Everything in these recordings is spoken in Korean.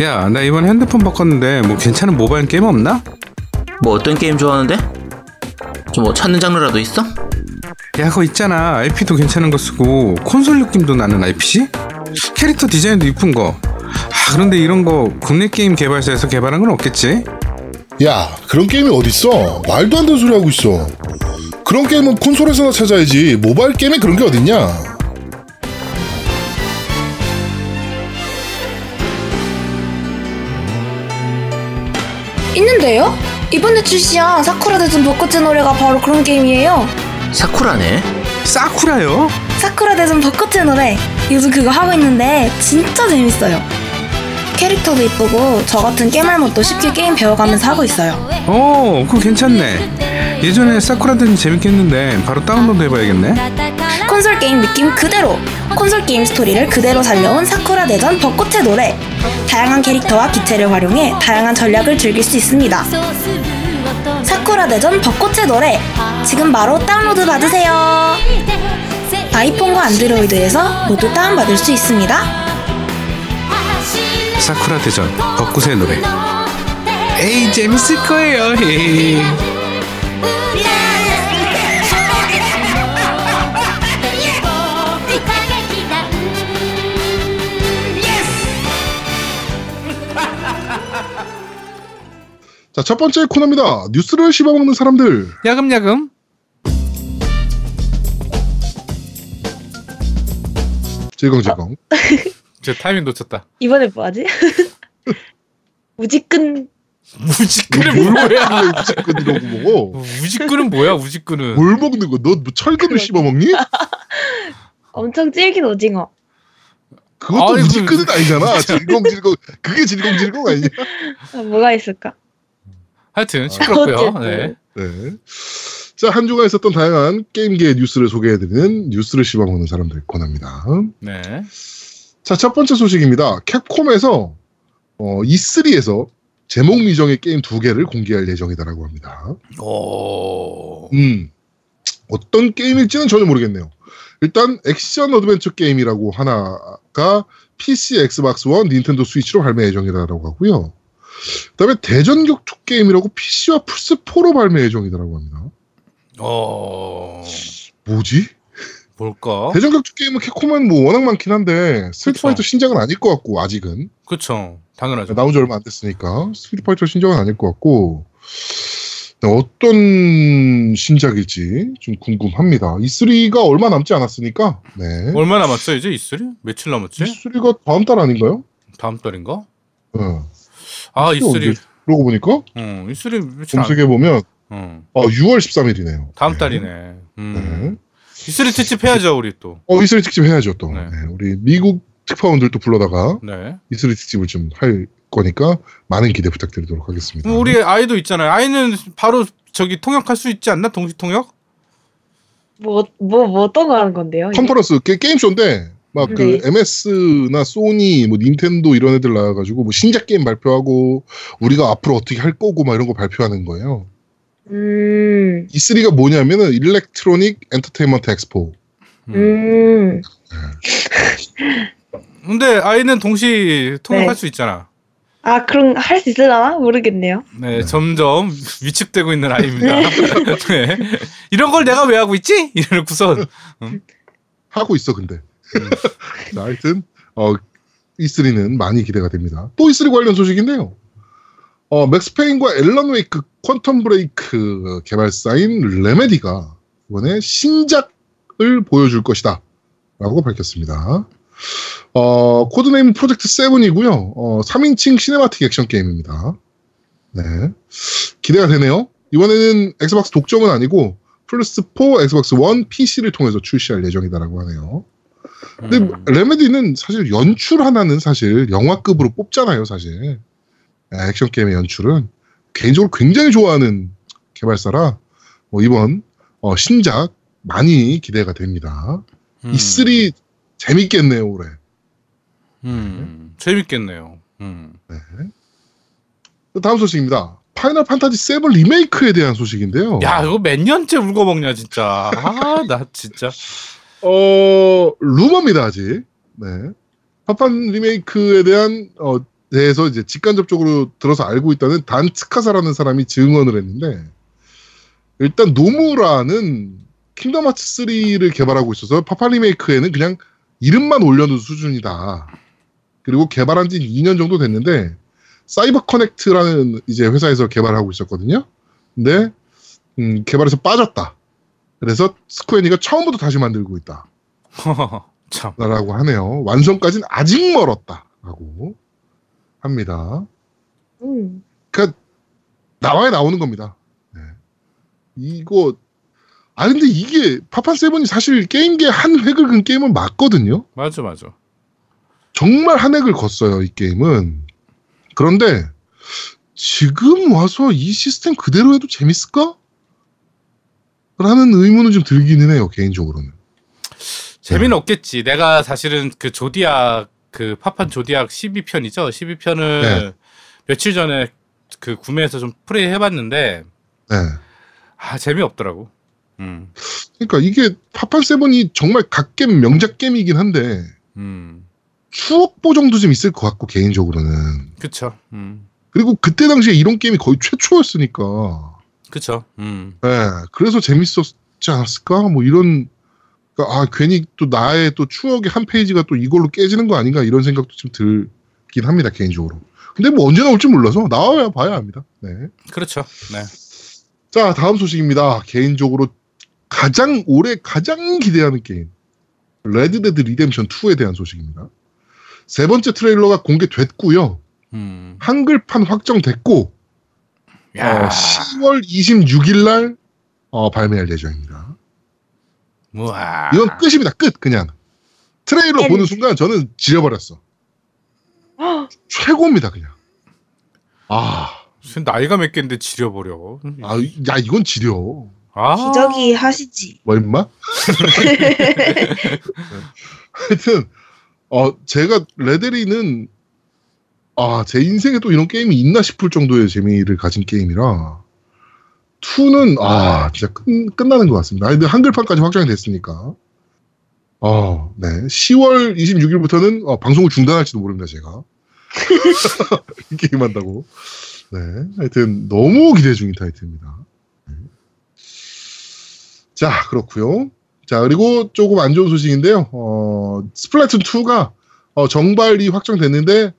야, 나 이번 핸드폰 바꿨는데 뭐 괜찮은 모바일 게임 없나? 뭐 어떤 게임 좋아하는데? 좀 뭐 찾는 장르라도 있어? 야, 그거 있잖아. IP도 괜찮은 거 쓰고 콘솔 느낌도 나는 IPC? 캐릭터 디자인도 이쁜 거. 아, 그런데 이런 거 국내 게임 개발사에서 개발한 건 없겠지? 야, 그런 게임이 어딨어? 말도 안 되는 소리 하고 있어. 그런 게임은 콘솔에서나 찾아야지. 모바일 게임에 그런 게 어딨냐? 있는데요? 이번에 출시한 사쿠라 대전 벚꽃의 노래가 바로 그런 게임이에요. 사쿠라네? 사쿠라요? 사쿠라 대전 벚꽃의 노래. 요즘 그거 하고 있는데 진짜 재밌어요. 캐릭터도 이쁘고 저 같은 깨말못도 쉽게 게임 배워가면서 하고 있어요. 오, 그거 괜찮네. 예전에 사쿠라 대전 재밌게 했는데 바로 다운로드 해봐야겠네. 콘솔 게임 느낌 그대로, 콘솔 게임 스토리를 그대로 살려온 사쿠라 대전 벚꽃의 노래. 다양한 캐릭터와 기체를 활용해 다양한 전략을 즐길 수 있습니다. 사쿠라 대전 벚꽃의 노래, 지금 바로 다운로드 받으세요. 아이폰과 안드로이드에서 모두 다운받을 수 있습니다. 사쿠라 대전 벚꽃의 노래. 에이, 재밌을 거예요. 에이. 자, 첫 번째 코너입니다. 뉴스를 씹어먹는 사람들. 야금야금. 질겅질겅. 제 타이밍 놓쳤다. 이번에 뭐하지? 우직근. 우직근은 뭐야? 우직근이라고 뭐고? 우직근은 뭐야? 우직근은. 뭘 먹는 거? 너 철근을 씹어먹니? 엄청 질긴 오징어. 그것도 아니, 우직근은 아니잖아. 질겅질겅. 그게 질겅질겅 아니냐? 뭐가 있을까? 하여튼 시끄럽고요. 네. 네. 자, 한 주간 있었던 다양한 게임계의 뉴스를 소개해드리는 뉴스를 씹어먹는 사람들 코너입니다. 네. 자, 첫 번째 소식입니다. 캡콤에서 E3에서 제목 미정의 게임 2개를 공개할 예정이다라고 합니다. 오. 어떤 게임일지는 전혀 모르겠네요. 일단 액션 어드벤처 게임이라고 하나가 PC, 엑스박스 원, 닌텐도 스위치로 발매 예정이다라고 하고요. 그다음에 대전 격투 게임이라고 PC와 플스4로 발매 예정이라고 합니다. 뭐지? 뭘까? 대전 격투 게임은 캡콤은 뭐 워낙 많긴 한데 스트리트파이터 신작은 아닐 것 같고 아직은. 그렇죠, 당연하죠. 나온 지 얼마 안 됐으니까 스트리트파이터 신작은 아닐 것 같고 어떤 신작일지 좀 궁금합니다. E3가 얼마 남지 않았으니까. 네. 얼마 남았어 이제 E3? 며칠 남았지? E3가 다음 달 아닌가요? 다음 달인가? 네. 아, E3. 그러고 보니까? E3 검색해보면, 6월 13일이네요. 다음 달이네. 네. E3 특집 해야죠, 우리 또. E3 특집 해야죠, 또. 네. 네. 우리 미국 특파원들 또 불러다가, 네. E3 특집을 좀 할 거니까, 많은 기대 부탁드리도록 하겠습니다. 우리 아이도 있잖아요. 아이는 바로 저기 통역할 수 있지 않나? 동시 통역? 어떤 거 하는 건데요? 컨퍼런스, 게임쇼인데, 막 그 MS나 소니, 뭐 닌텐도 이런 애들 나와가지고 뭐 신작 게임 발표하고 우리가 앞으로 어떻게 할 거고 막 이런 거 발표하는 거예요. E3가 뭐냐면은 일렉트로닉 엔터테인먼트 엑스포. 근데 아이는 동시 통역할 수 있잖아. 아, 그럼 할 수 있으려나? 모르겠네요. 네, 점점 위축되고 있는 아이입니다. 네. 이런 걸 내가 왜 하고 있지? 이러고서 하고 있어 근데. 자, 하여튼 E3는 많이 기대가 됩니다. 또 E3 관련 소식인데요. 맥스페인과 앨런 웨이크 퀀텀 브레이크 개발사인 레메디가 이번에 신작을 보여줄 것이다 라고 밝혔습니다. 코드네임 프로젝트 7이고요 3인칭 시네마틱 액션 게임입니다. 네, 기대가 되네요. 이번에는 엑스박스 독점은 아니고 플스4, 엑스박스 1, PC를 통해서 출시할 예정이다라고 하네요. 근데 레메디는 사실 연출 하나는 사실 영화급으로 뽑잖아요. 사실 액션 게임의 연출은 개인적으로 굉장히 좋아하는 개발사라 이번 신작 많이 기대가 됩니다. E3 재밌겠네요 올해. 네. 재밌겠네요. 네. 다음 소식입니다. 파이널 판타지 7 리메이크에 대한 소식인데요. 야, 이거 몇 년째 울고 먹냐 진짜. 아, 나 진짜. 루머입니다, 아직. 네. 파판 리메이크에 대한, 대해서 이제 직간접적으로 들어서 알고 있다는 단츠카사라는 사람이 증언을 했는데, 일단 노무라는 킹덤 하츠 3를 개발하고 있어서 파판 리메이크에는 그냥 이름만 올려놓은 수준이다. 그리고 개발한 지 2년 정도 됐는데, 사이버 커넥트라는 이제 회사에서 개발하고 있었거든요. 근데, 개발에서 빠졌다. 그래서 스퀘어닉가 처음부터 다시 만들고 있다. 참. 라고 하네요. 완성까지는 아직 멀었다. 라고 합니다. 그러니까, 나와야 나오는 겁니다. 네. 이거, 아, 근데 이게, 파판7이 사실 게임계 한 획을 긋은 게임은 맞거든요. 맞아, 맞아. 정말 한 획을 걷어요, 이 게임은. 그런데, 지금 와서 이 시스템 그대로 해도 재밌을까? 라는 의문은 좀 들기는 해요, 개인적으로는. 재미는 없겠지. 내가 사실은 그 조디악, 그 파판 조디악 12편이죠? 12편을 네. 며칠 전에 그 구매해서 좀 플레이 해봤는데, 네. 아, 재미없더라고. 그러니까 이게 파판 세븐이 정말 갓겜, 명작 게임이긴 한데, 추억 보정도 좀 있을 것 같고, 개인적으로는. 그쵸. 그리고 그때 당시에 이런 게임이 거의 최초였으니까. 그쵸. 네, 그래서 재밌었지 않았을까? 뭐 이런, 그러니까 아, 괜히 또 나의 또 추억의 한 페이지가 또 이걸로 깨지는 거 아닌가 이런 생각도 좀 들긴 합니다, 개인적으로. 근데 뭐 언제 나올지 몰라서 나와야 봐야 합니다. 네. 그렇죠. 네. 자, 다음 소식입니다. 개인적으로 가장 올해 가장 기대하는 게임. 레드데드 리뎀션 2에 대한 소식입니다. 세 번째 트레일러가 공개됐고요. 한글판 확정됐고, 10월 26일 날 발매할 예정입니다. 우와. 이건 끝입니다. 끝. 그냥 트레일러 보는 순간 저는 지려버렸어. 최고입니다. 그냥. 아, 무슨 나이가 몇 개인데 지려버려. 아, 야 이건 지려. 아. 기저귀 하시지. 뭐 임마? 하여튼 제가 레데리는 제 인생에 또 이런 게임이 있나 싶을 정도의 재미를 가진 게임이라 2는 진짜 끝나는 것 같습니다. 근데 한글판까지 확정이 됐으니까 네. 10월 26일부터는 방송을 중단할지도 모릅니다. 제가 게임한다고. 네, 하여튼 너무 기대 중인 타이틀입니다. 네. 자, 그렇고요. 자, 그리고 조금 안 좋은 소식인데요. 스플래툰 2가 정발이 확정됐는데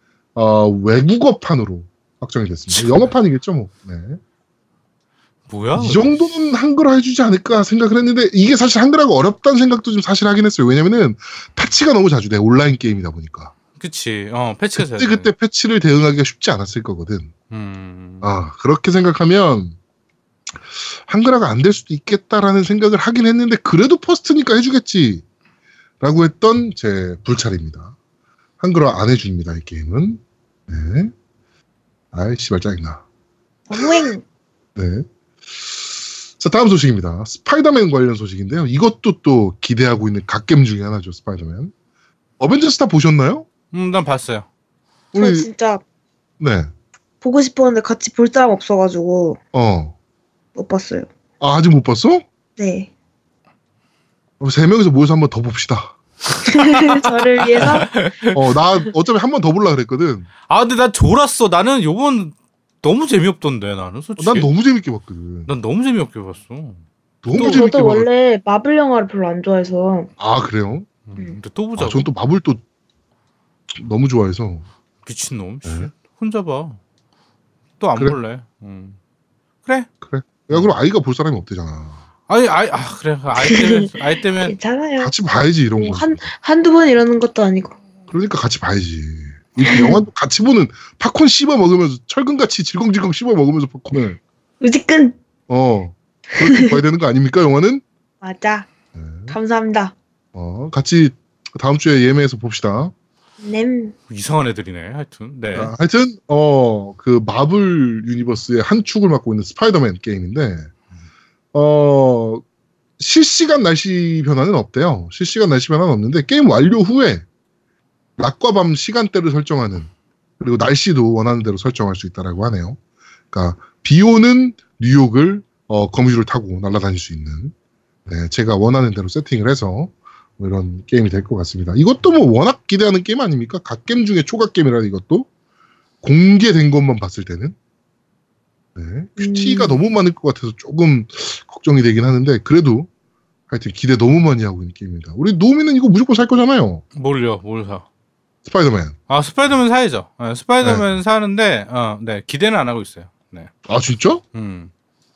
외국어판으로 확정이 됐습니다. 영어판이겠죠, 뭐. 네. 뭐야? 이 정도는 한글화 해주지 않을까 생각을 했는데, 이게 사실 한글화가 어렵다는 생각도 좀 사실 하긴 했어요. 왜냐면은, 패치가 너무 자주 돼. 온라인 게임이다 보니까. 그치. 패치가 자주 돼. 그때 패치를 대응하기가 쉽지 않았을 거거든. 그렇게 생각하면, 한글화가 안 될 수도 있겠다라는 생각을 하긴 했는데, 그래도 퍼스트니까 해주겠지. 라고 했던 제 불찰입니다. 한글화 안 해줍니다, 이 게임은. 네. 아이씨발, 짜증나. 네. 자, 다음 소식입니다. 스파이더맨 관련 소식인데요. 이것도 또 기대하고 있는 갓겜 중에 하나죠, 스파이더맨. 어벤져스 다 보셨나요? 난 봤어요. 우리 진짜. 네. 보고 싶었는데 같이 볼 사람 없어가지고. 못 봤어요. 아, 아직 못 봤어? 네. 세 명이서 모여서 한 번 더 봅시다. 저를 위해서? 나 어차피 한 번 더 보려고 그랬거든. 아, 근데 나 졸았어. 나는 요번 너무 재미없던데, 나는 솔직히. 난 너무 재밌게 봤거든. 난 너무 재미없게 봤어. 너무 재밌게 봤어. 원래 마블 영화를 별로 안 좋아해서. 아, 그래요? 근데 또 보자고. 전 또 마블 또 너무 좋아해서. 미친놈. 네? 혼자 봐. 또 안 볼래. 그래. 야, 그럼 아이가 볼 사람이 없대잖아. 그래. 아이 때문에. 괜찮아요. 같이 봐야지, 이런 거. 한두 번 이러는 것도 아니고. 그러니까 같이 봐야지. 영화도 같이 보는, 팝콘 씹어 먹으면서, 철근같이 질겅질겅 씹어 먹으면서 팝콘을. 우지끈! 그렇게 봐야 되는 거 아닙니까, 영화는? 맞아. 네. 감사합니다. 같이 다음 주에 예매해서 봅시다. 냄. 이상한 애들이네, 하여튼. 네. 하여튼, 그 마블 유니버스의 한 축을 맡고 있는 스파이더맨 게임인데, 실시간 날씨 변화는 없대요. 실시간 날씨 변화는 없는데, 게임 완료 후에 낮과 밤 시간대를 설정하는, 그리고 날씨도 원하는 대로 설정할 수 있다라고 하네요. 그러니까, 비 오는 뉴욕을 거미줄을 타고 날아다닐 수 있는, 네, 제가 원하는 대로 세팅을 해서, 이런 게임이 될 것 같습니다. 이것도 뭐 워낙 기대하는 게임 아닙니까? 각 게임 중에 초각 게임이라 이것도 공개된 것만 봤을 때는 네. QT가 너무 많을 것 같아서 조금 걱정이 되긴 하는데 그래도 하여튼 기대 너무 많이 하고 있는 게임입니다. 우리 노미는 이거 무조건 살 거잖아요. 뭘요? 뭘 사? 스파이더맨. 아 스파이더맨 사야죠. 네, 스파이더맨 네. 사는데 네 기대는 안 하고 있어요. 네. 아 진짜?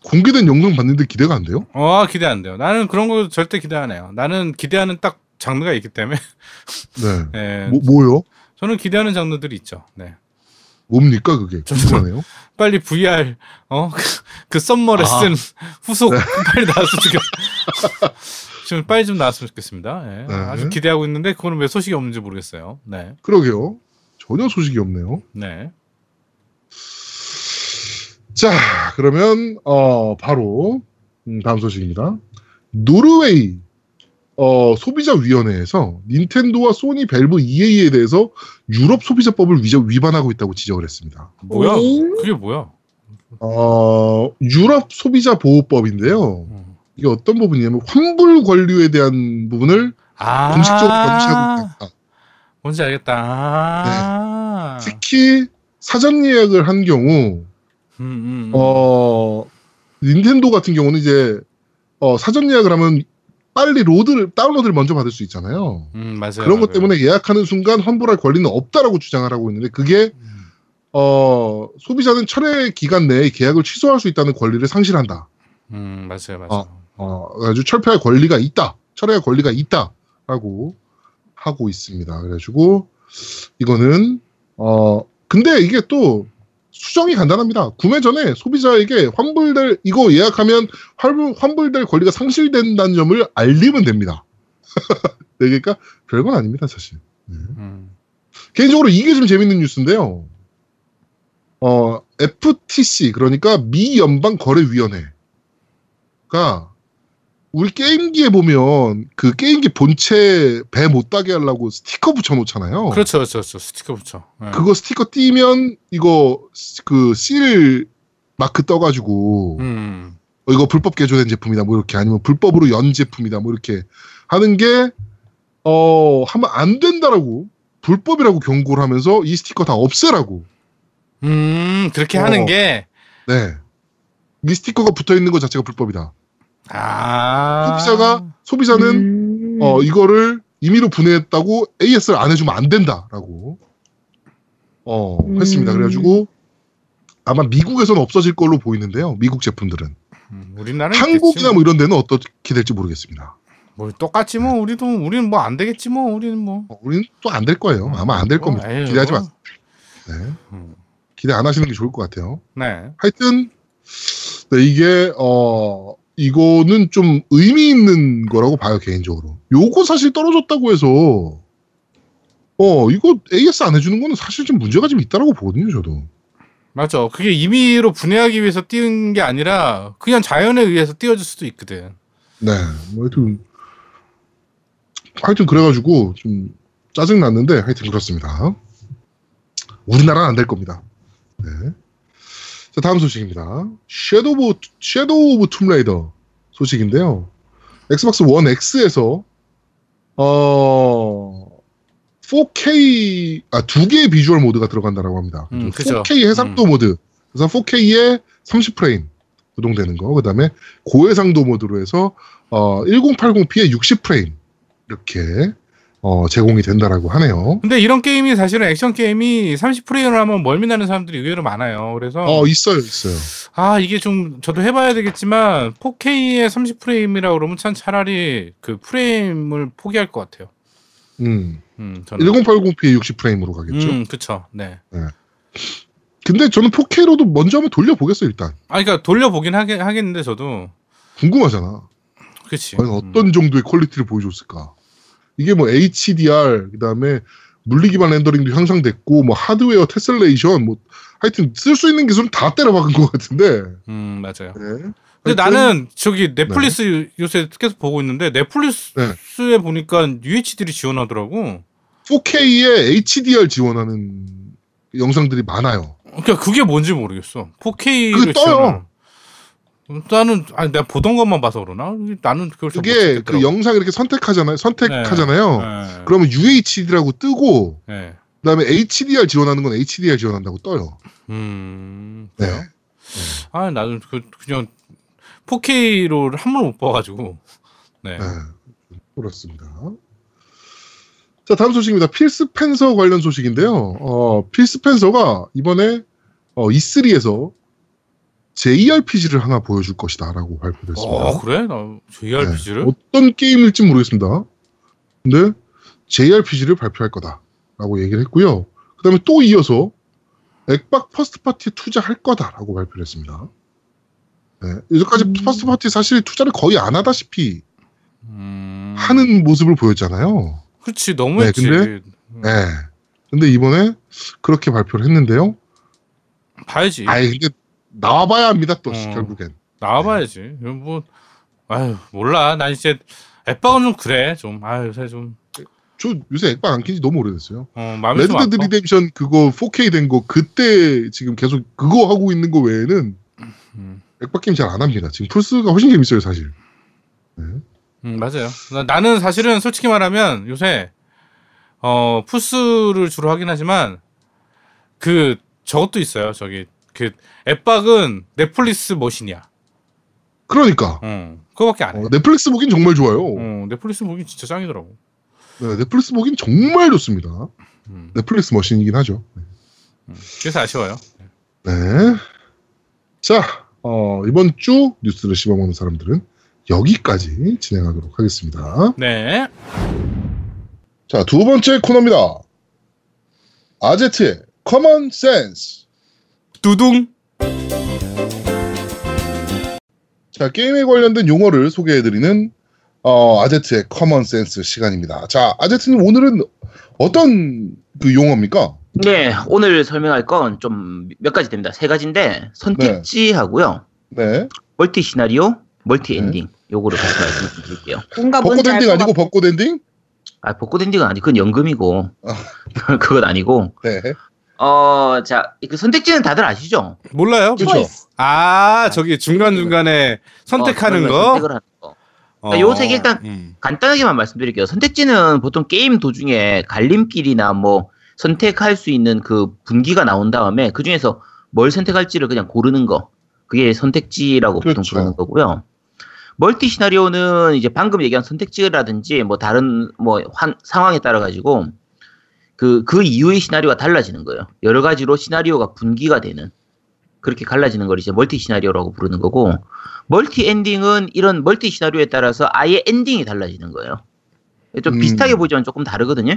공개된 영상 봤는데 기대가 안 돼요? 기대 안 돼요. 나는 그런 거 절대 기대 안 해요. 나는 기대하는 딱 장르가 있기 때문에. 네. 네. 뭐요? 저는 기대하는 장르들이 있죠. 네. 뭡니까 그게? 궁금하네요. 빨리 VR 그 썸머레 쓴 후속 빨리 나왔으면 좋겠어요. 지금 빨리 좀 나왔으면 좋겠습니다. 네. 네. 아주 기대하고 있는데 그거는 왜 소식이 없는지 모르겠어요. 네. 그러게요. 전혀 소식이 없네요. 네. 자, 그러면 바로 다음 소식입니다. 노르웨이 소비자위원회에서 닌텐도와 소니, 밸브, EA에 대해서 유럽 소비자법을 위반하고 있다고 지적을 했습니다. 뭐야? 그게 뭐야? 유럽 소비자보호법인데요. 이게 어떤 부분이냐면 환불 권리에 대한 부분을 공식적으로 명시하고 있다. 뭔지 알겠다. 네. 특히 사전 예약을 한 경우 닌텐도 같은 경우는 이제 사전 예약을 하면 빨리 다운로드를 먼저 받을 수 있잖아요. 맞아요. 그런 것 때문에 예약하는 순간 환불할 권리는 없다라고 주장을 하고 있는데 그게 소비자는 철회 기간 내에 계약을 취소할 수 있다는 권리를 상실한다. 맞아요. 아주 철폐할 권리가 있다. 철회할 권리가 있다라고 하고 있습니다. 그래가지고 이거는 근데 이게 또 수정이 간단합니다. 구매 전에 소비자에게 이거 예약하면 환불될 권리가 상실된다는 점을 알리면 됩니다. 그러니까 별건 아닙니다, 사실. 네. 개인적으로 이게 좀 재밌는 뉴스인데요. FTC, 그러니까 미연방거래위원회가 우리 게임기에 보면 그 게임기 본체 배 못 따게 하려고 스티커 붙여놓잖아요. 그렇죠. 스티커 붙여. 네. 그거 스티커 띄면 이거 그 씰 마크 떠가지고 이거 불법 개조된 제품이다 뭐 이렇게 아니면 불법으로 연 제품이다 뭐 이렇게 하는 게 하면 안 된다라고 불법이라고 경고를 하면서 이 스티커 다 없애라고. 그렇게 하는 게 네. 이 스티커가 붙어 있는 것 자체가 불법이다. 소비자는 이거를 임의로 분해했다고 AS를 안 해주면 안 된다라고 했습니다. 그래가지고 아마 미국에서는 없어질 걸로 보이는데요. 미국 제품들은 한국이나 뭐 이런 데는 어떻게 될지 모르겠습니다. 뭐 똑같지 뭐 우리는 뭐 안 되겠지 뭐 우리는 또 안 될 거예요. 아마 안 될 겁니다. 기대하지 마세요. 네. 기대 안 하시는 게 좋을 것 같아요. 네. 하여튼 네, 이게 이거는 좀 의미 있는 거라고 봐요, 개인적으로. 요거 사실 떨어졌다고 해서, 이거 AS 안 해주는 거는 사실 좀 문제가 좀 있다라고 보거든요, 저도. 맞죠. 그게 임의로 분해하기 위해서 띄운 게 아니라, 그냥 자연에 의해서 띄워줄 수도 있거든. 네. 하여튼 그래가지고 좀 짜증났는데, 하여튼 그렇습니다. 우리나라는 안 될 겁니다. 네. 자, 다음 소식입니다. 섀도우 오브 툼레이더 소식인데요. 엑스박스 1 X에서 4K 두 개의 비주얼 모드가 들어간다라고 합니다. 4K 해상도 모드. 그래서 4K에 30프레임 구동되는 거. 그다음에 고해상도 모드로 해서 1080p에 60프레임 이렇게 제공이 된다라고 하네요. 근데 이런 게임이 사실은 액션 게임이 30프레임을 하면 멀미나는 사람들이 의외로 많아요. 그래서 있어요. 이게 좀 저도 해봐야 되겠지만 4K에 30프레임이라고 그러면 참 차라리 그 프레임을 포기할 것 같아요. 1080p에 60프레임으로 가겠죠. 그쵸. 네. 근데 저는 4K로도 먼저 한번 돌려보겠어요, 일단. 그러니까 돌려보긴 하겠는데 저도 궁금하잖아. 그치. 과연 어떤 정도의 퀄리티를 보여줬을까? 이게 뭐 HDR 그다음에 물리기반 렌더링도 향상됐고 뭐 하드웨어 테셀레이션 뭐 하여튼 쓸 수 있는 기술은 다 때려박은 것 같은데. 맞아요. 네. 근데 나는 저기 넷플릭스 요새 계속 보고 있는데 넷플릭스에 보니까 UHD를 지원하더라고. 4K에 HDR 지원하는 영상들이 많아요. 그러니까 그게 뭔지 모르겠어. 4K를 지원하는. 나는 아니 내가 보던 것만 봐서 그러나 나는 그걸 그게 그 영상 이렇게 선택하잖아요. 네. 그러면 UHD라고 뜨고 네. 그다음에 HDR 지원하는 건 HDR 지원한다고 떠요. 네. 네. 아 나는 그냥 4K로 한 번 못 봐가지고. 네. 네. 그렇습니다. 자 다음 소식입니다. 필스 펜서 관련 소식인데요. 필스 펜서가 이번에 E3에서 JRPG를 하나 보여줄 것이다라고 발표됐습니다. 아 그래? 나 JRPG를? 네, 어떤 게임일지 모르겠습니다. 근데 JRPG를 발표할 거다라고 얘기를 했고요. 그 다음에 또 이어서 액박 퍼스트 파티에 투자할 거다라고 발표를 했습니다. 네, 여기까지 퍼스트 파티 사실 투자를 거의 안 하다시피 하는 모습을 보였잖아요. 그렇지 너무했지. 네, 근데 이번에 그렇게 발표를 했는데요. 봐야지. 아이 근데 나와봐야 합니다 또 결국엔. 나와봐야지. 네. 뭐 아유 몰라. 난 이제 액박은 좀 그래 좀. 아유 요새 좀. 저 요새 액박 안 낀 지 너무 오래됐어요. 레드데드 리뎀션 그거 4K 된 거 그때 지금 계속 그거 하고 있는 거 외에는 액박 게임 잘 안 합니다. 지금 플스가 훨씬 재밌어요 사실. 네. 맞아요. 나는 사실은 솔직히 말하면 요새 플스를 주로 하긴 하지만 그 저것도 있어요. 저기 그 앱박은 넷플릭스 머신이야. 그러니까. 그거밖에 안 해. 넷플릭스 보긴 정말 좋아요. 넷플릭스 보긴 진짜 짱이더라고. 네, 넷플릭스 보긴 정말 좋습니다. 넷플릭스 머신이긴 하죠. 네. 그래서 아쉬워요. 네. 자, 이번 주 뉴스를 씹어먹는 사람들은 여기까지 진행하도록 하겠습니다. 네. 자, 두 번째 코너입니다. 아제트의 커먼 센스. 두둥. 자, 게임에 관련된 용어를 소개해드리는 아제트의 커먼 센스 시간입니다. 자, 아제트님 오늘은 어떤 그 용어입니까? 네, 오늘 설명할 건 좀 몇 가지 됩니다. 세 가지인데 선택지하고요. 네. 멀티 시나리오. 멀티 엔딩 요거를 같이 말씀드릴게요. 벚꽃 엔딩 아니고 벚꽃 엔딩? 아 벚꽃 엔딩은 아니고 그건 연금이고 그건 아니고. 네. 자 그 선택지는 다들 아시죠? 몰라요. 그렇죠. 아 저기 중간 중간에 선택하는 거. 선택을 하는 거. 그러니까 요 세 개 일단 간단하게만 말씀드릴게요. 선택지는 보통 게임 도중에 갈림길이나 뭐 선택할 수 있는 그 분기가 나온 다음에 그 중에서 뭘 선택할지를 그냥 고르는 거. 그게 선택지라고 그렇죠. 보통 부르는 거고요. 멀티 시나리오는 이제 방금 얘기한 선택지라든지 뭐 다른 뭐 상황에 따라 가지고 그 이후의 시나리오가 달라지는 거예요. 여러 가지로 시나리오가 분기가 되는 그렇게 갈라지는 걸 이제 멀티 시나리오라고 부르는 거고 멀티 엔딩은 이런 멀티 시나리오에 따라서 아예 엔딩이 달라지는 거예요. 좀 비슷하게 보이지만 조금 다르거든요.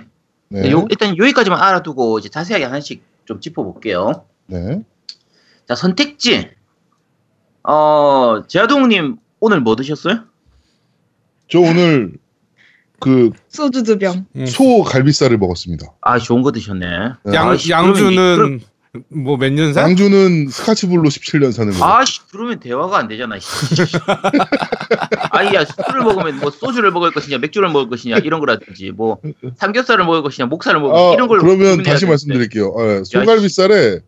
네. 일단 여기까지만 알아두고 이제 자세하게 하나씩 좀 짚어볼게요. 네. 자 선택지. 제아동님 오늘 뭐 드셨어요? 저 오늘 그 소주 2병 소 갈비살을 먹었습니다. 아 좋은 거 드셨네. 네. 양주는 뭐 몇 년산? 양주는 스카치블로 17년산을 먹었어요. 아씨 그러면 대화가 안 되잖아. 아이야 술을 먹으면 뭐 소주를 먹을 것이냐 맥주를 먹을 것이냐 이런 거라든지 뭐 삼겹살을 먹을 것이냐 목살을 먹을 것이냐 이런 걸 그러면 다시 말씀드릴게요. 아, 소갈비살에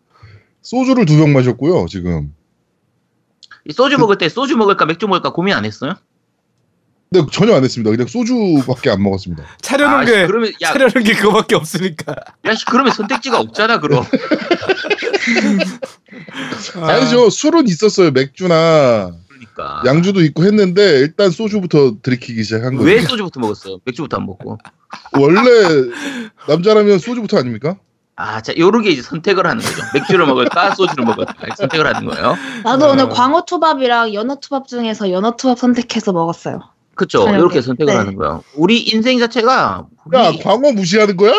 소주를 2병 마셨고요 지금. 소주 먹을 때 소주 먹을까 맥주 먹을까 고민 안 했어요? 네 전혀 안 했습니다. 그냥 소주밖에 안 먹었습니다. 차려놓은 게 그거밖에 없으니까. 야 그러면 선택지가 없잖아 그럼. 아니죠 술은 있었어요. 맥주나 그러니까. 양주도 있고 했는데 일단 소주부터 들이키기 시작한 거예요. 왜 소주부터 먹었어요? 맥주부터 안 먹고. 원래 남자라면 소주부터 아닙니까? 아, 자, 요런 게 이제 선택을 하는 거죠. 맥주를 먹을까, 소주를 먹을까, 선택을 하는 거예요. 나도 오늘 광어초밥이랑 연어초밥 중에서 연어초밥 선택해서 먹었어요. 그쵸, 요렇게 선택을 네. 하는 거예요. 우리 인생 자체가. 야, 광어 무시하는 거야?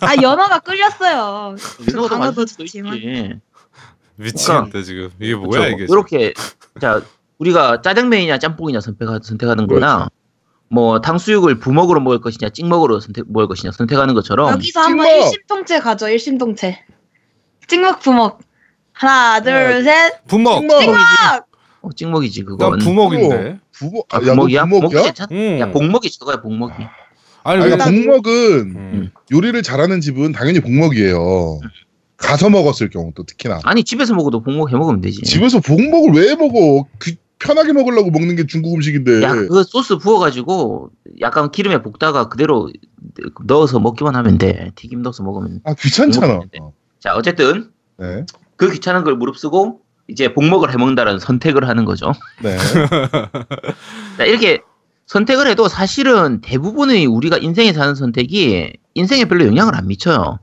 아, 연어가 끌렸어요. 연어도 좋지만. 미치겠다, 지금. 이게 뭐야, 그쵸? 이게. 요렇게, 자, 우리가 짜장면이냐 짬뽕이냐 선택하는 거나. 뭐 탕수육을 부먹으로 먹을 것이냐 찍먹으로 먹을 것이냐 선택하는 것처럼 여기서 한번 일심동체 가죠. 일심동체 찍먹 부먹 하나 둘 셋 부먹 찍먹이지 그건 부먹인데 부먹이야? 복먹이 저거야 복먹이 아니 복먹은 요리를 잘하는 집은 당연히 복먹이에요. 가서 먹었을 경우 또 특히나. 아니 집에서 먹어도 본복 해 먹으면 되지. 집에서 본복을 왜 먹어? 그 편하게 먹으려고 먹는 게 중국 음식인데. 야, 그 소스 부어가지고 약간 기름에 볶다가 그대로 넣어서 먹기만 하면 돼. 튀김 넣어서 먹으면. 아 귀찮잖아. 자 어쨌든 네. 그 귀찮은 걸 무릅쓰고 이제 복먹을 해먹는다라는 선택을 하는 거죠. 네. 자, 이렇게 선택을 해도 사실은 대부분의 우리가 인생에 사는 선택이 인생에 별로 영향을 안 미쳐요.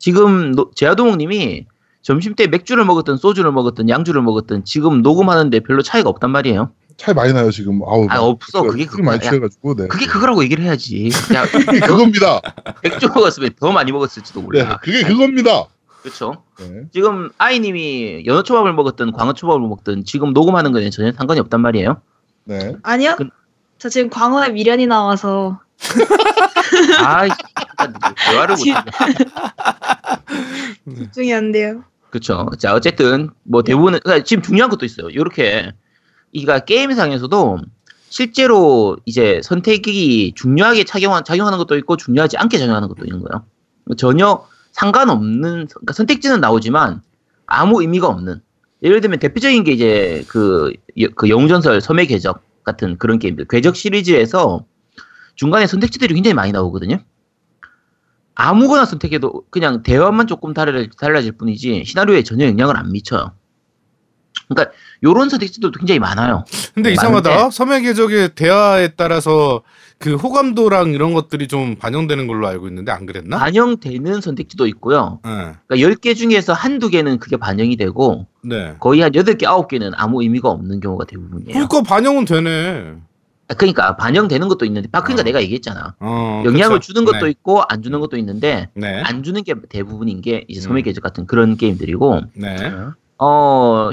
지금 제아도목님이 점심때 맥주를 먹었든 소주를 먹었든 양주를 먹었든 지금 녹음하는데 별로 차이가 없단 말이에요. 차이 많이 나요 지금. 아우, 아 없어. 그게 많이 취해가지고. 네. 그게 그거라고 얘기를 해야지. 야, 그겁니다. 맥주 먹었으면 더 많이 먹었을지도 몰라. 네, 그게 그겁니다. 그렇죠. 네. 지금 아이님이 연어초밥을 먹었든 광어초밥을 먹든 지금 녹음하는 거는 전혀 상관이 없단 말이에요. 네. 아니요. 저 지금 광어에 미련이 나와서. 아이, 대화를 못해. 집중이 안 돼요. 그렇죠. 자 어쨌든 뭐 대부분은 그러니까 지금 중요한 것도 있어요. 이렇게 이가 게임상에서도 실제로 이제 선택이 중요하게 작용하는 것도 있고 중요하지 않게 작용하는 것도 있는 거예요. 전혀 상관없는, 그러니까 선택지는 나오지만 아무 의미가 없는. 예를 들면 대표적인 게 이제 그 영웅전설 섬의 궤적 같은 그런 게임들. 궤적 시리즈에서 중간에 선택지들이 굉장히 많이 나오거든요. 아무거나 선택해도 그냥 대화만 조금 달라질 뿐이지 시나리오에 전혀 영향을 안 미쳐요. 그러니까 요런 선택지들도 굉장히 많아요. 근데 이상하다. 섬의 궤적의 대화에 따라서 그 호감도랑 이런 것들이 좀 반영되는 걸로 알고 있는데 안 그랬나? 반영되는 선택지도 있고요. 네. 그러니까 10개 중에서 한두 개는 그게 반영이 되고 네. 거의 한 8개, 9개는 아무 의미가 없는 경우가 대부분이에요. 그러니까 반영은 되네. 그러니까 반영되는 것도 있는데 그러니까 내가 얘기했잖아. 영향을 그쵸? 주는 것도 네. 있고 안 주는 것도 있는데 네. 안 주는 게 대부분인 게 이제 섬의 궤적 같은 그런 게임들이고 네.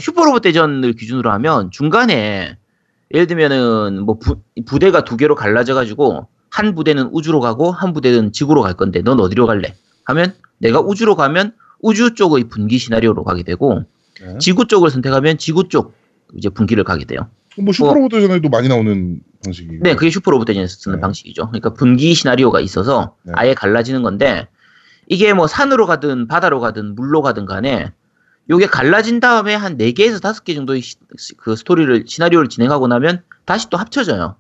슈퍼로봇 대전을 기준으로 하면 중간에 예를 들면은 뭐 부대가 두 개로 갈라져가지고 한 부대는 우주로 가고 한 부대는 지구로 갈 건데 넌 어디로 갈래? 하면 내가 우주로 가면 우주 쪽의 분기 시나리오로 가게 되고 네. 지구 쪽을 선택하면 지구 쪽 이제 분기를 가게 돼요. 뭐 슈퍼로봇 대전에도 많이 나오는 방식이. 네, 그게 슈퍼로봇 대전에서 쓰는 네. 방식이죠. 그러니까 분기 시나리오가 있어서 네. 아예 갈라지는 건데 이게 뭐 산으로 가든 바다로 가든 물로 가든 간에 요게 갈라진 다음에 한 4개에서 5개 정도의 시나리오를 진행하고 나면 다시 또 합쳐져요.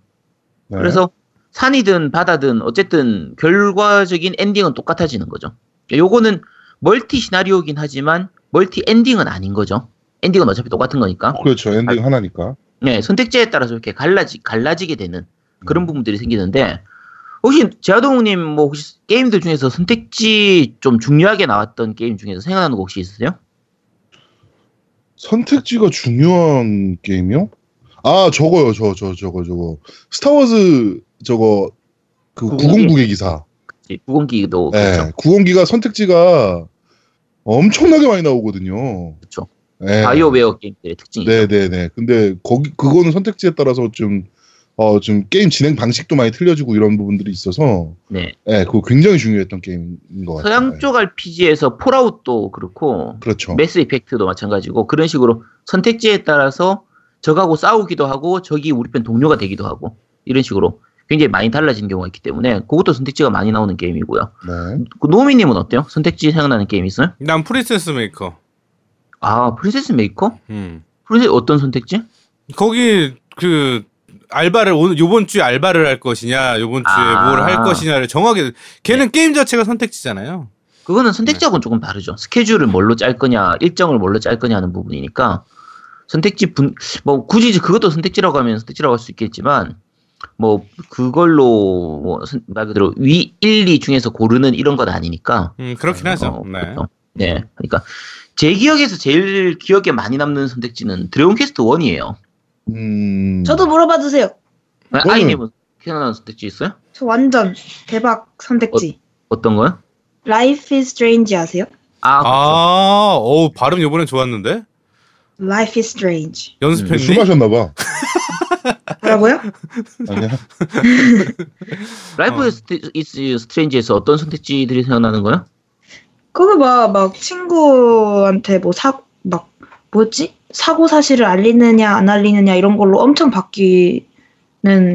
네. 그래서 산이든 바다든 어쨌든 결과적인 엔딩은 똑같아지는 거죠. 요거는 멀티 시나리오긴 하지만 멀티 엔딩은 아닌 거죠. 엔딩은 어차피 똑같은 거니까. 그렇죠. 엔딩 하나니까. 네. 선택지에 따라서 이렇게 갈라지게 되는 그런 부분들이 생기는데 혹시 제아동님 뭐 혹시 게임들 중에서 선택지 좀 중요하게 나왔던 게임 중에서 생각나는 거 혹시 있으세요? 선택지가 중요한 게임이요? 아 저거요 저거 스타워즈 저거 그 구공기의 기사. 그치, 구공기도. 네, 그렇죠. 구공기가 선택지가 엄청나게 많이 나오거든요. 그렇죠. 네. 바이오웨어 게임들의 특징이죠. 네네네. 근데 그거는 선택지에 따라서 좀 게임 진행 방식도 많이 틀려지고 이런 부분들이 있어서 네, 네 그거 굉장히 중요했던 게임인 것 같아요. 서양 쪽 RPG에서 폴아웃도 그렇고 그렇죠. 매스 이펙트도 마찬가지고 그런 식으로 선택지에 따라서 적하고 싸우기도 하고 적이 우리 편 동료가 되기도 하고 이런 식으로 굉장히 많이 달라진 경우가 있기 때문에 그것도 선택지가 많이 나오는 게임이고요. 네. 노미님은 어때요? 선택지 생각나는 게임 있어요? 난 프린세스 메이커. 아 프린세스 메이커? 어떤 선택지? 거기 그 알바를 요번 주에 알바를 할 것이냐, 요번 주에 뭘 할 것이냐를 정하게. 걔는 네. 게임 자체가 선택지잖아요. 그거는 선택지하고는 네. 조금 다르죠. 스케줄을 뭘로 짤 거냐, 일정을 뭘로 짤 거냐 하는 부분이니까 선택지 뭐 굳이 이제 그것도 선택지라고 하면 선택지라고 할 수 있겠지만 뭐 그걸로 뭐 말 그대로 위 1, 2 중에서 고르는 이런 건 아니니까. 그렇긴 하죠. 네. 그렇죠. 네. 그러니까 제 기억에서 제일 기억에 많이 남는 선택지는 드래곤 퀘스트 1이에요. 저도 물어봐 주세요. 아이님은 생각나는 선택지 있어요? 저 완전 대박 선택지. 어떤 거요? Life is Strange 아세요? 오 발음 이번엔 좋았는데. Life is Strange. 연습했니? 술 마셨나봐. 뭐라고요? 아니야. Life is Strange에서 어떤 선택지들이 생각나는 거야? 그거 막 친구한테 뭐 뭐였지? 사고 사실을 알리느냐 안 알리느냐 이런 걸로 엄청 바뀌는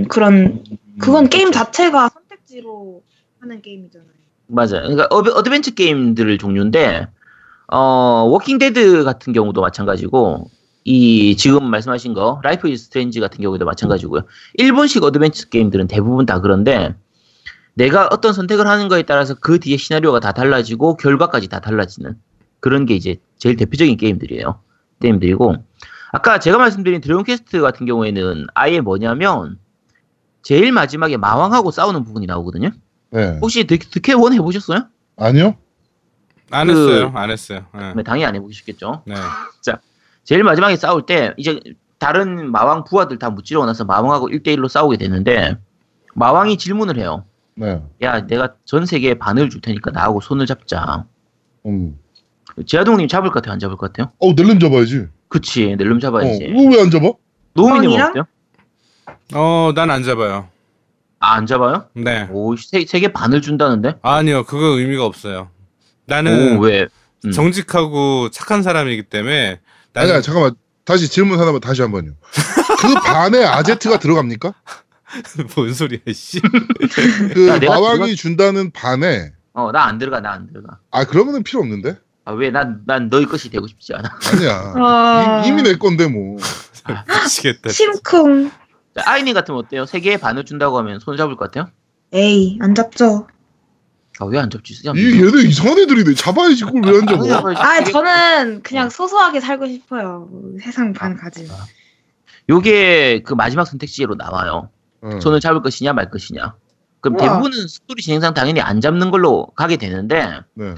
그런 그건 게임 자체가 선택지로 하는 게임이잖아요. 맞아요. 그러니까 어드벤처 게임들 종류인데 워킹데드 같은 경우도 마찬가지고, 이 지금 말씀하신 거 라이프 이즈 스트레인지 같은 경우도 마찬가지고요. 일본식 어드벤처 게임들은 대부분 다 그런데 내가 어떤 선택을 하는 거에 따라서 그 뒤에 시나리오가 다 달라지고 결과까지 다 달라지는 그런 게 이제 제일 대표적인 게임들이고, 아까 제가 말씀드린 드래곤 퀘스트 같은 경우에는 아예 뭐냐면 제일 마지막에 마왕하고 싸우는 부분이 나오거든요. 네. 혹시 득해원 해보셨어요? 아니요. 안 했어요. 네. 당연히 안 해보셨겠죠. 네. 자, 제일 마지막에 싸울 때 이제 다른 마왕 부하들 다 무찌르고 나서 마왕하고 1대1로 싸우게 되는데 마왕이 질문을 해요. 네. 야, 내가 전 세계에 반을 줄 테니까 나하고 손을 잡자. 제아동님 잡을 것 같아요? 안 잡을 것 같아요? 낼름 잡아야지. 그치, 낼름 잡아야지. 왜 안 잡아? 노우미님 어때요? 난 안 잡아요. 아, 안 잡아요? 네. 오, 세계 반을 준다는데? 아니요, 그거 의미가 없어요. 나는 왜? 정직하고 착한 사람이기 때문에. 아니야, 잠깐만. 다시 질문 하나만 다시 한 번요. 그 반에 아제트가 들어갑니까? 뭔 소리야, 씨. 마왕이 준다는 반에. 나 안 들어가. 아, 그러면은 필요 없는데? 아, 왜? 난 너의 것이 되고 싶지 않아. 아니야. 이미 내 건데, 뭐. 아, 미치겠다. 심쿵. 아이님 같으면 어때요? 세계에 반을 준다고 하면 손 잡을 것 같아요? 에이, 안 잡죠. 아, 왜 안 잡지? 얘들 이상한 애들이네. 잡아야지, 그걸 왜 안 잡아? 저는 그냥 소소하게 살고 싶어요. 세상 반 가지. 요게 그 마지막 선택지로 나와요. 손을 잡을 것이냐 말 것이냐. 그럼 우와. 대부분은 스토리 진행상 당연히 안 잡는 걸로 가게 되는데, 네.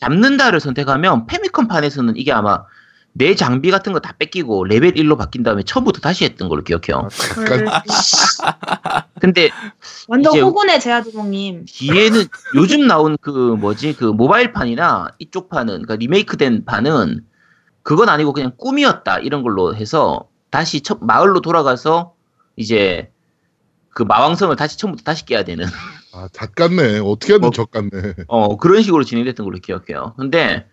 잡는다를 선택하면 패미컴 판에서는 이게 아마 내 장비 같은 거 다 뺏기고 레벨 1로 바뀐 다음에 처음부터 다시 했던 걸로 기억해요. 근데 완전 호구네 제아두봉님. 뒤에는 요즘 나온 그 모바일 판이나 이쪽 판은, 그러니까 리메이크된 판은 그건 아니고 그냥 꿈이었다 이런 걸로 해서 다시 마을로 돌아가서 이제 그 마왕성을 다시 처음부터 다시 깨야 되는. 아, 잣같네. 어떻게 하든 젓같네. 그런 식으로 진행됐던 걸로 기억해요. 근데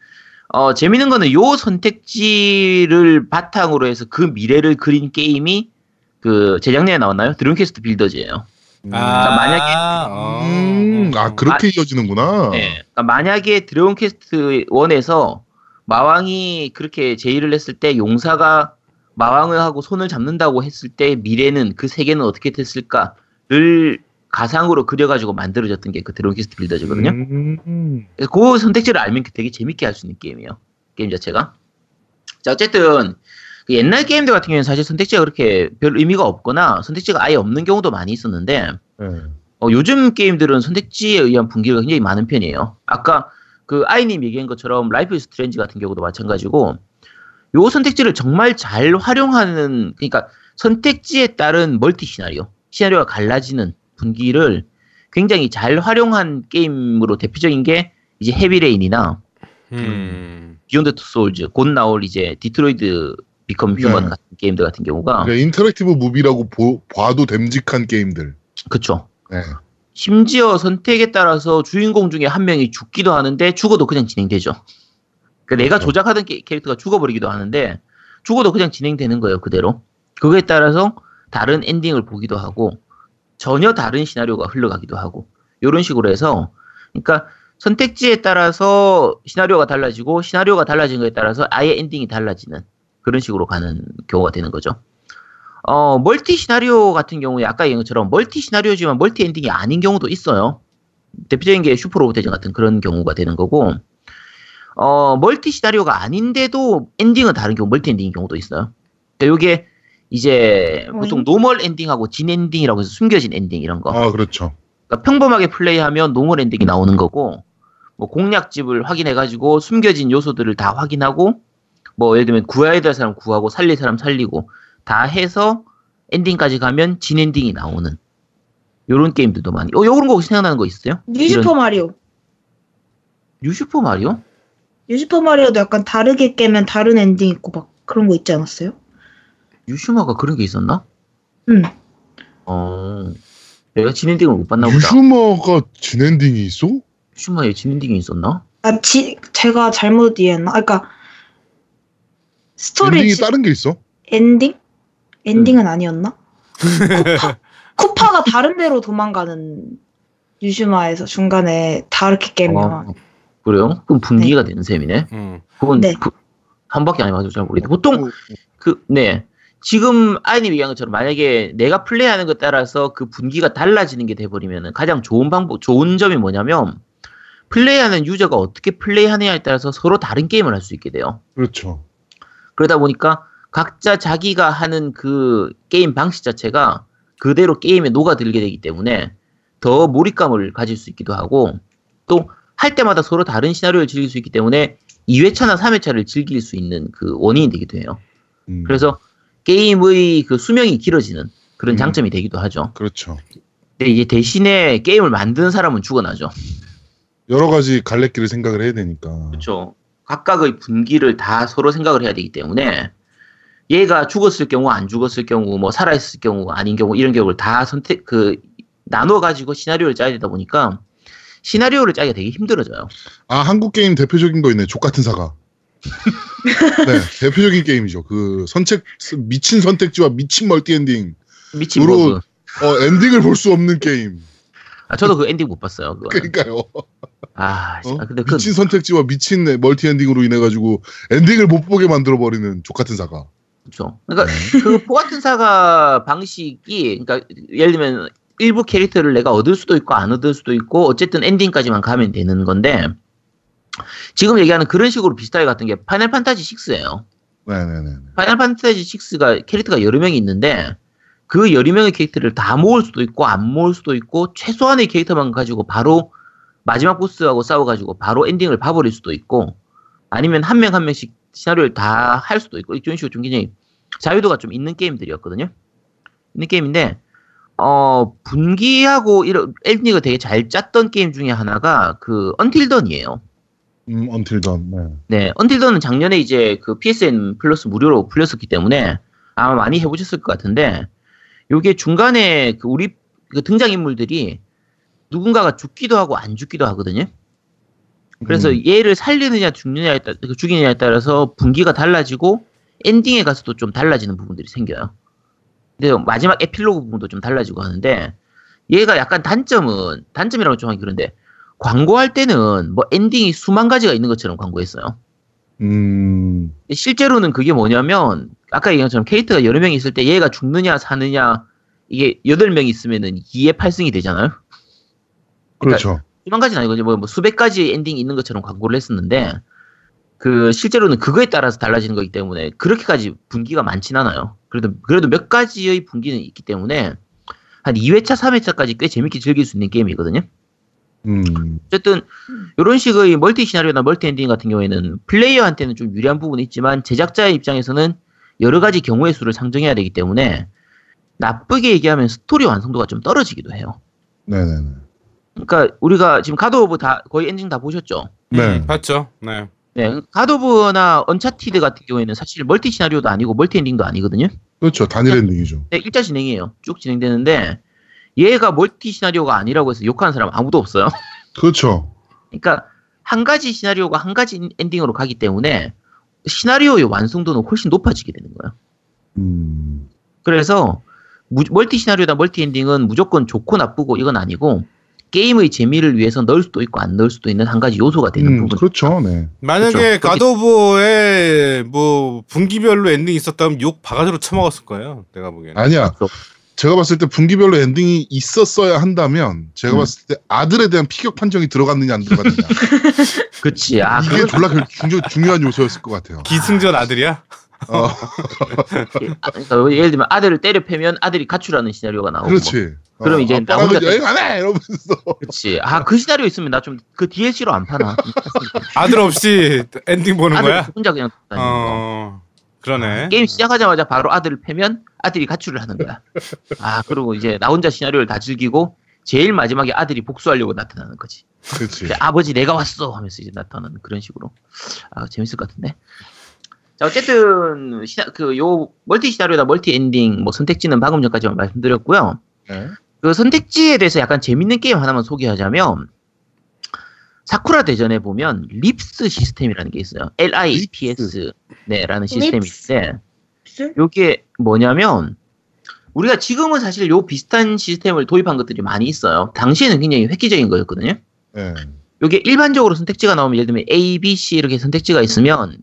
재밌는 거는 요 선택지를 바탕으로 해서 그 미래를 그린 게임이 그 재작년에 나왔나요? 드래곤 퀘스트 빌더즈예요. 그러니까 만약에 그렇게 이어지는구나. 네. 그러니까 만약에 드래곤 퀘스트 1에서 마왕이 그렇게 제의를 했을 때 용사가 마왕을 하고 손을 잡는다고 했을 때 미래는 그 세계는 어떻게 됐을까를 가상으로 그려가지고 만들어졌던 게 그 드래곤 퀘스트 빌더즈거든요. 그 선택지를 알면 되게 재밌게 할 수 있는 게임이에요. 게임 자체가. 자, 어쨌든 그 옛날 게임들 같은 경우는 사실 선택지가 그렇게 별 의미가 없거나 선택지가 아예 없는 경우도 많이 있었는데 요즘 게임들은 선택지에 의한 분기가 굉장히 많은 편이에요. 아까 그 아이님 얘기한 것처럼 라이프 이즈 스트레인지 같은 경우도 마찬가지고 요 선택지를 정말 잘 활용하는, 그러니까 선택지에 따른 멀티 시나리오가 갈라지는 분기를 굉장히 잘 활용한 게임으로 대표적인 게 이제 헤비레인이나 비욘드 투 소울즈, 곧 나올 이제 디트로이트 비컴 휴먼 같은 게임들 같은 경우가 인터랙티브 무비라고 봐도 됨직한 게임들. 그쵸. 네. 심지어 선택에 따라서 주인공 중에 한 명이 죽기도 하는데 죽어도 그냥 진행되죠. 그러니까 내가 조작하던 캐릭터가 죽어버리기도 하는데 죽어도 그냥 진행되는 거예요, 그대로. 그거에 따라서 다른 엔딩을 보기도 하고 전혀 다른 시나리오가 흘러가기도 하고 이런 식으로 해서, 그러니까 선택지에 따라서 시나리오가 달라지고 시나리오가 달라진 거에 따라서 아예 엔딩이 달라지는 그런 식으로 가는 경우가 되는 거죠. 멀티 시나리오 같은 경우에 아까 얘기한 것처럼 멀티 시나리오지만 멀티 엔딩이 아닌 경우도 있어요. 대표적인 게 슈퍼로봇 대전 같은 그런 경우가 되는 거고, 멀티 시나리오가 아닌데도 엔딩은 다른 경우, 멀티 엔딩인 경우도 있어요. 그러니까 이게 이제 보통 노멀 엔딩하고 진 엔딩이라고 해서 숨겨진 엔딩 이런 거. 아, 그렇죠. 그러니까 평범하게 플레이하면 노멀 엔딩이 나오는 거고, 뭐 공략집을 확인해가지고 숨겨진 요소들을 다 확인하고, 뭐 예를 들면 구해야 될 사람 구하고 살릴 사람 살리고 다 해서 엔딩까지 가면 진 엔딩이 나오는 요런 게임들도 많이. 요런 거 혹시 생각나는 거 있어요? 뉴슈퍼 마리오? 뉴슈퍼마리오도 약간 다르게 깨면 다른 엔딩 있고 막 그런 거 있지 않았어요? 유슈마가 그런 게 있었나? 응. 내가 진엔딩을 못 봤나 보다. 유슈마가 진엔딩이 있어? 유슈마에 진엔딩이 있었나? 제가 잘못 이해했나? 그러니까 스토리 엔딩이 다른 게 있어? 엔딩은 아니었나? 쿠파가 다른 데로 도망가는, 유슈마에서 중간에 다르게 깨면 그래요? 그럼 분기가 네. 되는 셈이네. 그건 네. 한 바퀴 안 해봐서 잘 모르겠는데 보통 그 네. 지금 아이님 얘기한 것처럼 만약에 내가 플레이하는 것 따라서 그 분기가 달라지는 게 돼버리면 가장 좋은 방법, 좋은 점이 뭐냐면 플레이하는 유저가 어떻게 플레이하느냐에 따라서 서로 다른 게임을 할 수 있게 돼요. 그렇죠. 그러다 보니까 각자 자기가 하는 그 게임 방식 자체가 그대로 게임에 녹아들게 되기 때문에 더 몰입감을 가질 수 있기도 하고 또 할 때마다 서로 다른 시나리오를 즐길 수 있기 때문에 2회차나 3회차를 즐길 수 있는 그 원인이 되기도 해요. 그래서 게임의 그 수명이 길어지는 그런 장점이 되기도 하죠. 그렇죠. 근데 이제 대신에 게임을 만드는 사람은 죽어나죠. 여러 가지 갈래길을 생각을 해야 되니까. 그렇죠. 각각의 분기를 다 서로 생각을 해야 되기 때문에 얘가 죽었을 경우, 안 죽었을 경우, 뭐 살아있을 경우, 아닌 경우 이런 경우를 다 나눠 가지고 시나리오를 짜야 되다 보니까 시나리오를 짜기가 되게 힘들어져요. 아, 한국 게임 대표적인 거 있네. 족같은 사가. 네, 대표적인 게임이죠. 그 미친 선택지와 미친 멀티엔딩. 미친 버그. 엔딩을 볼 수 없는 게임. 아, 저도 그 엔딩 못 봤어요. 그거는. 그러니까요. 아, 근데 미친 선택지와 미친 멀티엔딩으로 인해 가지고 엔딩을 못 보게 만들어 버리는 족같은 사가. 그렇죠. 그러니까 그 포같은 사가 방식이, 그러니까 예를 들면. 일부 캐릭터를 내가 얻을 수도 있고 안 얻을 수도 있고 어쨌든 엔딩까지만 가면 되는 건데 지금 얘기하는 그런 식으로 비슷하게 같은 게 파이널 판타지 6예요. 네네네. 파이널 판타지 6가 캐릭터가 여러 명이 있는데 그 여러 명의 캐릭터를 다 모을 수도 있고 안 모을 수도 있고 최소한의 캐릭터만 가지고 바로 마지막 보스하고 싸워가지고 바로 엔딩을 봐버릴 수도 있고 아니면 한 명 한 명씩 시나리오를 다 할 수도 있고 이런 식으로 좀 굉장히 자유도가 좀 있는 게임들이었거든요. 있는 게임인데 분기하고 이런 엔딩을 되게 잘 짰던 게임 중에 하나가 그 언틸던이에요. 언틸던. 네, 언틸던은 작년에 이제 그 PSN 플러스 무료로 풀렸었기 때문에 아마 많이 해보셨을 것 같은데 요게 중간에 그 우리 그 등장 인물들이 누군가가 죽기도 하고 안 죽기도 하거든요. 그래서 얘를 살리느냐 죽이느냐에 따라서 분기가 달라지고 엔딩에 가서도 좀 달라지는 부분들이 생겨요. 근데 마지막 에필로그 부분도 좀 달라지고 하는데 얘가 약간 단점이라고 좀 하기 그런데 광고할 때는 뭐 엔딩이 수만 가지가 있는 것처럼 광고했어요. 실제로는 그게 뭐냐면 아까 얘기한 것처럼 캐릭터가 여러 명이 있을 때 얘가 죽느냐 사느냐 이게 8명이 있으면은 2의 8승이 되잖아요. 그러니까 그렇죠. 수만 가지는 아니고 뭐 수백 가지 엔딩이 있는 것처럼 광고를 했었는데 그 실제로는 그거에 따라서 달라지는 거기 때문에 그렇게까지 분기가 많진 않아요. 그래도 몇 가지의 분기는 있기 때문에 한 2회차, 3회차까지 꽤 재밌게 즐길 수 있는 게임이거든요. 어쨌든 이런 식의 멀티 시나리오나 멀티 엔딩 같은 경우에는 플레이어한테는 좀 유리한 부분이 있지만 제작자의 입장에서는 여러 가지 경우의 수를 상정해야 되기 때문에 나쁘게 얘기하면 스토리 완성도가 좀 떨어지기도 해요. 네네네. 그러니까 우리가 지금 갓 오브 다 거의 엔딩 다 보셨죠? 네, 봤죠. 네. 네, 갓 오브나 언차티드 같은 경우에는 사실 멀티 시나리오도 아니고 멀티 엔딩도 아니거든요. 그렇죠. 단일 엔딩이죠. 네, 1차 진행이에요. 쭉 진행되는데 얘가 멀티 시나리오가 아니라고 해서 욕하는 사람 아무도 없어요. 그렇죠. 그러니까 한 가지 시나리오가 한 가지 엔딩으로 가기 때문에 시나리오의 완성도는 훨씬 높아지게 되는 거예요. 그래서 멀티 시나리오나 멀티 엔딩은 무조건 좋고 나쁘고 이건 아니고 게임의 재미를 위해서 넣을 수도 있고 안 넣을 수도 있는 한 가지 요소가 되는 부분. 그렇죠. 네. 만약에 갓 오브에 뭐 분기별로 엔딩이 있었다면 욕 바가지로 처먹었을 거예요. 내가 보기에는. 아니야. 그렇죠. 제가 봤을 때 분기별로 엔딩이 있었어야 한다면 제가 봤을 때 아들에 대한 피격 판정이 들어갔느냐 안 들어갔느냐. 그치. 아, 이게 졸라 중요한 요소였을 것 같아요. 기승전 아들이야? 그러니까 예를 들면 아들을 때려 패면 아들이 가출하는 시나리오가 나오고. 그렇지. 뭐. 그럼 이제 나 혼자 여행 안 해 이러면서. 그렇지. 아, 그 시나리오 있으면 나 좀 그 DLC로 안 파나. 아들 없이 엔딩 보는 아들 거야? 혼자 그냥. 그러네. 게임 시작하자마자 바로 아들을 패면 아들이 가출을 하는 거야. 아, 그리고 이제 나 혼자 시나리오를 다 즐기고 제일 마지막에 아들이 복수하려고 나타나는 거지. 그렇지. 아버지 내가 왔어 하면서 이제 나타나는 그런 식으로. 아, 재밌을 것 같은데. 자, 어쨌든 요 멀티 시나리오나 멀티 엔딩 뭐 선택지는 방금 전까지만 말씀드렸고요. 네. 그 선택지에 대해서 약간 재밌는 게임 하나만 소개하자면 사쿠라 대전에 보면 립스 시스템이라는 게 있어요. LIPS 네라는 시스템이 있는데 요게 뭐냐면 우리가 지금은 사실 요 비슷한 시스템을 도입한 것들이 많이 있어요. 당시에는 굉장히 획기적인 거였거든요. 네. 요게 일반적으로 선택지가 나오면 예를 들면 A, B, C 이렇게 선택지가 있으면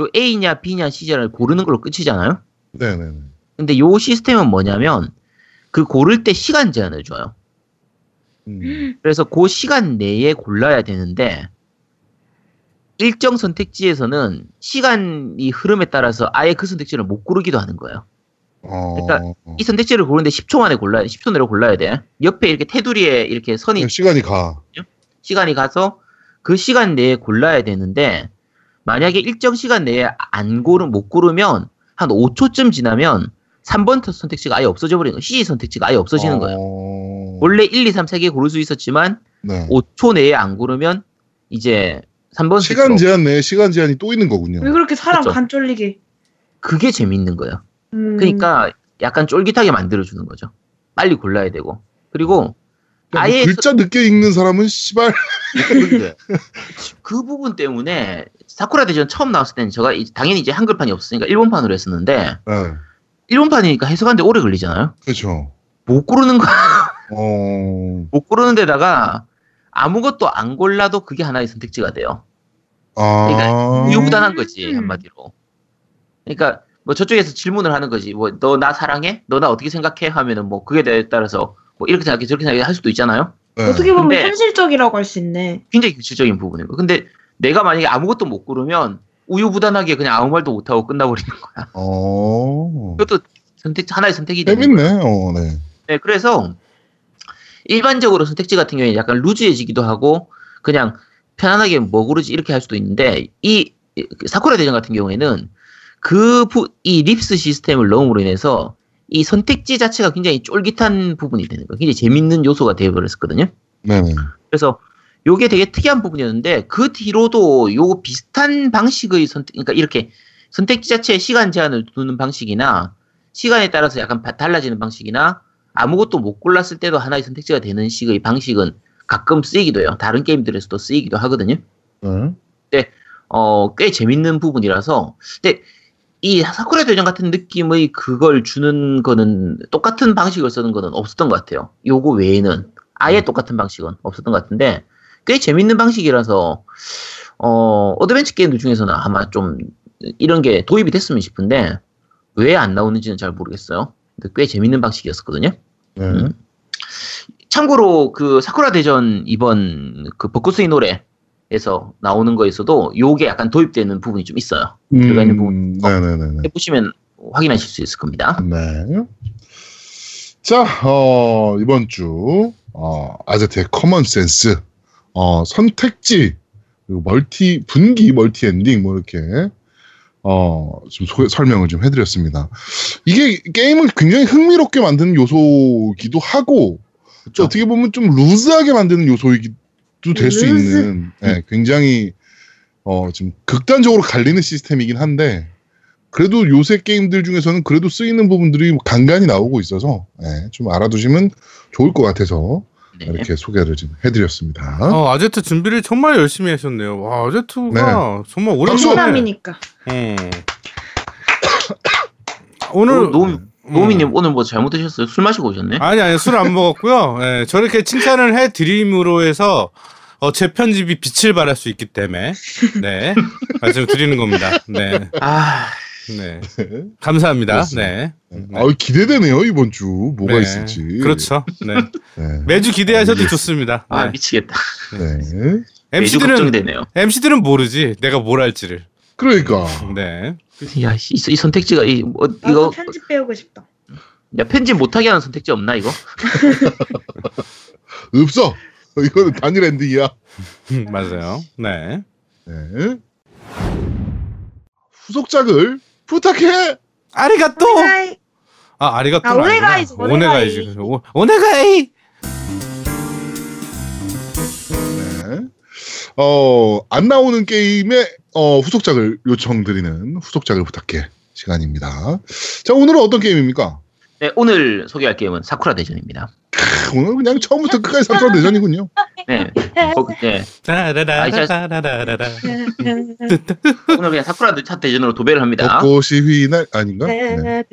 요 A냐 B냐 C냐를 고르는 걸로 끝이잖아요. 네네. 근데 요 시스템은 뭐냐면 그 고를 때 시간 제한을 줘요. 그래서 그 시간 내에 골라야 되는데 일정 선택지에서는 시간이 흐름에 따라서 아예 그 선택지를 못 고르기도 하는 거예요. 그러니까 이 선택지를 고르는데 10초 만에 골라야 10초 내로 골라야 돼. 옆에 이렇게 테두리에 이렇게 선이 시간이 가. 시간이 가서 그 시간 내에 골라야 되는데 만약에 일정 시간 내에 못 고르면 한 5초쯤 지나면 3번 선택지가 아예 없어져 버리는 거예요. C 선택지가 아예 없어지는 거예요. 원래 1, 2, 3, 3개 고를 수 있었지만 네. 5초 내에 안 고르면 이제 3번 시간 제한 내에 시간 제한이 또 있는 거군요. 왜 그렇게 사람 그렇죠? 간 쫄리게. 그게 재밌는 거예요. 그러니까 약간 쫄깃하게 만들어주는 거죠. 빨리 골라야 되고. 그리고 그러니까 아예 글자 늦게 읽는 사람은 씨발. 그 부분 때문에 사쿠라 대전 처음 나왔을 때는 제가 당연히 이제 한글판이 없으니까 일본판으로 했었는데 네. 일본판이니까 해석하는데 오래 걸리잖아요. 그렇죠. 못 고르는 거야. 못 고르는 데다가 아무것도 안 골라도 그게 하나의 선택지가 돼요. 그러니까 유부단한 거지 한마디로. 그러니까 뭐 저쪽에서 질문을 하는 거지. 뭐 너 나 사랑해? 너 나 어떻게 생각해? 하면은 뭐 그게 따라서 뭐 이렇게 생각해 저렇게 생각해 할 수도 있잖아요. 네. 어떻게 보면 현실적이라고 할 수 있네. 굉장히 현실적인 부분이고. 근데 내가 만약에 아무것도 못 고르면 우유부단하게 그냥 아무 말도 못 하고 끝나버리는 거야. 그것도 하나의 선택이 되네. 재밌네. 네. 네, 그래서 일반적으로 선택지 같은 경우에 약간 루즈해지기도 하고 그냥 편안하게 뭐 고르지 이렇게 할 수도 있는데 이 사쿠라 대전 같은 경우에는 이 립스 시스템을 넣음으로 인해서 이 선택지 자체가 굉장히 쫄깃한 부분이 되는 거예요. 굉장히 재밌는 요소가 되어버렸었거든요. 네네. 그래서 요게 되게 특이한 부분이었는데 그 뒤로도 요 비슷한 방식의 그러니까 이렇게 선택지 자체에 시간 제한을 두는 방식이나 시간에 따라서 약간 달라지는 방식이나 아무것도 못 골랐을 때도 하나의 선택지가 되는 식의 방식은 가끔 쓰이기도 해요. 다른 게임들에서도 쓰이기도 하거든요. 근데 꽤 재밌는 부분이라서 근데 이 사쿠라 대전 같은 느낌의 그걸 주는 거는 똑같은 방식을 쓰는 거는 없었던 것 같아요. 요거 외에는 아예 똑같은 방식은 없었던 것 같은데 꽤 재밌는 방식이라서 어드벤처 게임들 중에서는 아마 좀 이런 게 도입이 됐으면 싶은데 왜 안 나오는지는 잘 모르겠어요. 근데 꽤 재밌는 방식이었거든요. 참고로 그 사쿠라 대전 이번 그 벚꽃의 노래에서 나오는 거에서도 요게 약간 도입되는 부분이 좀 있어요. 들어가 있는 부분 해보시면 확인하실 수 있을 겁니다. 네. 자, 이번 주 아제트의 커먼 센스 선택지 그리고 멀티 엔딩 뭐 이렇게 좀 설명을 좀 해드렸습니다. 이게 게임을 굉장히 흥미롭게 만드는 요소이기도 하고 그렇죠. 어떻게 보면 좀 루즈하게 만드는 요소이기도 될 수 있는 네, 굉장히 지금 극단적으로 갈리는 시스템이긴 한데 그래도 요새 게임들 중에서는 그래도 쓰이는 부분들이 간간히 나오고 있어서 네, 좀 알아두시면 좋을 것 같아서 네. 이렇게 소개를 좀 해드렸습니다. 아제트 준비를 정말 열심히 하셨네요. 와, 아제트가 네. 정말 오랜만에. 오늘 노미님 오늘 뭐 잘못 드셨어요? 술 마시고 오셨네? 아니 술 안 먹었고요. 네, 저렇게 칭찬을 해드림으로 해서 제 편집이 빛을 발할 수 있기 때문에 네 말씀드리는 겁니다. 네. 네. 감사합니다. 그렇습니다. 네. 기대되네요, 이번 주. 뭐가 네. 있을지. 그렇죠. 네. 네. 매주 기대하셔도 좋습니다. 네. 미치겠다. 네. MC들은, 걱정되네요. MC들은 모르지. 내가 뭘 할지를. 그러니까. 네. 야, 이 선택지가, 이거. 편집 배우고 싶다. 야, 편집 못하게 하는 선택지 없나, 이거? 없어! 이거는 단일 엔딩이야. 맞아요. 네. 네. 후속작을 부탁해! 아리가또! 오네가이. 아리가또. 오네가이지. 오네가이지. 오네가이! 네. 안 나오는 게임의 후속작을 요청드리는 후속작을 부탁해 시간입니다. 자, 오늘은 어떤 게임입니까? 네, 오늘 소개할 게임은 사쿠라 대전입니다. 오늘 그냥 처음부터 끝까지 사쿠라 대전이군요. 네. 네. 오늘 그냥 사쿠라 대전으로 도배를 합니다. 벚꽃이 휘날 아닌가? 네.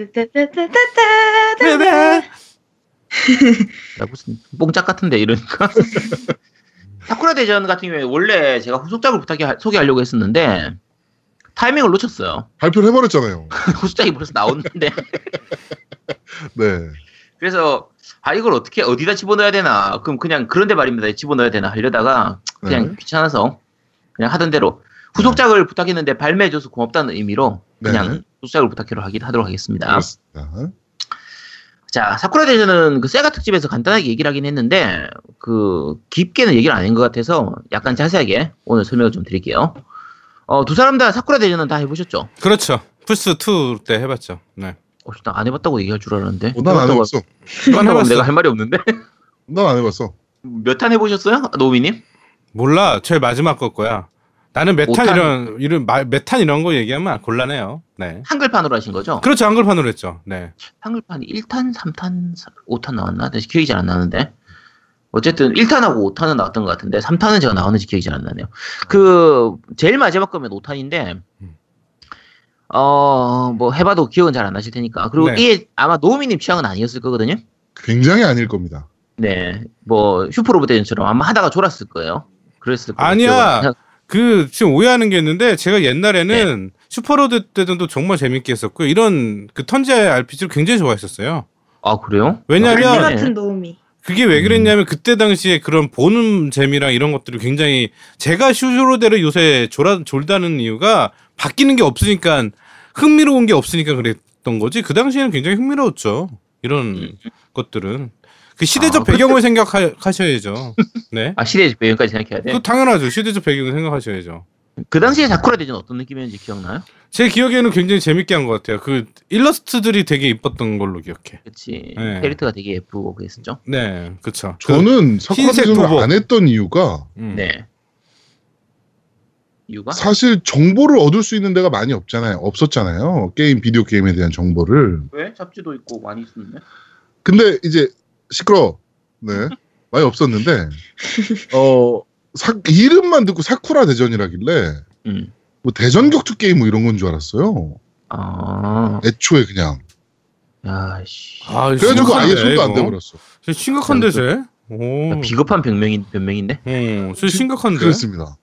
무슨 뽕짝 같은데 이러니까. 사쿠라 대전 같은 경우에 원래 제가 후속작을 소개하려고 했었는데 타이밍을 놓쳤어요. 발표를 해버렸잖아요. 후속작이 벌써 나왔는데. 네. 그래서 아 이걸 어떻게 어디다 집어넣어야 되나? 그럼 그냥 그런데 말입니다. 집어넣어야 되나 하려다가 그냥 네. 귀찮아서 그냥 하던 대로 후속작을 네. 부탁했는데 발매해줘서 고맙다는 의미로 그냥 네. 후속작을 부탁해로 하도록 하겠습니다. 그렇습니다. 자, 사쿠라 대전은 그 세가 특집에서 간단하게 얘기를 하긴 했는데, 깊게는 얘기를 안 한 것 같아서 약간 자세하게 오늘 설명을 좀 드릴게요. 두 사람 다 사쿠라 대전은 다 해보셨죠? 그렇죠. 플스2 때 해봤죠. 네. 나 안 해봤다고 얘기할 줄 알았는데. 난 안 해봤어. 난 해봤어. 내가 할 말이 없는데? 난 안 해봤어. 몇 탄 해보셨어요? 노우미님? 몰라. 제일 마지막 걸 거야. 나는 메탄 이런 거 얘기하면 곤란해요. 네. 한글판으로 하신 거죠? 그렇죠. 한글판으로 했죠. 네. 한글판이 1탄, 3탄, 5탄 나왔나? 기억이 잘 안 나는데. 어쨌든 1탄하고 5탄은 나왔던 것 같은데 3탄은 제가 나오는지 기억이 잘 안 나네요. 제일 마지막 거면 5탄인데 뭐 해봐도 기억은 잘 안 나실 테니까. 그리고 네. 이게 아마 노우미님 취향은 아니었을 거거든요. 굉장히 아닐 겁니다. 네. 뭐 슈퍼로봇 대전처럼 아마 하다가 졸았을 거예요. 그랬을 거예요. 아니야. 지금 오해하는 게 있는데, 제가 옛날에는 네. 슈퍼로드 대전도 정말 재밌게 했었고, 이런 턴제 RPG를 굉장히 좋아했었어요. 아, 그래요? 왜냐면, 그게 왜 그랬냐면, 그때 당시에 그런 보는 재미랑 이런 것들이 굉장히, 제가 슈퍼로드를 요새 졸다는 이유가, 바뀌는 게 없으니까, 흥미로운 게 없으니까 그랬던 거지, 그 당시에는 굉장히 흥미로웠죠. 이런 것들은. 그 시대적 배경을 생각하셔야죠. 네. 아, 시대적 배경까지 생각해야 돼? 그 당연하죠. 시대적 배경을 생각하셔야죠. 그 당시에 사쿠라 대전 어떤 느낌이었는지 기억나요? 제 기억에는 굉장히 재밌게 한 것 같아요. 그 일러스트들이 되게 이뻤던 걸로 기억해. 그치. 네. 캐릭터가 되게 예쁘고 그랬었죠. 네, 그쵸. 저는 사쿠라 대전을 안 했던 이유가 네. 이유가? 사실 정보를 얻을 수 있는 데가 많이 없었잖아요. 비디오 게임에 대한 정보를. 왜? 잡지도 있고 많이 있었는데. 근데 이제 시끄러워. 네. 많이 없었는데, 이름만 듣고 사쿠라 대전이라길래, 뭐 대전 격투 게임 뭐 이런 건 줄 알았어요. 아. 애초에 그냥. 그래가지고 아예 손도 안 대버렸어. 심각한데, 쟤? 비겁한 변명인데? 심각한데. 그렇습니다.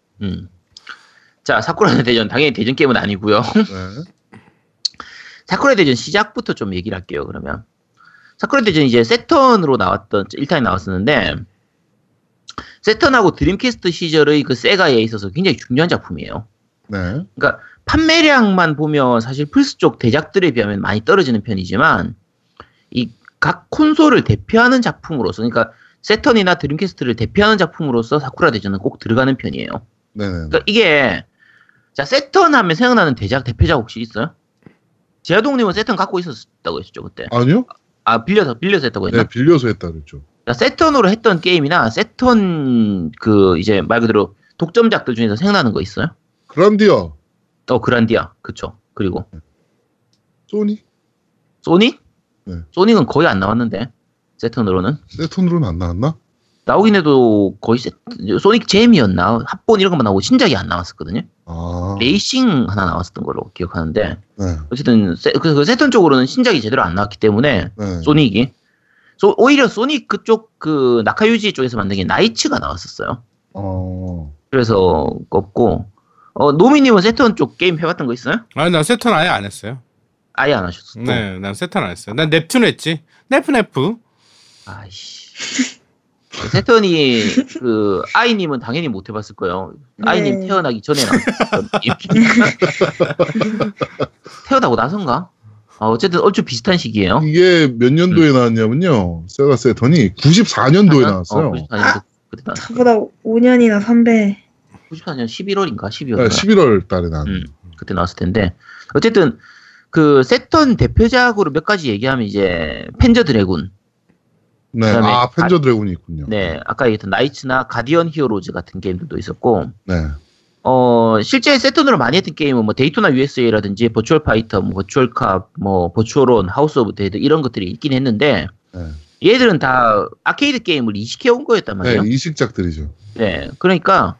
자, 사쿠라 대전, 당연히 대전 게임은 아니고요. 네. 사쿠라 대전 시작부터 좀 얘기를 할게요, 그러면. 사쿠라 대전 이제 세턴으로 나왔던 1탄이 나왔었는데 세턴하고 드림캐스트 시절의 그 세가에 있어서 굉장히 중요한 작품이에요. 네. 그러니까 판매량만 보면 사실 플스 쪽 대작들에 비하면 많이 떨어지는 편이지만 이 각 콘솔을 대표하는 작품으로서 그러니까 세턴이나 드림캐스트를 대표하는 작품으로서 사쿠라 대전은 꼭 들어가는 편이에요. 네. 그러니까 이게 자 세턴 하면 생각나는 대표작 혹시 있어요? 제아동님은 세턴 갖고 있었다고 했었죠 그때? 아니요. 아, 빌려서 했다고 했나? 네, 빌려서 했다 그랬죠. 세턴으로 했던 게임이나 세턴 이제 말 그대로 독점작들 중에서 생각나는 거 있어요? 그란디아. 그란디아. 그쵸. 그리고. 네. 소니? 소니? 네. 소닉은 거의 안 나왔는데. 세턴으로는. 세턴으로는 안 나왔나? 나오긴 해도 거의 소닉 잼이었나? 합본 이런 것만 나오고 신작이 안 나왔었거든요. 아. 레이싱 하나 나왔었던 걸로 기억하는데 네. 어쨌든 세턴 쪽으로는 신작이 제대로 안 나왔기 때문에 네. 소닉이 오히려 소닉 그쪽 나카유지 쪽에서 만든 게 나이츠가 나왔었어요. 그래서 없고 노미님은 세턴 쪽 게임 해봤던 거 있어요? 아니 난 세턴 아예 안 했어요. 아예 안 하셨어? 네, 난 세턴 안 했어요. 난 넵튠 했지. 네프네프. 아이씨. 세턴이 아이님은 당연히 못 해봤을 거예요. 네. 아이님 태어나기 전에 나왔던 태어나고 나선가? 어쨌든 얼추 비슷한 시기예요. 이게 몇 년도에 나왔냐면요. 세가 세턴이 94년도에 나왔어요. 94년도 그때 나왔어요. 저보다 5년이나 선배. 94년 11월인가? 12월. 네, 11월 달에 나왔. 그때 나왔을 텐데 어쨌든 세턴 대표작으로 몇 가지 얘기하면 이제 펜저 드래곤. 네, 펜저 드래곤이 있군요. 네, 아까 얘기했던 나이츠나 가디언 히어로즈 같은 게임들도 있었고, 네. 실제 세턴으로 많이 했던 게임은 뭐 데이토나 USA라든지 버추얼 파이터, 뭐 버추얼 캅, 뭐 버추얼온, 하우스 오브 데드 이런 것들이 있긴 했는데, 네. 얘들은 다 아케이드 게임을 이식해 온 거였단 말이에요. 네, 이식작들이죠. 네, 그러니까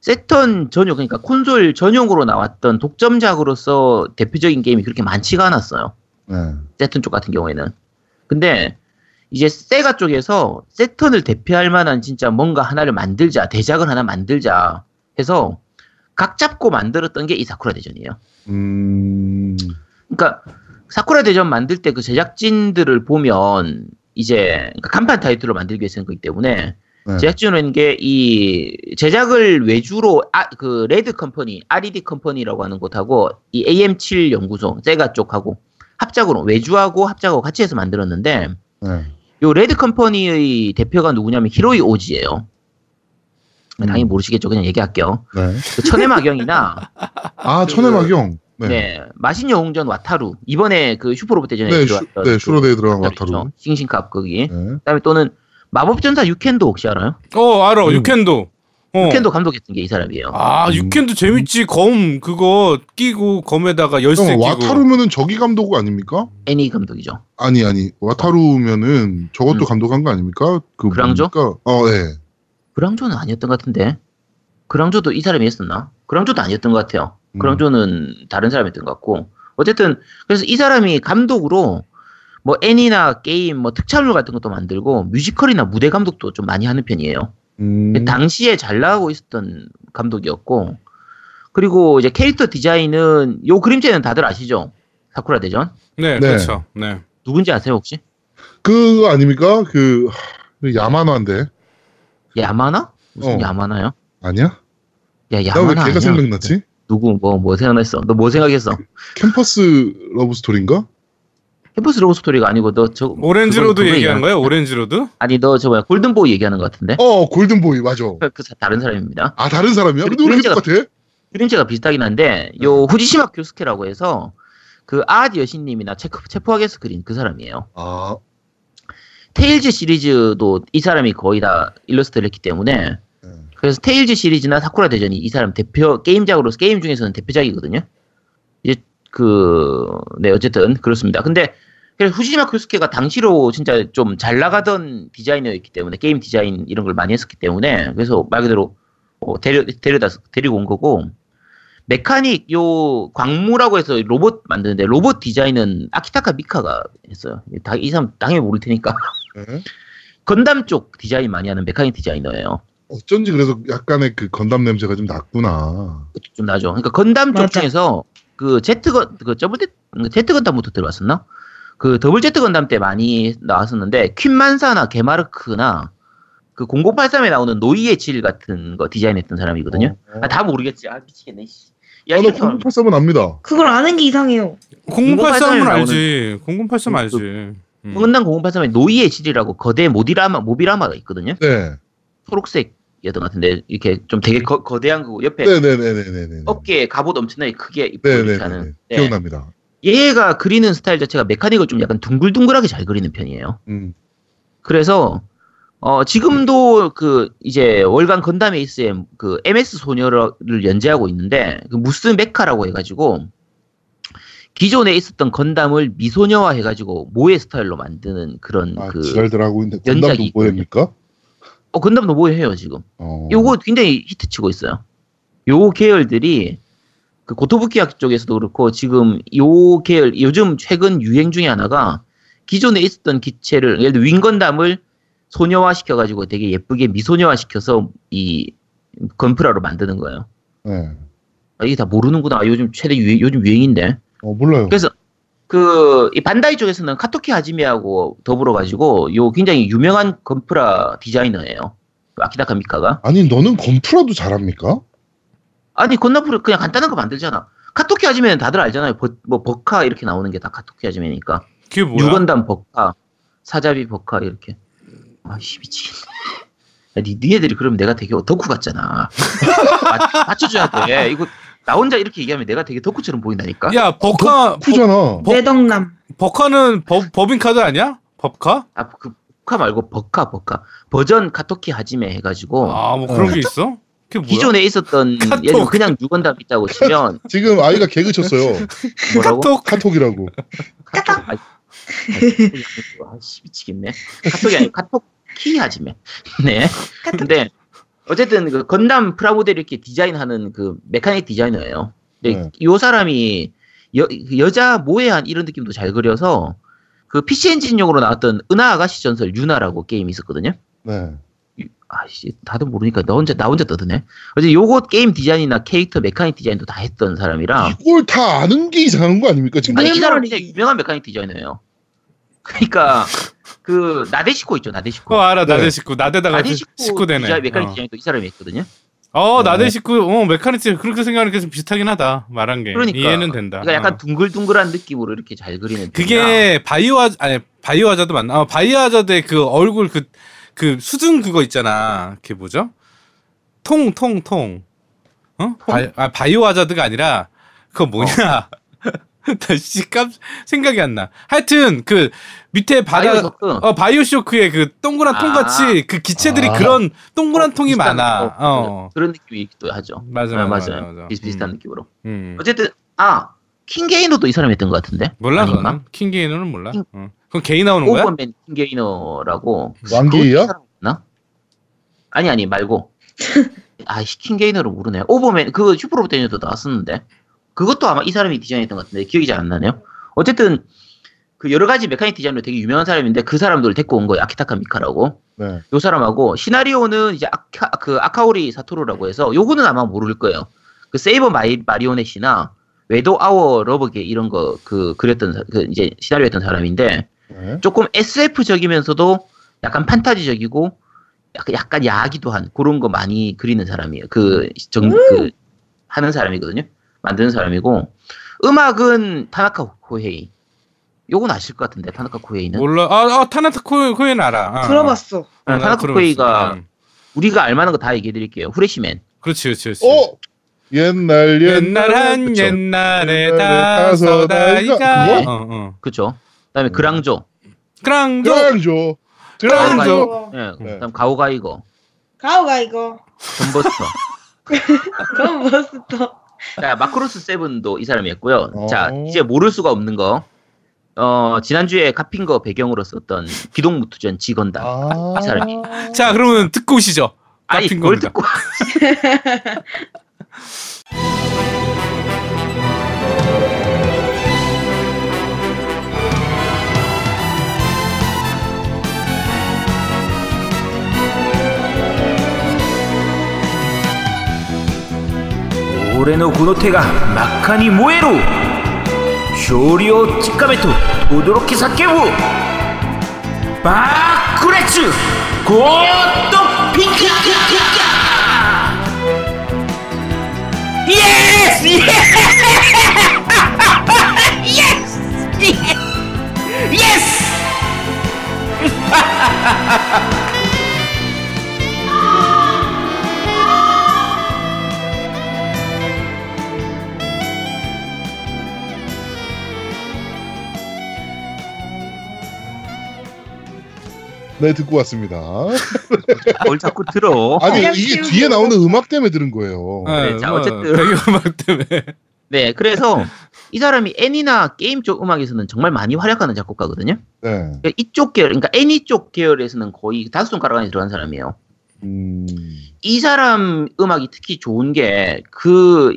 세턴 전용, 그러니까 콘솔 전용으로 나왔던 독점작으로서 대표적인 게임이 그렇게 많지가 않았어요. 네. 세턴 쪽 같은 경우에는. 근데 이제 세가 쪽에서 세턴을 대표할 만한 진짜 뭔가 하나를 만들자, 대작을 하나 만들자 해서 각 잡고 만들었던 게 이 사쿠라 대전이에요. 그러니까 사쿠라 대전 만들 때 그 제작진들을 보면 이제 간판 타이틀로 만들기 위해서 한 거기 때문에 네. 제작진은 게 이 제작을 외주로 그 레드 컴퍼니, RED 컴퍼니라고 하는 곳하고 이 AM7 연구소, 세가 쪽하고 합작으로 외주하고 합작하고 같이 해서 만들었는데 네. 요 레드 컴퍼니의 대표가 누구냐면 히로이 오지예요. 당연히 모르시겠죠. 그냥 얘기할게요. 네. 그 천의 마경이나 아 천의 마경. 네. 네. 마신여 홍전 와타루 이번에 그 슈퍼로봇 대전에 네, 들어왔던 네 슈로데이 들어간 와타루 싱싱캅 거기. 네. 그다음에 또는 마법전사 유켄도 혹시 알아요? 어 알아. 유켄도. 유켄도 감독했던 게 이 사람이에요. 아 유켄도 재밌지. 검 그거 끼고 검에다가 열쇠 끼고. 와타루면은 저기 감독 아닙니까? 애니 감독이죠. 아니 와타루면은 저것도 감독한 거 아닙니까? 그 그랑조? 어 예. 네. 그랑조는 아니었던 것 같은데. 그랑조도 이 사람이 했었나? 그랑조도 아니었던 것 같아요. 그랑조는 다른 사람이었던 것 같고. 어쨌든 그래서 이 사람이 감독으로 뭐 애니나 게임 뭐 특촬물 같은 것도 만들고 뮤지컬이나 무대 감독도 좀 많이 하는 편이에요. 당시에 잘 나가고 있었던 감독이었고. 그리고 이제 캐릭터 디자인은 요 그림체는 다들 아시죠? 사쿠라 대전? 네, 그렇죠. 네. 누군지 아세요 혹시? 그거 아닙니까? 그 야마나인데. 야마나? 무슨 야마나요? 아니야? 야 야마나. 나 왜 걔가 생각났지? 누구 뭐 생각났어? 너 뭐 생각했어? 캠퍼스 러브 스토리인가? 캠퍼스 러브 스토리가 아니고 너 저 오렌지로드 얘기한 거야? 오렌지로드? 아니 너 저거 골든보이 얘기하는 것 같은데? 어 골든보이 맞아. 그 다른 사람입니다. 아 다른 사람이야? 근데 왜 똑같아? 그림체가 비슷하긴 한데 요 후지시마 교스케라고 해서 그 아아디 여신님이나 체포하게스 그린 그 사람이에요. 아. 테일즈 시리즈도 이 사람이 거의 다 일러스트를 했기 때문에 그래서 테일즈 시리즈나 사쿠라 대전이 이 사람 대표 게임작으로 게임 중에서는 대표작이거든요. 이제 네 어쨌든 그렇습니다. 근데 그래서 후지시마 교스케가 당시로 진짜 좀 잘 나가던 디자이너였기 때문에 게임 디자인 이런 걸 많이 했었기 때문에 그래서 말 그대로 데리고 온 거고 메카닉 요 광무라고 해서 로봇 만드는데 로봇 디자인은 아키타카 미카가 했어요. 이 사람 당연히 모를 테니까. 건담 쪽 디자인 많이 하는 메카닉 디자이너예요. 어쩐지 그래서 약간의 그 건담 냄새가 좀 났구나. 좀 나죠. 그러니까 건담 맞아. 쪽 중에서 그 제트 건담부터 들어왔었나? 그 더블 제트 건담 때 많이 나왔었는데 퀸만사나 게마르크나 그 0083에 나오는 노이의 질 같은 거 디자인했던 사람이거든요. 아, 다 모르겠지. 아 미치겠네. 야, 나 0083은 압니다. 그걸 아는 게 이상해요. 0083은 알지. 0083 알지. 은단 0083에 노이의 질이라고 거대 모빌아마가 있거든요. 네. 초록색이었던 것 같은데 이렇게 좀 되게 거대한 거고 옆에 어깨에 갑옷 엄청나게 크게 입고 이렇게 하는. 네. 기억납니다. 얘가 그리는 스타일 자체가 메카닉을 좀 약간 둥글둥글하게 잘 그리는 편이에요. 그래서 지금도 그 이제 월간 건담 에이스의 그 MS 소녀를 연재하고 있는데 그 무스 메카라고 해가지고 기존에 있었던 건담을 미소녀화 해가지고 모의 스타일로 만드는 그런 그 지랄들하고 있는데 건담도 모해입니까? 건담도 모해해요 지금. 요거 굉장히 히트치고 있어요. 요 계열들이 그 고토부키학 쪽에서도 그렇고 지금 요 계열 요즘 최근 유행 중에 하나가 기존에 있었던 기체를 예를 들어 윙건담을 소녀화 시켜가지고 되게 예쁘게 미소녀화 시켜서 이 건프라로 만드는 거예요. 네. 아, 이게 다 모르는구나. 요즘 요즘 유행인데. 몰라요. 그래서 그 이 반다이 쪽에서는 카토키 하지미하고 더불어가지고 요 굉장히 유명한 건프라 디자이너예요. 아키다카 미카가. 아니 너는 건프라도 잘합니까? 아니 건프라 그냥 간단한 거 만들잖아. 카토키 하지미는 다들 알잖아요. 버카 이렇게 나오는 게 다 카토키 하지미니까. 그게 뭐야? 유건담 버카, 사자비 버카 이렇게. 아씨 미치겠네. 니네들이 그러면 내가 되게 덕후 같잖아. 맞춰줘야 돼. 이거 나 혼자 이렇게 얘기하면 내가 되게 덕후처럼 보인다니까. 야 버카 덕후잖아. 내덕남. 버카는 법인카드 아니야? 법카? 아 그 법카 말고 버카 버전 카토키 하지메 해가지고. 아 뭐 그런 게 있어? 그게 뭐야? 기존에 있었던 얘는 그냥 유건담 있다고 치면 지금 아이가 개그 쳤어요. 뭐라고? 카톡이라고. 카톡. 아씨 미치겠네. 카톡이 아니고 카톡. 키 하지매. 네. 근데 어쨌든 그 건담 프라모델 이렇게 디자인하는 그 메카닉 디자이너예요. 네. 이 사람이 여자 모해한 이런 느낌도 잘 그려서 그 PC 엔진용으로 나왔던 은하 아가씨 전설 유나라고 게임이 있었거든요. 네. 아씨 다들 모르니까 나 혼자 떠드네. 어제 요거 게임 디자인이나 캐릭터 메카닉 디자인도 다 했던 사람이라 이걸 다 아는 게 이상한 거 아닙니까 지금? 아니, 이 사람이 진짜 유명한 메카닉 디자이너예요. 그러니까 그 나데시코 있죠, 나데시코. 알아, 나데시코. 네. 나데다가 나데시코 되네. 메카닉 디자인도 이 사람이 했거든요. 나데시코, 메카닉 디자인 그렇게 생각하니까 좀 비슷하긴 하다 말한 게. 그러니까, 이해는 된다. 그러니까 약간 둥글둥글한 느낌으로 이렇게 잘 그리는. 그게 바이오하자드 맞나? 바이오하자드의 그 얼굴 그 수준 그거 있잖아. 그게 뭐죠? 바이오하자드가 아니라 그거 뭐냐? 다시 생각이 안 나. 하여튼 그 밑에 바이오쇼크의 그 동그란 통같이 그 기체들이 그런 동그란 통이 많아. 그런 느낌이 또 하죠. 맞아요. 비슷한 느낌으로. 어쨌든 킹게이너도 이 사람이 했던 것 같은데. 몰라. 킹게이너는 몰라. 그럼 게이 나오는 거야? 오버맨 킹게이너라고. 왕게이요? 아니 말고. 킹게이너를 모르네. 오버맨 그 슈퍼로봇 대전도 나왔었는데. 그것도 아마 이 사람이 디자인했던 것 같은데 기억이 잘 안 나네요. 어쨌든 그 여러 가지 메카닉 디자인으로 되게 유명한 사람인데 그 사람들을 데리고 온 거예요. 아키타카 미카라고. 네. 요 사람하고 시나리오는 이제 아카오리 사토루라고 해서 요거는 아마 모를 거예요. 그 세이버 마리오넷이나 웨도 아워 러버게 이런 거 그렸던 그 이제 시나리오 했던 사람인데 네. 조금 SF적이면서도 약간 판타지적이고 약간 야하기도 한 그런 거 많이 그리는 사람이에요. 그 하는 사람이거든요. 만드는 사람이고 음악은 타나카 코헤이. 요건 아실 것 같은데 타나카 코헤이는 몰라. 타나카 코헤이는 알아. 들어봤어. 타나카 코헤이가 우리가 알만한 거 다 얘기해 드릴게요. 후레시맨. 그렇지. 옛날에 다섯 아이가. 그렇죠. 그다음에 그랑조. 그다음 가오가이거. 건버스터. 자, 마크로스 세븐도 이 사람이 했고요. 자, 이제 모를 수가 없는 거. 지난주에 갚힌 거 배경으로 썼던 기동무투전 지건다. 이 사람이. 자, 그러면 듣고 오시죠. 아니, 그걸 듣고.俺のこの手が真っ赤に燃えろ勝利をつかめと驚き叫ぶバークレッシュゴーッドピカイエスイエスイエスイエスイエスイエス네, 듣고 왔습니다. 뭘 자꾸 들어? 아니, 이게 뒤에 나오는 음악 때문에 들은 거예요. 네, 자, 어쨌든. 음악 때문에. 네, 그래서 이 사람이 애니나 게임 쪽 음악에서는 정말 많이 활약하는 작곡가거든요. 네. 그러니까 이쪽 계열, 그러니까 애니 쪽 계열에서는 거의 다섯 손가락 안에 들어간 사람이에요. 이 사람 음악이 특히 좋은 게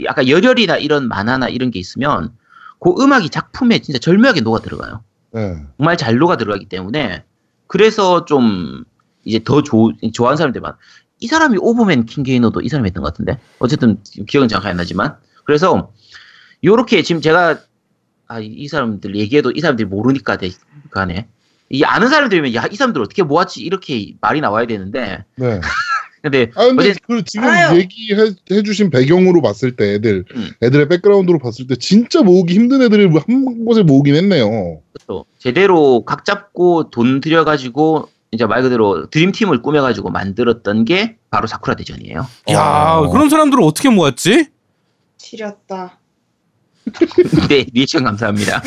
약간 열혈이나 이런 만화나 이런 게 있으면 그 음악이 작품에 진짜 절묘하게 녹아 들어가요. 네. 정말 잘 녹아 들어가기 때문에 그래서 좀 이제 더 좋아하는 사람들 많아. 이 사람이 오버맨 킹게이너도 이 사람이 했던 것 같은데 어쨌든 기억은 정확히 안 나지만 그래서 요렇게 지금 제가 이 사람들 얘기해도 이 사람들이 모르니까 간에 이 아는 사람들이면 이 사람들 어떻게 모았지 이렇게 말이 나와야 되는데 네. 근데 지금 얘기해주신 배경으로 봤을 때 애들의 백그라운드로 봤을 때 진짜 모으기 힘든 애들을 한 곳에 모으긴 했네요. 그렇죠. 제대로 각 잡고 돈 들여가지고 이제 말 그대로 드림팀을 꾸며가지고 만들었던 게 바로 사쿠라 대전이에요. 야 그런 사람들을 어떻게 모았지? 지렸다. 네, 리액션 감사합니다.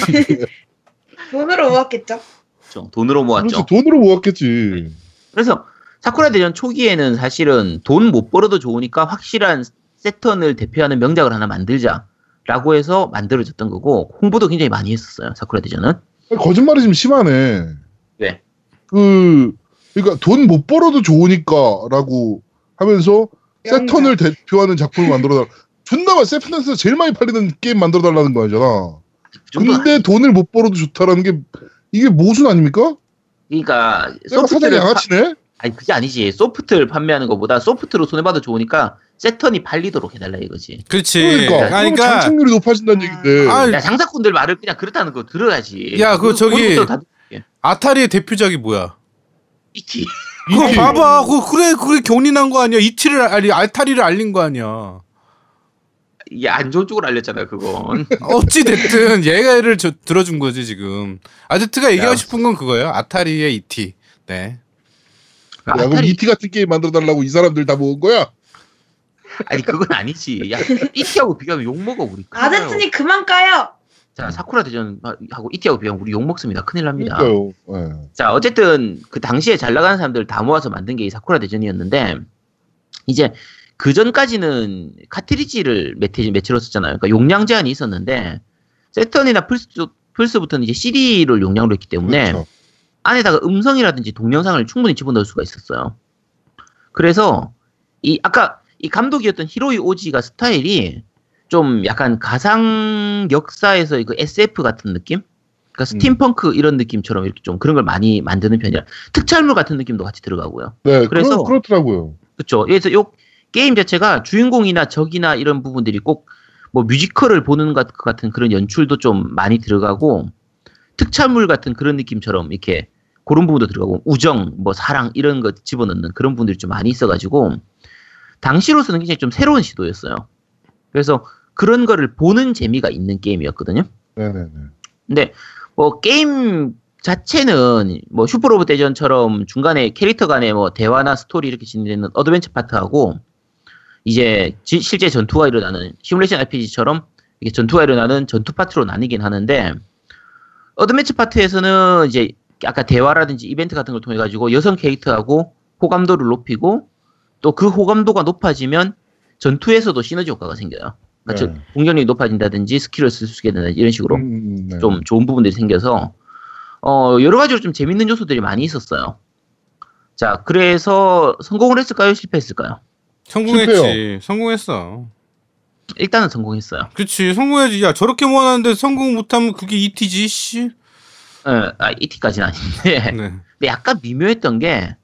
돈으로 모았겠죠? 그렇죠. 돈으로 모았죠. 돈으로 모았겠지. 그래서 사쿠라 대전 초기에는 사실은 돈 못 벌어도 좋으니까 확실한 세턴을 대표하는 명작을 하나 만들자라고 해서 만들어졌던 거고 홍보도 굉장히 많이 했었어요. 사쿠라 대전은. 거짓말이 좀 심하네. 왜? 그러니까 돈 못 벌어도 좋으니까라고 하면서 세턴을 대표하는 작품을 만들어달라. 존나 세턴에서 제일 많이 팔리는 게임 만들어달라는 거 아니잖아. 근데 돈을 못 벌어도 좋다라는 게 이게 모순 아닙니까? 그러니까 소프트를 양아치네? 아니 그게 아니지. 소프트를 판매하는 것보다 소프트로 손해봐도 좋으니까 세턴이 팔리도록 해달라 이거지. 그렇지. 그러니까 장착률이 높아진다는 얘기인데. 야, 장사꾼들 말을 그냥 그렇다는 거 들어야지. 야, 그 저기 아타리의 대표작이 뭐야? 이티. 그거 봐봐. 그래 경린한 거 아니야? 이티를 아타리를 알린 거 아니야? 이게 안 좋은 쪽으로 알렸잖아요, 그건. 어찌 됐든 얘를 들어준 거지 지금. 아저트가 얘기하고 싶은 건 그거예요. 아타리의 이티. 네. 야, 그럼 아타리... 이티 같은 게임 만들어달라고 이 사람들 다 모은 거야? 아니 그건 아니지. 야, 이티하고 비교하면 욕먹어 우리. 아저트님 그만 까요. 자, 사쿠라 대전하고 이티하고 비교하면 우리 욕먹습니다. 큰일 납니다. 네. 자, 어쨌든 그 당시에 잘 나가는 사람들 다 모아서 만든 게 이 사쿠라 대전이었는데, 이제 그 전까지는 카트리지를 매체로 썼잖아요. 그러니까 용량 제한이 있었는데 세턴이나 플스부터는 이제 CD를 용량으로 했기 때문에, 그렇죠, 안에다가 음성이라든지 동영상을 충분히 집어넣을 수가 있었어요. 그래서 아까 이 감독이었던 히로이 오지가 스타일이 좀 약간 가상 역사에서 그 SF 같은 느낌? 그러니까 스팀펑크 이런 느낌처럼 이렇게 좀 그런 걸 많이 만드는 편이라 특촬물 같은 느낌도 같이 들어가고요. 네, 그래서 그렇더라고요. 그렇죠. 그래서 요 게임 자체가 주인공이나 적이나 이런 부분들이 꼭 뭐 뮤지컬을 보는 것 같은 그런 연출도 좀 많이 들어가고, 특촬물 같은 그런 느낌처럼 이렇게 그런 부분도 들어가고, 우정, 뭐 사랑 이런 것 집어넣는 그런 부분들이 좀 많이 있어가지고 당시로서는 굉장히 좀 새로운 시도였어요. 그래서 그런 거를 보는 재미가 있는 게임이었거든요. 네네네. 근데 뭐 게임 자체는 뭐 슈퍼로봇 대전처럼 중간에 캐릭터 간의 뭐 대화나 스토리 이렇게 진행되는 어드벤처 파트하고, 이제 실제 전투가 일어나는 시뮬레이션 RPG처럼 이게 전투가 일어나는 전투 파트로 나뉘긴 하는데, 어드벤처 파트에서는 이제 아까 대화라든지 이벤트 같은 걸 통해 가지고 여성 캐릭터하고 호감도를 높이고, 또 그 호감도가 높아지면 전투에서도 시너지 효과가 생겨요. 그러니까 네, 공격력이 높아진다든지 스킬을 쓸 수 있게 된다든지 이런 식으로 네, 좀 좋은 부분들이 생겨서 여러 가지로 좀 재밌는 요소들이 많이 있었어요. 자, 그래서 성공을 했을까요? 실패했을까요? 성공했지. 실패요. 성공했어. 일단은 성공했어요. 그치, 성공해야지. 야, 저렇게 모아놨는데 성공 못하면 그게 이티지, 씨. 네, 아, 이티까지는 아닌데. 네. 근데 약간 미묘했던 게,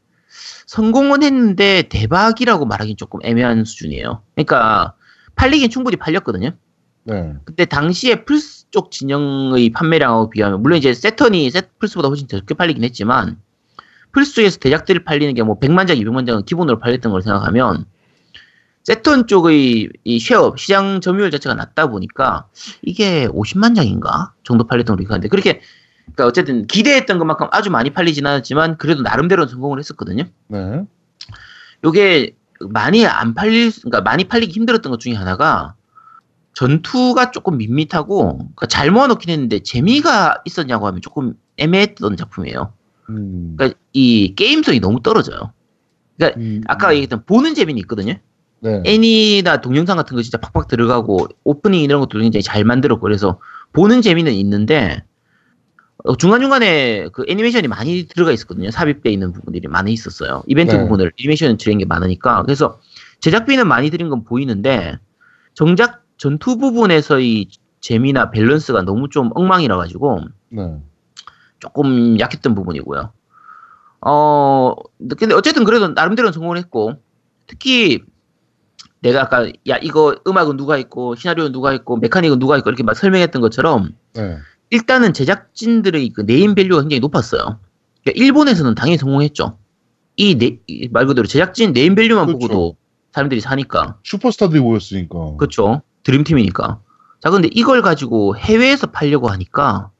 성공은 했는데 대박이라고 말하기는 조금 애매한 수준이에요. 그러니까, 팔리긴 충분히 팔렸거든요. 네. 근데 당시에 플스 쪽 진영의 판매량하고 비하면, 물론 이제 세턴이 플스보다 훨씬 적게 팔리긴 했지만, 플스 쪽에서 대작들이 팔리는 게 뭐 100만 장, 200만 장은 기본으로 팔렸던 걸 생각하면, 세턴 쪽의 이 쉐어, 시장 점유율 자체가 낮다 보니까, 이게 50만 장인가? 정도 팔렸던 걸로 기억하는데, 그렇게, 그니까 어쨌든 기대했던 것만큼 아주 많이 팔리진 않았지만, 그래도 나름대로는 성공을 했었거든요. 네. 요게 그니까 많이 팔리기 힘들었던 것 중에 하나가, 전투가 조금 밋밋하고, 그러니까 잘 모아놓긴 했는데, 재미가 있었냐고 하면 조금 애매했던 작품이에요. 그니까 이 게임성이 너무 떨어져요. 그니까 아까 얘기했던 보는 재미는 있거든요. 네. 애니나 동영상 같은 거 진짜 팍팍 들어가고 오프닝 이런 것도 굉장히 잘 만들었고, 그래서 보는 재미는 있는데 중간중간에 그 애니메이션이 많이 들어가 있었거든요. 삽입되어 있는 부분들이 많이 있었어요. 이벤트 네, 부분을 애니메이션을 줄인 게 많으니까. 그래서 제작비는 많이 들인 건 보이는데 정작 전투 부분에서의 재미나 밸런스가 너무 좀 엉망이라 가지고 네, 조금 약했던 부분이고요. 근데 어쨌든 그래도 나름대로는 성공을 했고, 특히 내가 아까 야 이거 음악은 누가 있고 시나리오는 누가 있고 메카닉은 누가 있고 이렇게 막 설명했던 것처럼 네, 일단은 제작진들의 그 네임 밸류가 굉장히 높았어요. 그러니까 일본에서는 당연히 성공했죠. 이 말 그대로 제작진 네임 밸류만 그렇죠, 보고도 사람들이 사니까. 슈퍼스타들이 모였으니까. 그렇죠. 드림팀이니까. 자, 근데 이걸 가지고 해외에서 팔려고 하니까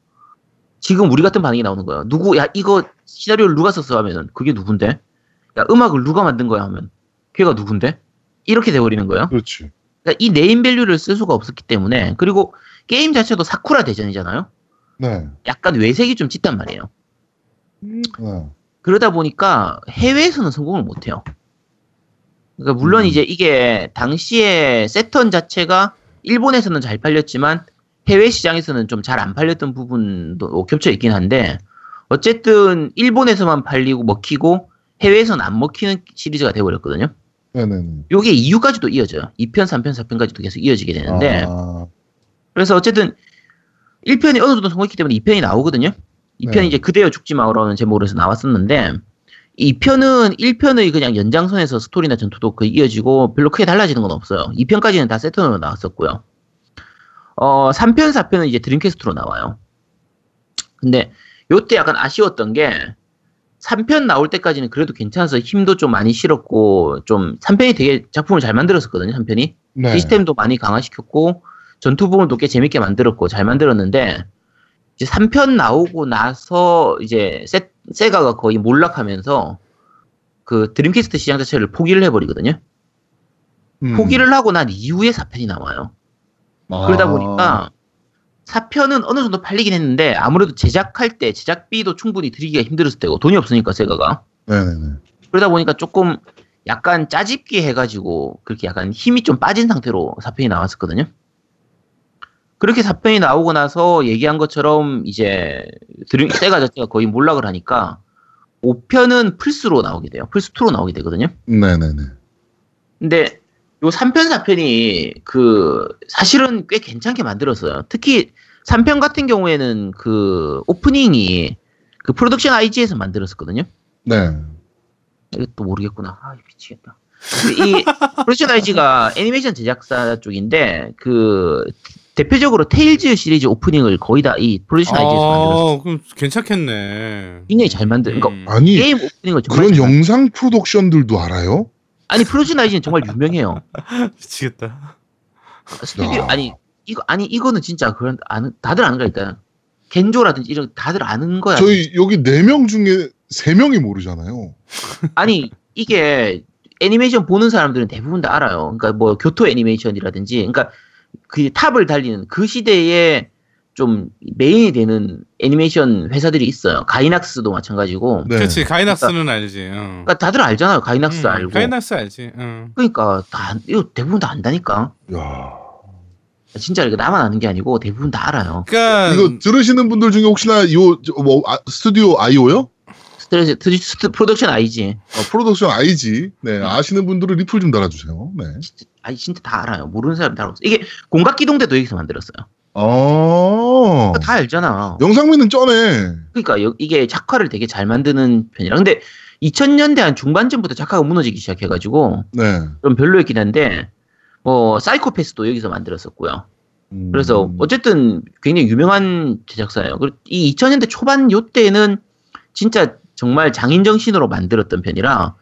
지금 우리 같은 반응이 나오는 거예요. 야 이거 시나리오를 누가 썼어 하면은 그게 누군데? 야 음악을 누가 만든 거야 하면 걔가 누군데? 이렇게 돼버리는 거예요. 그렇지. 그러니까 이 네임밸류를 쓸 수가 없었기 때문에, 그리고 게임 자체도 사쿠라 대전이잖아요. 네. 약간 외색이 좀 짙단 말이에요. 네. 그러다 보니까 해외에서는 성공을 못해요. 그러니까 물론 이제 이게 당시에 세턴 자체가 일본에서는 잘 팔렸지만 해외 시장에서는 좀 잘 안 팔렸던 부분도 겹쳐 있긴 한데, 어쨌든 일본에서만 팔리고 먹히고 해외에서는 안 먹히는 시리즈가 돼버렸거든요. 네네네. 요게 2편까지도 이어져요. 2편, 3편, 4편까지도 계속 이어지게 되는데, 그래서 어쨌든 1편이 어느 정도 성공했기 때문에 2편이 나오거든요. 이 편이 이제 그대여 죽지 마라는 제목으로 해서 나왔었는데, 이 편은 1편의 그냥 연장선에서 스토리나 전투도 거의 이어지고 별로 크게 달라지는 건 없어요. 2편까지는 다 세턴으로 나왔었고요. 3편, 4편은 이제 드림캐스트로 나와요. 근데 요때 약간 아쉬웠던 게 3편 나올 때까지는 그래도 괜찮아서 힘도 좀 많이 실었고, 좀 3편이 되게 작품을 잘 만들었었거든요. 3편이 네. 시스템도 많이 강화시켰고 전투 부분도 꽤 재밌게 만들었고 잘 만들었는데, 이제 3편 나오고 나서 이제 세가가 거의 몰락하면서 그 드림캐스트 시장 자체를 포기를 해버리거든요. 포기를 하고 난 이후에 4편이 나와요. 그러다 보니까 4편은 어느 정도 팔리긴 했는데, 아무래도 제작할 때 제작비도 충분히 드리기가 힘들었을 때고 돈이 없으니까 세가가. 네네네. 그러다 보니까 조금 약간 짜집기 해가지고 그렇게 약간 힘이 좀 빠진 상태로 4편이 나왔었거든요. 그렇게 4편이 나오고 나서 얘기한 것처럼 이제 세가 자체가 거의 몰락을 하니까 5편은 플스로 나오게 돼요. 플스2로 나오게 되거든요. 네네네. 근데 요 3편, 4편이 그 사실은 꽤 괜찮게 만들었어요. 특히 3편 같은 경우에는 그 오프닝이 그 프로덕션 IG에서 만들었었거든요. 네. 이것도 모르겠구나. 아, 미치겠다. 이 프로덕션 IG가 애니메이션 제작사 쪽인데, 그 대표적으로 테일즈 시리즈 오프닝을 거의 다 이 프로듀싱 IG에서 만들었어요. 그럼 괜찮겠네. 굉장히 잘 만든. 그러니까 아니 게임 오프닝을 정말 그런 영상 프로덕션들도 알아요? 아니 프로듀싱 IG는 정말 유명해요. 미치겠다. 스튜디오 이거는 진짜 그런 다들 아는 거니까. 겐조라든지 이런 다들 아는 거야. 저희 여기 4명 중에 3명이 모르잖아요. 아니 이게 애니메이션 보는 사람들은 대부분 다 알아요. 그러니까 뭐 교토 애니메이션이라든지, 그러니까 그 탑을 달리는 그 시대에 좀 메인이 되는 애니메이션 회사들이 있어요. 가이낙스도 마찬가지고. 네. 그렇지. 가이낙스는 그러니까, 알지. 그러니까 다들 알잖아요. 가이낙스 알고. 가이낙스 알지. 그러니까 다 이거 대부분 다 안다니까. 야. 진짜 이거 나만 아는 게 아니고 대부분 다 알아요. 그러니까 이거 들으시는 분들 중에 혹시나 이거 뭐 스튜디오 아이오요? 프로덕션 IG. 프로덕션 IG. 네, 아시는 분들은 리플 좀 달아주세요. 네. 진짜 다 알아요. 모르는 사람 다 알아요. 이게 공각기동대도 여기서 만들었어요. 그러니까 다 알잖아. 영상미는 쩌네. 그러니까 이게 작화를 되게 잘 만드는 편이라. 근데 2000년대 한 중반쯤부터 작화가 무너지기 시작해가지고 네. 좀 별로였긴 한데, 사이코패스도 여기서 만들었었고요. 그래서 어쨌든 굉장히 유명한 제작사예요. 그리고 이 2000년대 초반 요때는 진짜 정말 장인정신으로 만들었던 편이라,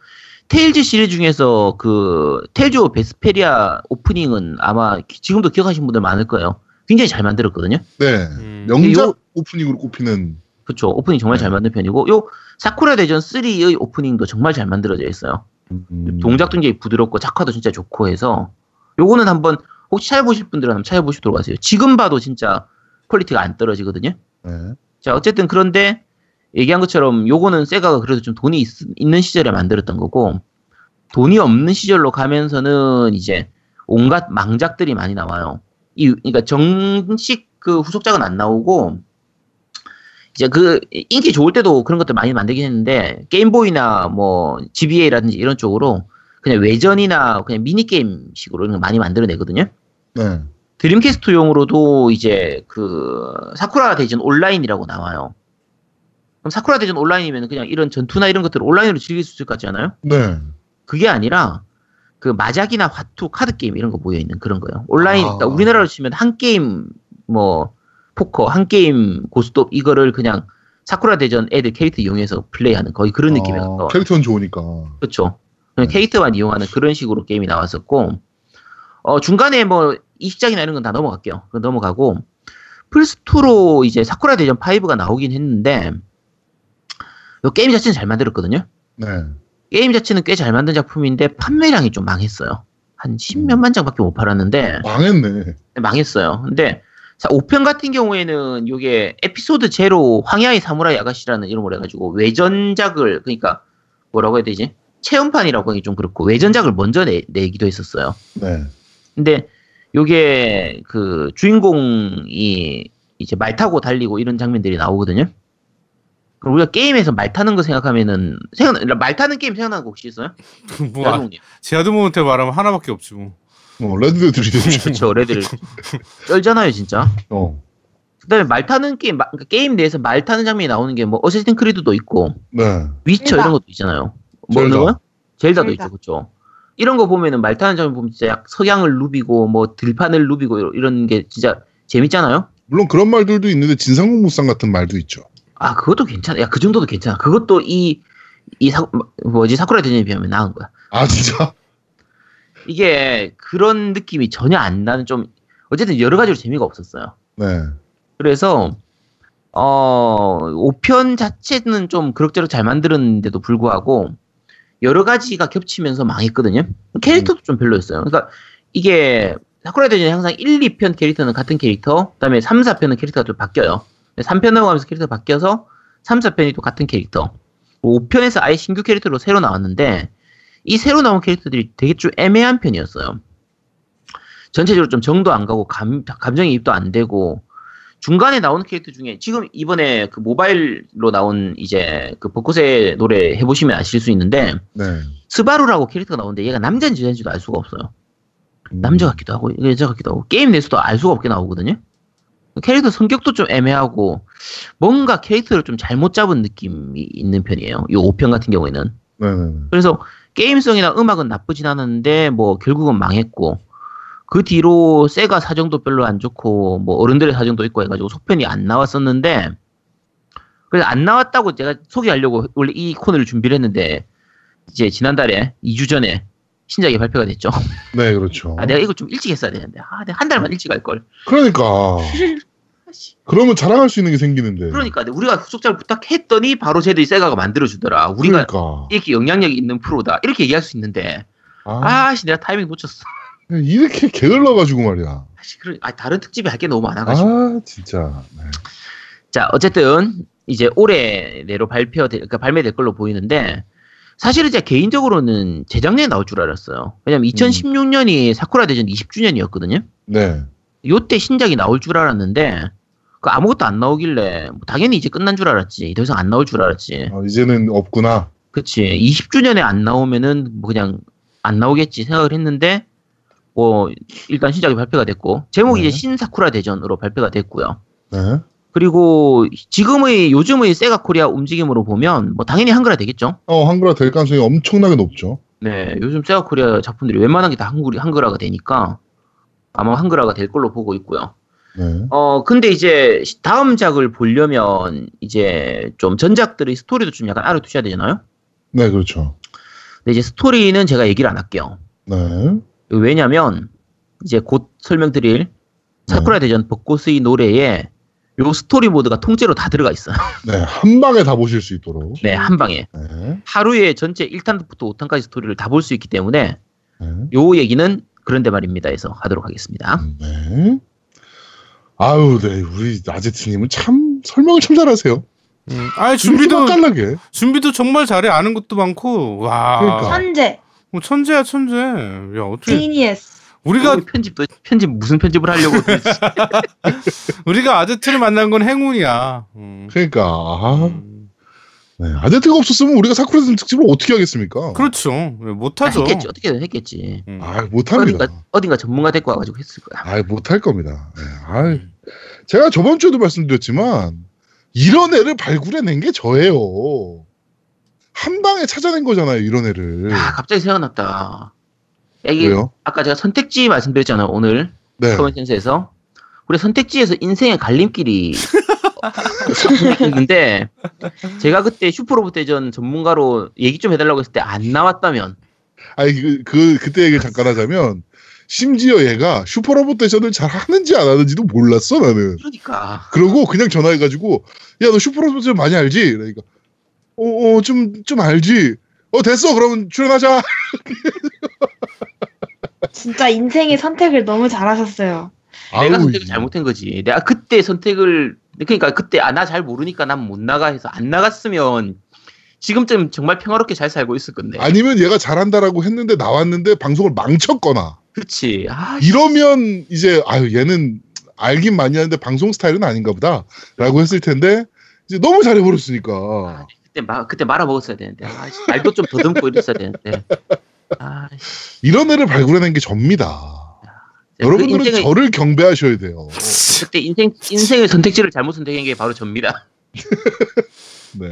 테일즈 시리즈 중에서 그 테일즈 오브 베스페리아 오프닝은 아마 지금도 기억하시는 분들 많을 거예요. 굉장히 잘 만들었거든요. 네. 명작 오프닝으로 꼽히는. 그렇죠. 오프닝 정말 네. 잘 만든 편이고, 요 사쿠라 대전 3의 오프닝도 정말 잘 만들어져 있어요. 동작도 굉장히 부드럽고 작화도 진짜 좋고 해서 요거는 한번 혹시 찾아보실 분들은 한번 찾아보시도록 하세요. 지금 봐도 진짜 퀄리티가 안 떨어지거든요. 네. 자, 어쨌든 그런데 얘기한 것처럼 요거는 세가가 그래도 좀 돈이 있는 시절에 만들었던 거고, 돈이 없는 시절로 가면서는 이제 온갖 망작들이 많이 나와요. 그러니까 정식 그 후속작은 안 나오고, 이제 그 인기 좋을 때도 그런 것들 많이 만들긴 했는데, 게임보이나 뭐 GBA라든지 이런 쪽으로 그냥 외전이나 그냥 미니게임식으로 이런 거 많이 만들어내거든요. 네. 드림캐스트용으로도 이제 그 사쿠라 대전 온라인이라고 나와요. 그럼 사쿠라 대전 온라인이면 그냥 이런 전투나 이런 것들을 온라인으로 즐길 수 있을 것 같지 않아요? 네. 그게 아니라 그 마작이나 화투, 카드 게임 이런 거 모여 있는 그런 거예요. 온라인. 그러니까 우리나라로 치면 한 게임 뭐 포커, 한 게임 고스톱 이거를 그냥 사쿠라 대전 애들 캐릭터 이용해서 플레이하는 거의 그런 느낌이 나요. 캐릭터는 좋으니까. 그렇죠. 그냥 캐릭터만 이용하는 그런 식으로 게임이 나왔었고, 중간에 뭐 이식작이나 이런 건 다 넘어갈게요. 넘어가고 플스2로 이제 사쿠라 대전 5가 나오긴 했는데, 게임 자체는 잘 만들었거든요. 네. 게임 자체는 꽤 잘 만든 작품인데 판매량이 좀 망했어요. 한 10몇만 장밖에 못 팔았는데. 망했네. 망했어요. 근데 5편 같은 경우에는 이게 에피소드 제로 황야의 사무라이 아가씨라는 이름으로 해가지고 외전작을, 그러니까 뭐라고 해야 되지? 체험판이라고 하기 좀 그렇고 외전작을 먼저 내기도 했었어요. 네. 근데 이게 그 주인공이 이제 말 타고 달리고 이런 장면들이 나오거든요. 우리가 게임에서 말 타는 거 생각하면은 말 타는 게임 생각나는 거 혹시 있어요? 뭐 제아드모한테 말하면 하나밖에 없지 뭐. 레드데드 2. 그렇죠. 레드를 쩔잖아요 진짜. 그다음에 말 타는 게임, 그러니까 게임 내에서 말 타는 장면이 나오는 게 뭐 어쌔신 크리드도 있고, 네. 위쳐 이런 것도 있잖아요. 뭐는 거야? 젤다도 있죠, 그렇죠. 이런 거 보면은 말 타는 장면 보면 진짜 서양을 누비고 뭐 들판을 누비고 이런 게 진짜 재밌잖아요. 물론 그런 말들도 있는데 진상공무상 같은 말도 있죠. 아 그것도 괜찮아. 야 그 정도도 괜찮아. 그것도 사쿠라 대전에 비하면 나은 거야. 아 진짜? 이게 그런 느낌이 전혀 안 나는 좀 어쨌든 여러 가지로 재미가 없었어요. 네. 그래서 5편 자체는 좀 그럭저럭 잘 만들었는데도 불구하고 여러 가지가 겹치면서 망했거든요. 캐릭터도 좀 별로였어요. 그러니까 이게 사쿠라 대전이 항상 1, 2편 캐릭터는 같은 캐릭터, 그다음에 3, 4편은 캐릭터가 좀 바뀌어요. 3편으로 가면서 캐릭터가 바뀌어서 3, 4편이 또 같은 캐릭터. 5편에서 아예 신규 캐릭터로 새로 나왔는데 이 새로 나온 캐릭터들이 되게 좀 애매한 편이었어요. 전체적으로 좀 정도 안 가고 감정이입도 안 되고 중간에 나오는 캐릭터 중에 지금 이번에 그 모바일로 나온 이제 그 벚꽃의 노래 해보시면 아실 수 있는데 네. 스바루라고 캐릭터가 나오는데 얘가 남자인지 여자인지도 알 수가 없어요. 남자 같기도 하고 여자 같기도 하고 게임 내에서도 알 수가 없게 나오거든요. 캐릭터 성격도 좀 애매하고 뭔가 캐릭터를 좀 잘못 잡은 느낌이 있는 편이에요. 이 5편 같은 경우에는. 네. 그래서 게임성이나 음악은 나쁘진 않았는데 뭐 결국은 망했고 그 뒤로 세가 사정도 별로 안 좋고 뭐 어른들의 사정도 있고 해가지고 속편이 안 나왔었는데 그래서 안 나왔다고 제가 소개하려고 원래 이 코너를 준비를 했는데 이제 지난달에 2주 전에 신작이 발표가 됐죠. 네, 그렇죠. 아, 내가 이걸 좀 일찍 했어야 되는데. 아, 내가 한 달만 일찍 할 걸. 그러니까. 그러면 자랑할 수 있는 게 생기는데. 그러니까 우리가 후속작을 부탁했더니 바로 쟤들이 세가가 만들어주더라. 우리가 그러니까. 이렇게 영향력이 있는 프로다. 이렇게 얘기할 수 있는데. 아씨, 내가 타이밍 놓쳤어. 이렇게 게을러가지고 말이야. 다른 특집이 할 게 너무 많아가지고. 아, 진짜. 네. 자, 어쨌든 이제 올해 내로 그러니까 발매될 걸로 보이는데 사실은 제가 개인적으로는 재작년에 나올 줄 알았어요. 왜냐면 2016년이 사쿠라 대전 20주년이었거든요. 네. 요때 신작이 나올 줄 알았는데 그 아무것도 안 나오길래 뭐 당연히 이제 끝난 줄 알았지. 더 이상 안 나올 줄 알았지. 아, 이제는 없구나. 그치. 20주년에 안 나오면은 뭐 그냥 안 나오겠지 생각을 했는데 뭐 일단 신작이 발표가 됐고 제목이 네. 이제 신사쿠라 대전으로 발표가 됐고요. 네. 그리고 지금의 요즘의 세가 코리아 움직임으로 보면 뭐 당연히 한글화 되겠죠. 한글화 될 가능성이 엄청나게 높죠. 네, 요즘 세가 코리아 작품들이 웬만한 게 다 한글화가 되니까 아마 한글화가 될 걸로 보고 있고요. 네. 근데 이제 다음 작을 보려면 이제 좀 전작들의 스토리도 좀 약간 알아두셔야 되잖아요. 네, 그렇죠. 근데 이제 스토리는 제가 얘기를 안 할게요. 네. 왜냐면 이제 곧 설명드릴 사쿠라 네. 대전 벚꽃의 노래에 요 스토리 모드가 통째로 다 들어가 있어요. 네, 한 방에 다 보실 수 있도록. 네, 한 방에. 네. 하루에 전체 1탄부터 5탄까지 스토리를 다 볼 수 있기 때문에 네. 요 얘기는 그런데 말입니다 해서 하도록 하겠습니다. 네. 아유, 네, 우리 아제트님은 참 설명을 참 잘하세요. 아니, 준비도 정말 잘해. 아는 것도 많고. 와. 그러니까. 천재. 천재야, 천재. 야, 어떻게. 지니어스. 우리가 편집 무슨 편집을 하려고 우리가 아제트를 만난 건 행운이야. 그러니까 네, 아제트가 없었으면 우리가 사쿠라 대전 특집을 어떻게 하겠습니까? 그렇죠. 못하죠. 했겠지, 어떻게든 했겠지. 못합니다. 어딘가 전문가 데리고 와가지고 했을 거야. 못할 겁니다. 네, 제가 저번 주에도 말씀드렸지만 이런 애를 발굴해낸 게 저예요. 한 방에 찾아낸 거잖아요, 이런 애를. 아, 갑자기 생각났다. 이게 왜요? 아까 제가 선택지 말씀드렸잖아요, 오늘. 네. 커먼센스에서. 우리 선택지에서 인생의 갈림길이 있는데, 제가 그때 슈퍼로봇 대전 전문가로 얘기 좀 해달라고 했을 때 안 나왔다면. 그때 얘기를 잠깐 하자면, 심지어 얘가 슈퍼로봇 대전을 잘 하는지 안 하는지도 몰랐어, 나는. 그러니까. 그러고 그냥 전화해가지고, 야, 너 슈퍼로봇 대전 많이 알지? 그러니까, 좀 알지. 됐어, 그러면 출연하자. 진짜 인생의 선택을 너무 잘하셨어요. 내가 선택을 잘못한 거지. 내가 그때 그러니까 그때 나 잘 모르니까 난 못 나가 해서 안 나갔으면 지금쯤 정말 평화롭게 잘 살고 있을 건데. 아니면 얘가 잘한다라고 했는데 나왔는데 방송을 망쳤거나. 그렇지. 이러면 이제 얘는 알긴 많이 하는데 방송 스타일은 아닌가 보다라고 했을 텐데 이제 너무 잘해버렸으니까. 그때 말아먹었어야 되는데. 말도 좀 더듬고 이랬어야 되는데. 이런 애를 발굴해낸 게 접니다. 여러분들은 그 저를 경배하셔야 돼요. 그때 인생의 선택지를 잘못 선택한 게 바로 접니다. 네.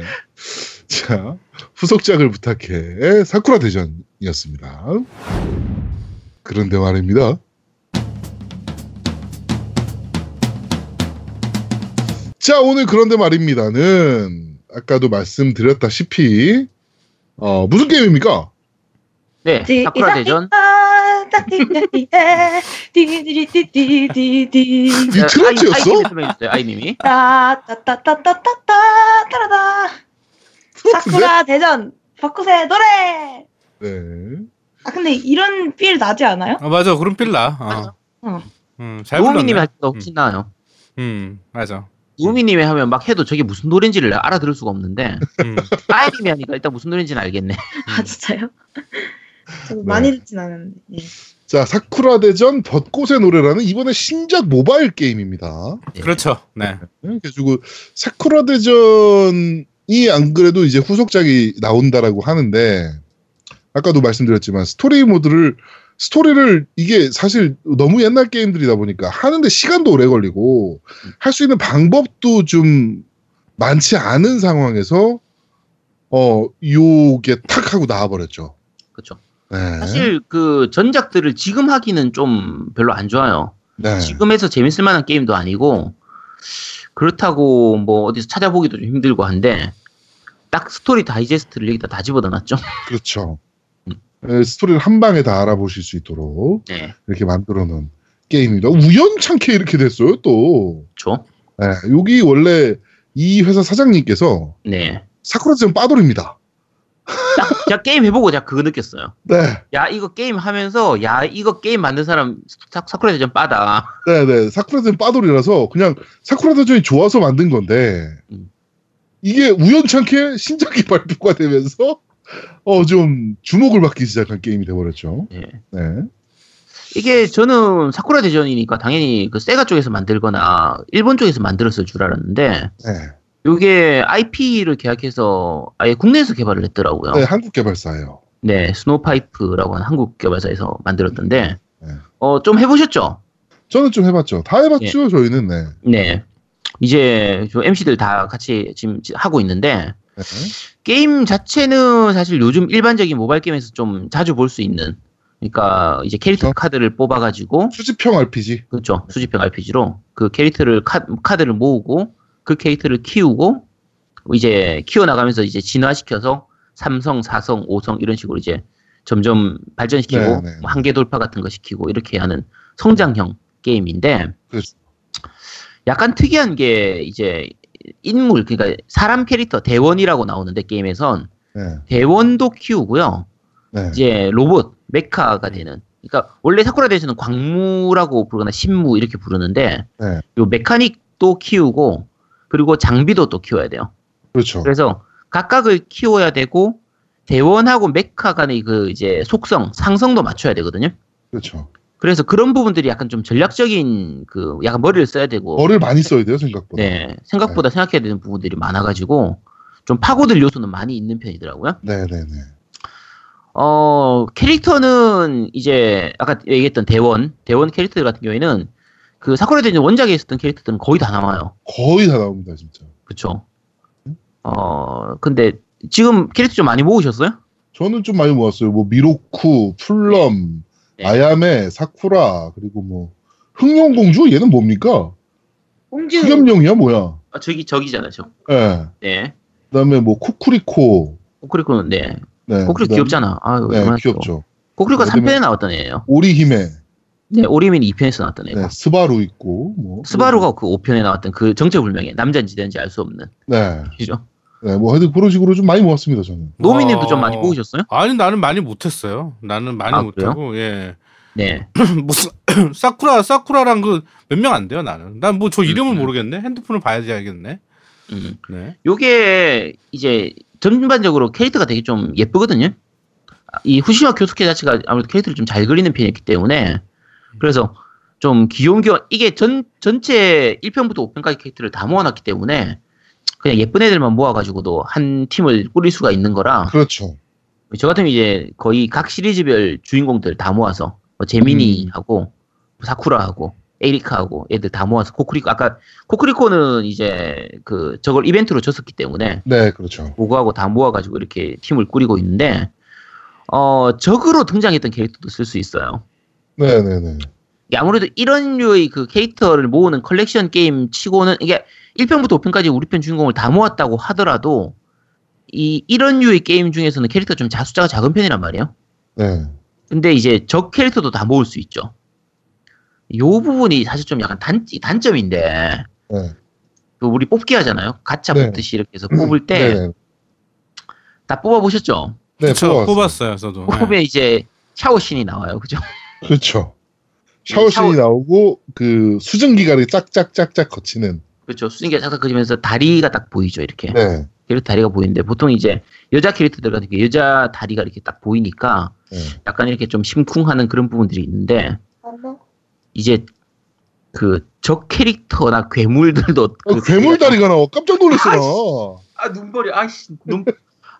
자, 후속작을 부탁해 사쿠라 대전이었습니다. 그런데 말입니다. 자, 오늘 그런데 말입니다는 아까도 말씀드렸다시피 무슨 게임입니까? 네, 사쿠라 대전. 이 트로트였어? 아이님이 따따따따따따따라다 사쿠라 대전 벚꽃의 노래. 네. 아 근데 이런 필 나지 않아요? 아 맞아, 그런 필 나. 잘 불렀네. 우미님이 할 때도 훨씬 나아요. 맞아. 우미님이 하면 막 해도 저게 무슨 노래인지를 알아들을 수가 없는데 아이님이 하니까 일단 무슨 노래인지는 알겠네. 아 진짜요? 네. 많이 듣진 않았는데. 예. 자, 사쿠라 대전 벚꽃의 노래라는 이번에 신작 모바일 게임입니다. 예. 그렇죠. 네. 그래가지고 사쿠라 대전이 안 그래도 이제 후속작이 나온다라고 하는데 아까도 말씀드렸지만 스토리를 이게 사실 너무 옛날 게임들이다 보니까 하는데 시간도 오래 걸리고 할 수 있는 방법도 좀 많지 않은 상황에서 요게 탁 하고 나와버렸죠. 그렇죠. 네. 사실 그 전작들을 지금 하기는 좀 별로 안 좋아요. 네. 지금 해서 재밌을 만한 게임도 아니고 그렇다고 뭐 어디서 찾아보기도 좀 힘들고 한데 딱 스토리 다이제스트를 여기다 다 집어넣어놨죠. 그렇죠. 스토리를 한 방에 다 알아보실 수 있도록 네. 이렇게 만들어놓은 게임입니다. 우연찮게 이렇게 됐어요 또. 그렇죠. 네. 여기 원래 이 회사 사장님께서 네. 사쿠라 대전 빠돌입니다. 제가 게임 해보고 제가 그거 느꼈어요. 네. 야, 이거 게임 하면서, 야, 이거 게임 만든 사람 사쿠라 대전 빠다. 네네. 사쿠라 대전 빠돌이라서 그냥 사쿠라 대전이 좋아서 만든 건데, 이게 우연찮게 신작이 발표가 되면서, 좀 주목을 받기 시작한 게임이 되어버렸죠. 네. 네. 이게 저는 사쿠라 대전이니까 당연히 그 세가 쪽에서 만들거나 일본 쪽에서 만들었을 줄 알았는데, 네. 요게 IP를 계약해서 아예 국내에서 개발을 했더라고요. 네, 한국 개발사예요. 네, 스노우파이프라고 하는 한국 개발사에서 만들었던데, 네. 좀 해보셨죠? 저는 좀 해봤죠. 다 해봤죠, 네. 저희는. 네. 네. 이제 저 MC들 다 같이 지금 하고 있는데, 네. 게임 자체는 사실 요즘 일반적인 모바일 게임에서 좀 자주 볼 수 있는, 그러니까 이제 캐릭터 그렇죠? 카드를 뽑아가지고 수집형 RPG. 그렇죠. 수집형 RPG로 그 캐릭터를 카드를 모으고. 그 캐릭터를 키우고 이제 키워나가면서 이제 진화시켜서 3성, 4성, 5성 이런 식으로 이제 점점 발전시키고 네네. 한계 돌파 같은 거 시키고 이렇게 하는 성장형 게임인데 그렇죠. 약간 특이한 게 이제 인물 그러니까 사람 캐릭터 대원이라고 나오는데 게임에선 네. 대원도 키우고요. 네. 이제 로봇, 메카가 되는 그러니까 원래 사쿠라 대전은 광무라고 부르거나 신무 이렇게 부르는데 네. 요 메카닉도 키우고 그리고 장비도 또 키워야 돼요. 그렇죠. 그래서 각각을 키워야 되고 대원하고 메카 간의 그 이제 속성, 상성도 맞춰야 되거든요. 그렇죠. 그래서 그런 부분들이 약간 좀 전략적인 그 약간 머리를 써야 되고 머리를 많이 써야 돼요 생각보다. 네, 생각보다 네. 생각해야 되는 부분들이 많아가지고 좀 파고들 요소는 많이 있는 편이더라고요. 네, 네, 네. 캐릭터는 이제 아까 얘기했던 대원 캐릭터들 같은 경우에는. 그 사쿠라 대전 원작에 있었던 캐릭터들은 거의 다 나와요. 거의 다 나옵니다, 진짜. 그렇죠. 근데 지금 캐릭터 좀 많이 모으셨어요? 저는 좀 많이 모았어요. 뭐 미로쿠, 플럼, 네. 아야메, 사쿠라 그리고 뭐 흑룡공주 얘는 뭡니까? 공주. 흑염룡이야 뭐야? 아 저기잖아요, 저. 네. 네. 그다음에 뭐 코쿠리코. 코쿠리코는 네. 네. 코쿠리코 귀엽잖아. 아 네, 귀엽죠. 코쿠리코 3편에 나왔던 애예요. 오리히메. 네, 오리민이 2편에서 나왔던 애가. 네, 스바루 있고, 뭐. 스바루가 그 5편에 나왔던 그 정체불명의 남자인지 여자인지 알 수 없는. 네. 그죠? 네, 뭐 하여튼 그런 식으로 좀 많이 모았습니다, 저는. 노미님도 좀 많이 모으셨어요? 아니, 나는 많이 못했어요. 나는 많이 못하고, 예. 네. 뭐, 사쿠라랑 그 몇 명 안 돼요, 나는. 난 뭐 저 이름을 모르겠네. 핸드폰을 봐야지 알겠네. 네. 요게 이제 전반적으로 캐릭터가 되게 좀 예쁘거든요. 이 후시마 교수케 자체가 아무래도 캐릭터를 좀 잘 그리는 편이었기 때문에 그래서 좀 귀여운 이게 전체 1편부터 5편까지 캐릭터를 다 모아놨기 때문에 그냥 예쁜 애들만 모아가지고도 한 팀을 꾸릴 수가 있는 거라. 그렇죠. 저 같으면 이제 거의 각 시리즈별 주인공들 다 모아서 뭐 재민이하고 사쿠라하고 에리카하고 애들 다 모아서 코쿠리코, 아까 코쿠리코는 이제 그 저걸 이벤트로 줬었기 때문에 네, 그렇죠. 그거하고 다 모아가지고 이렇게 팀을 꾸리고 있는데 적으로 등장했던 캐릭터도 쓸 수 있어요. 네네네. 아무래도 이런 류의 그 캐릭터를 모으는 컬렉션 게임 치고는 이게 1편부터 5편까지 우리 편 주인공을 다 모았다고 하더라도 이런 류의 게임 중에서는 캐릭터 좀 숫자가 작은 편이란 말이에요. 네. 근데 이제 적 캐릭터도 다 모을 수 있죠. 요 부분이 사실 좀 약간 단점인데 네. 그 우리 뽑기 하잖아요. 가챠 뽑듯이 네. 이렇게 해서 뽑을 때 다 뽑아보셨죠? 네, 그쵸, 뽑았어요. 저도. 뽑으면 네. 이제 샤오신이 나와요. 그죠? 그렇죠. 샤오신이 나오고 그 수증기가 이렇게 짝짝짝짝 거치는 그렇죠. 수증기가 짝짝 거치면서 다리가 딱 보이죠. 이렇게 네. 캐릭터 다리가 보이는데 보통 이제 여자 캐릭터들 같은 게 여자 다리가 이렇게 딱 보이니까 네. 약간 이렇게 좀 심쿵하는 그런 부분들이 있는데 이제 그 적 캐릭터나 괴물들도 그 괴물 다리가 나와. 깜짝 놀랐어. 아 눈벌이 아씨 눈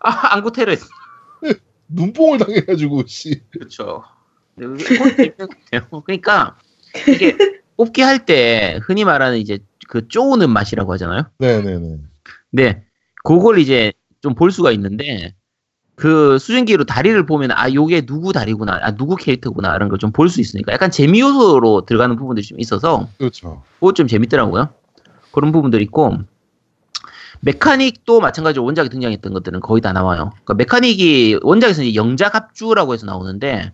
아 안구 테러했어. 눈뽕을 당해가지고 씨. 그렇죠. 그러니까 이게 뽑기 할 때 흔히 말하는 이제 그 쪼우는 맛이라고 하잖아요. 네네네. 네, 그걸 이제 좀 볼 수가 있는데 그 수증기로 다리를 보면 아 요게 누구 다리구나, 아 누구 캐릭터구나 이런 걸 좀 볼 수 있으니까 약간 재미 요소로 들어가는 부분들이 좀 있어서 그렇죠. 그거 좀 재밌더라고요. 그런 부분들 있고. 메카닉도 마찬가지로 원작에 등장했던 것들은 거의 다 나와요. 그러니까 메카닉이 원작에서는 영자갑주라고 해서 나오는데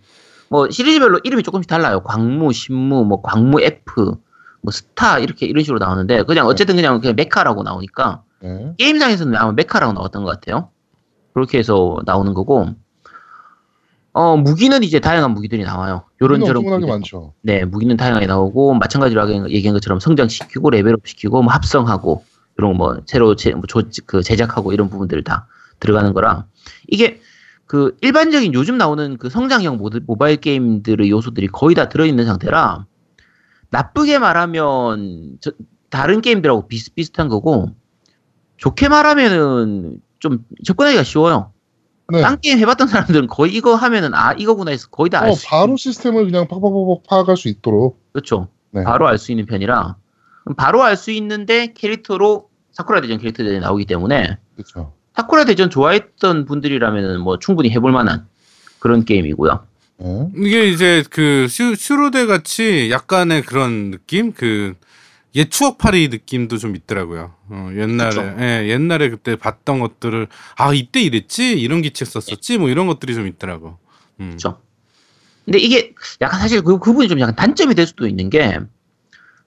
뭐 시리즈별로 이름이 조금씩 달라요. 광무, 신무, 뭐 광무 F, 뭐 스타 이렇게 이런 식으로 나오는데 그냥 어쨌든 그냥 메카라고 나오니까 게임상에서는 아마 메카라고 나왔던 것 같아요. 그렇게 해서 나오는 거고 무기는 이제 다양한 무기들이 나와요. 요런 저런 무기들. 많죠. 네, 무기는 다양하게 나오고 마찬가지로 얘기한 것처럼 성장시키고 레벨업시키고 뭐 합성하고. 이런 뭐 새로 뭐 제작하고 이런 부분들 다 들어가는 거라 이게 그 일반적인 요즘 나오는 그 성장형 모바일 게임들의 요소들이 거의 다 들어있는 상태라 나쁘게 말하면 다른 게임들하고 비슷비슷한 거고 좋게 말하면은 좀 접근하기가 쉬워요. 네. 딴 게임 해봤던 사람들은 거의 이거 하면은 아 이거구나 해서 거의 다 알 수 바로 있는. 시스템을 그냥 팍팍팍팍 파악할 수 있도록 그렇죠. 네. 바로 알 수 있는 편이라. 바로 알 수 있는데 캐릭터로 사쿠라 대전 캐릭터들이 나오기 때문에 그쵸. 사쿠라 대전 좋아했던 분들이라면 뭐 충분히 해볼 만한 그런 게임이고요. 이게 이제 그 슈로데 같이 약간의 그런 느낌? 그 옛 추억팔이 느낌도 좀 있더라고요. 옛날에 예, 옛날에 그때 봤던 것들을 아 이때 이랬지? 이런 기체 썼었지? 뭐 이런 것들이 좀 있더라고. 그렇죠. 근데 이게 약간 사실 그 부분이 좀 약간 단점이 될 수도 있는 게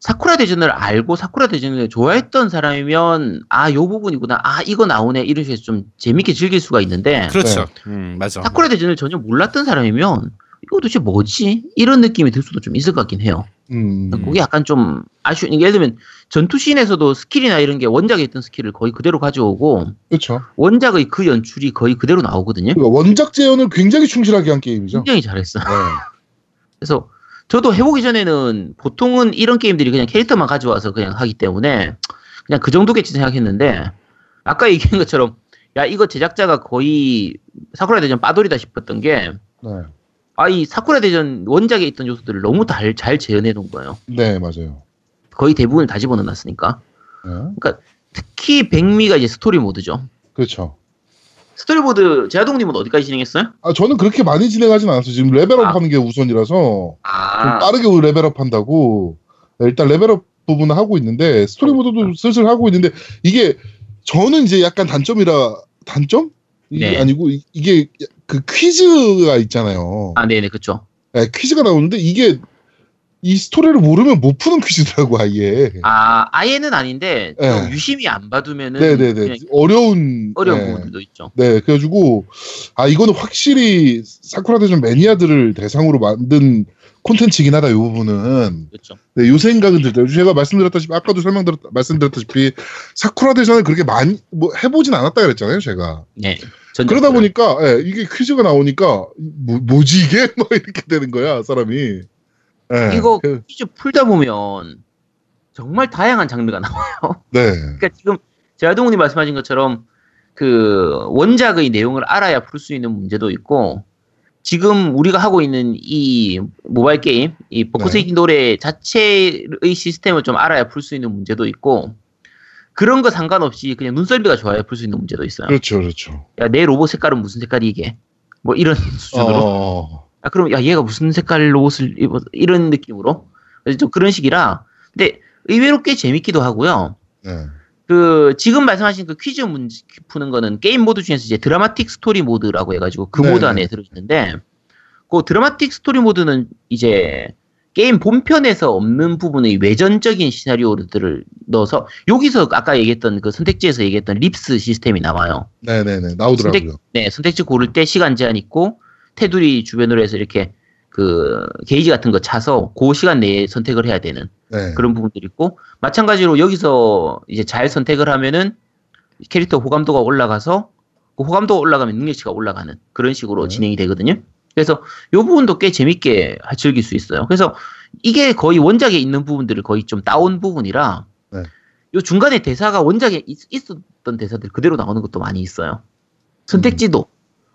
사쿠라 대전을 알고 사쿠라 대전을 좋아했던 사람이면 아 요 부분이구나 아 이거 나오네 이런 식으로 좀 재밌게 즐길 수가 있는데 그렇죠. 맞아. 사쿠라 대전을 전혀 몰랐던 사람이면 이거 도대체 뭐지? 이런 느낌이 들 수도 좀 있을 것 같긴 해요. 그게 약간 좀 아쉬운 예를 들면 전투씬에서도 스킬이나 이런 게 원작에 있던 스킬을 거의 그대로 가져오고 그렇죠. 원작의 그 연출이 거의 그대로 나오거든요. 그러니까 원작 재현을 굉장히 충실하게 한 게임이죠. 굉장히 잘했어. 네. 그래서 저도 해보기 전에는 보통은 이런 게임들이 그냥 캐릭터만 가져와서 그냥 하기 때문에 그냥 그 정도겠지 생각했는데 아까 얘기한 것처럼 야 이거 제작자가 거의 사쿠라 대전 빠돌이다 싶었던 게 아 이 사쿠라 대전 원작에 있던 요소들을 너무 잘 재현해 놓은 거예요. 네 맞아요. 거의 대부분을 다 집어넣어놨으니까. 네. 그러니까 특히 백미가 이제 스토리 모드죠. 그렇죠. 스토리보드 제아동님은 어디까지 진행했어요? 아 저는 그렇게 많이 진행하진 않았어요. 지금 레벨업 하는 게 우선이라서 좀 빠르게 레벨업 한다고 일단 레벨업 부분을 하고 있는데 스토리보드도 슬슬 하고 있는데 이게 저는 이제 약간 단점? 이게 네. 아니고 이게 그 퀴즈가 있잖아요. 아 네네 그렇죠. 네, 퀴즈가 나오는데 이게 이 스토리를 모르면 못 푸는 퀴즈더라고 아예. 아 아예는 아닌데 네. 유심히 안 봐두면은 네네네 어려운 네. 부분도 있죠. 네 그래가지고 아 이거는 확실히 사쿠라 대전 매니아들을 대상으로 만든 콘텐츠이긴 하다 이 부분은. 그렇죠. 네 요 생각은 들더라고요. 제가 말씀드렸다시피 아까도 말씀드렸다시피 사쿠라 대전을 그렇게 많이 뭐 해보진 않았다 그랬잖아요 제가. 네. 그러다 보니까 네, 이게 퀴즈가 나오니까 뭐지 이게 막 이렇게 되는 거야 사람이. 네, 이거 퀴즈 풀다 보면 정말 다양한 장르가 나와요. 네. 그러니까 지금 제아동훈이 말씀하신 것처럼 그 원작의 내용을 알아야 풀 수 있는 문제도 있고 지금 우리가 하고 있는 이 모바일 게임, 이 포커스의 노래 자체의 시스템을 좀 알아야 풀 수 있는 문제도 있고, 그런 거 상관없이 그냥 눈썰미가 좋아야 풀 수 있는 문제도 있어요. 그렇죠, 그렇죠. 야, 내 로봇 색깔은 무슨 색깔이 이게? 뭐 이런 수준으로. 아, 그럼 야, 얘가 무슨 색깔 로봇을 입어? 이런 느낌으로. 좀 그런 식이라. 근데 의외로 꽤 재밌기도 하고요. 네. 그 지금 말씀하신 그 퀴즈 문제 푸는 거는 게임 모드 중에서 이제 드라마틱 스토리 모드라고 해가지고 그 네. 모드 안에 들어있는데, 그 드라마틱 스토리 모드는 이제 게임 본편에서 없는 부분의 외전적인 시나리오들을 넣어서, 여기서 아까 얘기했던 그 선택지에서 얘기했던 립스 시스템이 나와요. 네네네, 나오더라고요. 선택지 고를 때 시간 제한 있고, 테두리 주변으로 해서 이렇게 그 게이지 같은 거 차서 그 시간 내에 선택을 해야 되는 그런 부분들이 있고, 마찬가지로 여기서 이제 잘 선택을 하면은 캐릭터 호감도가 올라가서, 그 호감도가 올라가면 능력치가 올라가는 그런 식으로 진행이 되거든요. 그래서 이 부분도 꽤 재밌게 즐길 수 있어요. 그래서 이게 거의 원작에 있는 부분들을 거의 좀 따온 부분이라, 네. 요 중간에 대사가 원작에 있었던 대사들 그대로 나오는 것도 많이 있어요. 선택지도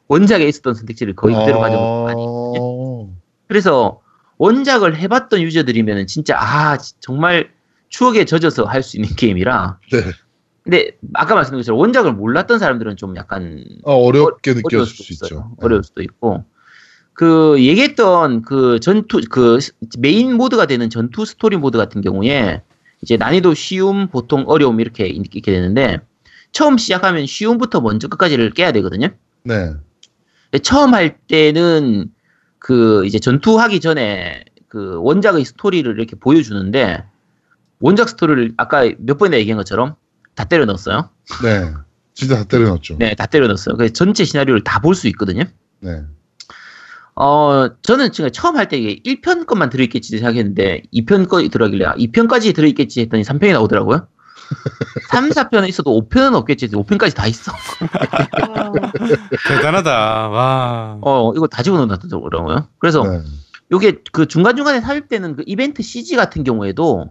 원작에 있었던 선택지를 거의 그대로 가져온 것도 많이 있거든요. 그래서 원작을 해봤던 유저들이면 진짜 정말 추억에 젖어서 할 수 있는 게임이라. 네. 근데 아까 말씀드린 것처럼 원작을 몰랐던 사람들은 좀 약간 어렵게 느껴질 수 있죠. 어려울 수도 있고. 그 얘기했던 그 전투, 그 메인 모드가 되는 전투 스토리 모드 같은 경우에 이제 난이도 쉬움, 보통, 어려움 이렇게 되는데, 처음 시작하면 쉬움부터 먼저 끝까지를 깨야 되거든요. 네. 근데 처음 할 때는 그 이제 전투하기 전에 그 원작의 스토리를 이렇게 보여주는데, 원작 스토리를 아까 몇 번이나 얘기한 것처럼 다 때려 넣었어요. 네. 진짜 다 때려 넣었죠. 네, 다 때려 넣었어요. 그래서 전체 시나리오를 다 볼 수 있거든요. 네. 저는 지금 처음 할 때 이게 1편 것만 들어있겠지 생각했는데, 2편 거 들어가길래, 2편까지 들어있겠지 했더니 3편이 나오더라고요. 3, 4편은 있어도 5편은 없겠지. 5편까지 다 있어. 대단하다. 와. 이거 다 집어넣어놨더라고요. 그래서, 요게 그 중간중간에 삽입되는 그 이벤트 CG 같은 경우에도,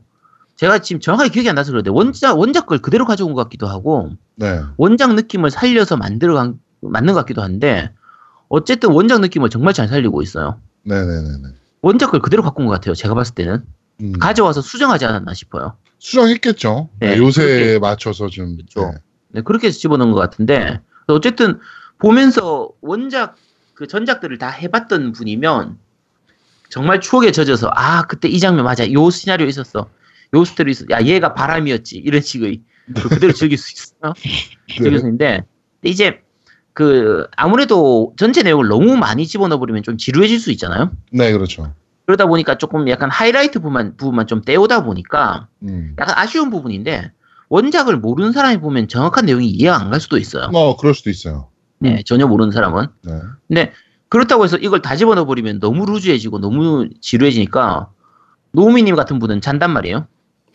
제가 지금 정확하게 기억이 안 나서 그런데, 원작 걸 그대로 가져온 것 같기도 하고, 네. 원작 느낌을 살려서 만든 것 같기도 한데, 어쨌든 원작 느낌을 정말 잘 살리고 있어요. 네네네. 원작 걸 그대로 갖고 온 것 같아요. 제가 봤을 때는. 가져와서 수정하지 않았나 싶어요. 수정했겠죠. 네, 요새에 그렇게, 맞춰서 좀. 그렇죠. 네, 그렇게 해서 집어넣은 것 같은데, 어쨌든 보면서 원작, 그 전작들을 다 해봤던 분이면 정말 추억에 젖어서, 그때 이 장면 맞아. 요 시나리오 있었어. 요 스토리 있었어. 야, 얘가 바람이었지. 이런 식의. 그대로 즐길 수 있어요. 즐길 수 있는데, 이제 그 아무래도 전체 내용을 너무 많이 집어넣어버리면 좀 지루해질 수 있잖아요. 네, 그렇죠. 그러다 보니까 조금 약간 하이라이트 부분만 좀 떼오다 보니까 약간 아쉬운 부분인데, 원작을 모르는 사람이 보면 정확한 내용이 이해가 안 갈 수도 있어요. 그럴 수도 있어요. 네, 전혀 모르는 사람은. 네. 근데 그렇다고 해서 이걸 다 집어넣어버리면 너무 루즈해지고 너무 지루해지니까, 노우미님 같은 분은 잔단 말이에요.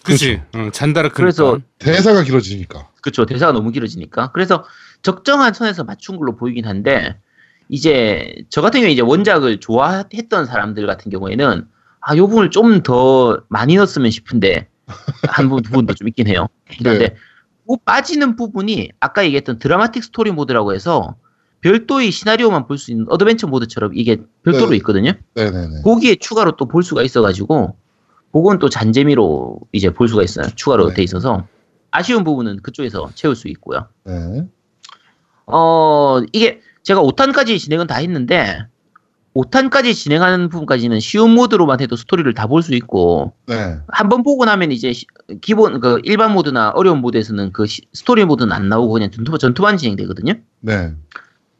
그치. 잔다라. 그래서 대사가 길어지니까. 그렇죠. 대사가 너무 길어지니까. 그래서 적정한 선에서 맞춘 걸로 보이긴 한데, 이제 저 같은 경우에 이제 원작을 좋아했던 사람들 같은 경우에는 요 부분을 좀 더 많이 넣었으면 싶은데 한 부분 두 부분도 좀 있긴 해요. 그런데 그 빠지는 부분이 아까 얘기했던 드라마틱 스토리 모드라고 해서 별도의 시나리오만 볼 수 있는 어드벤처 모드처럼 이게 별도로 있거든요. 네네네. 거기에 추가로 또 볼 수가 있어가지고, 그건 또 잔재미로 이제 볼 수가 있어요. 추가로 돼 있어서 아쉬운 부분은 그쪽에서 채울 수 있고요. 네. 이게 제가 5탄까지 진행은 다 했는데, 5탄까지 진행하는 부분까지는 쉬운 모드로만 해도 스토리를 다 볼 수 있고, 한번 보고 나면 이제 기본 그 일반 모드나 어려운 모드에서는 그 스토리 모드는 안 나오고 그냥 전투만 진행되거든요. 네.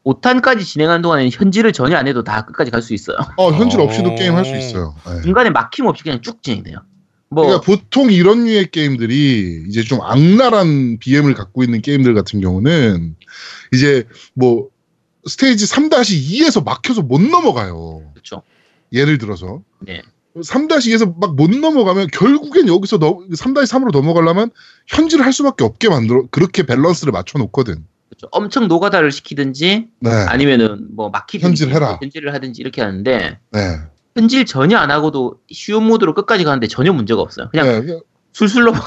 5탄까지 진행하는 동안에는 현질을 전혀 안 해도 다 끝까지 갈 수 있어요. 현질 없이도 게임 할 수 있어요. 네. 중간에 막힘없이 그냥 쭉 진행돼요. 그러니까 보통 이런 류의 게임들이 이제 좀 악랄한 BM을 갖고 있는 게임들 같은 경우는 이제 뭐 스테이지 3-2에서 막혀서 못 넘어가요. 그렇죠. 예를 들어서 3-2에서 막 못 넘어가면 결국엔 여기서 3-3으로 넘어가려면 현질을 할 수밖에 없게 만들어, 그렇게 밸런스를 맞춰 놓거든. 그렇죠. 엄청 노가다를 시키든지 아니면은 뭐 막히든지 현질을 하든지 이렇게 하는데, 현질 전혀 안 하고도 쉬운 모드로 끝까지 가는데 전혀 문제가 없어요. 그냥 술술 넘어가.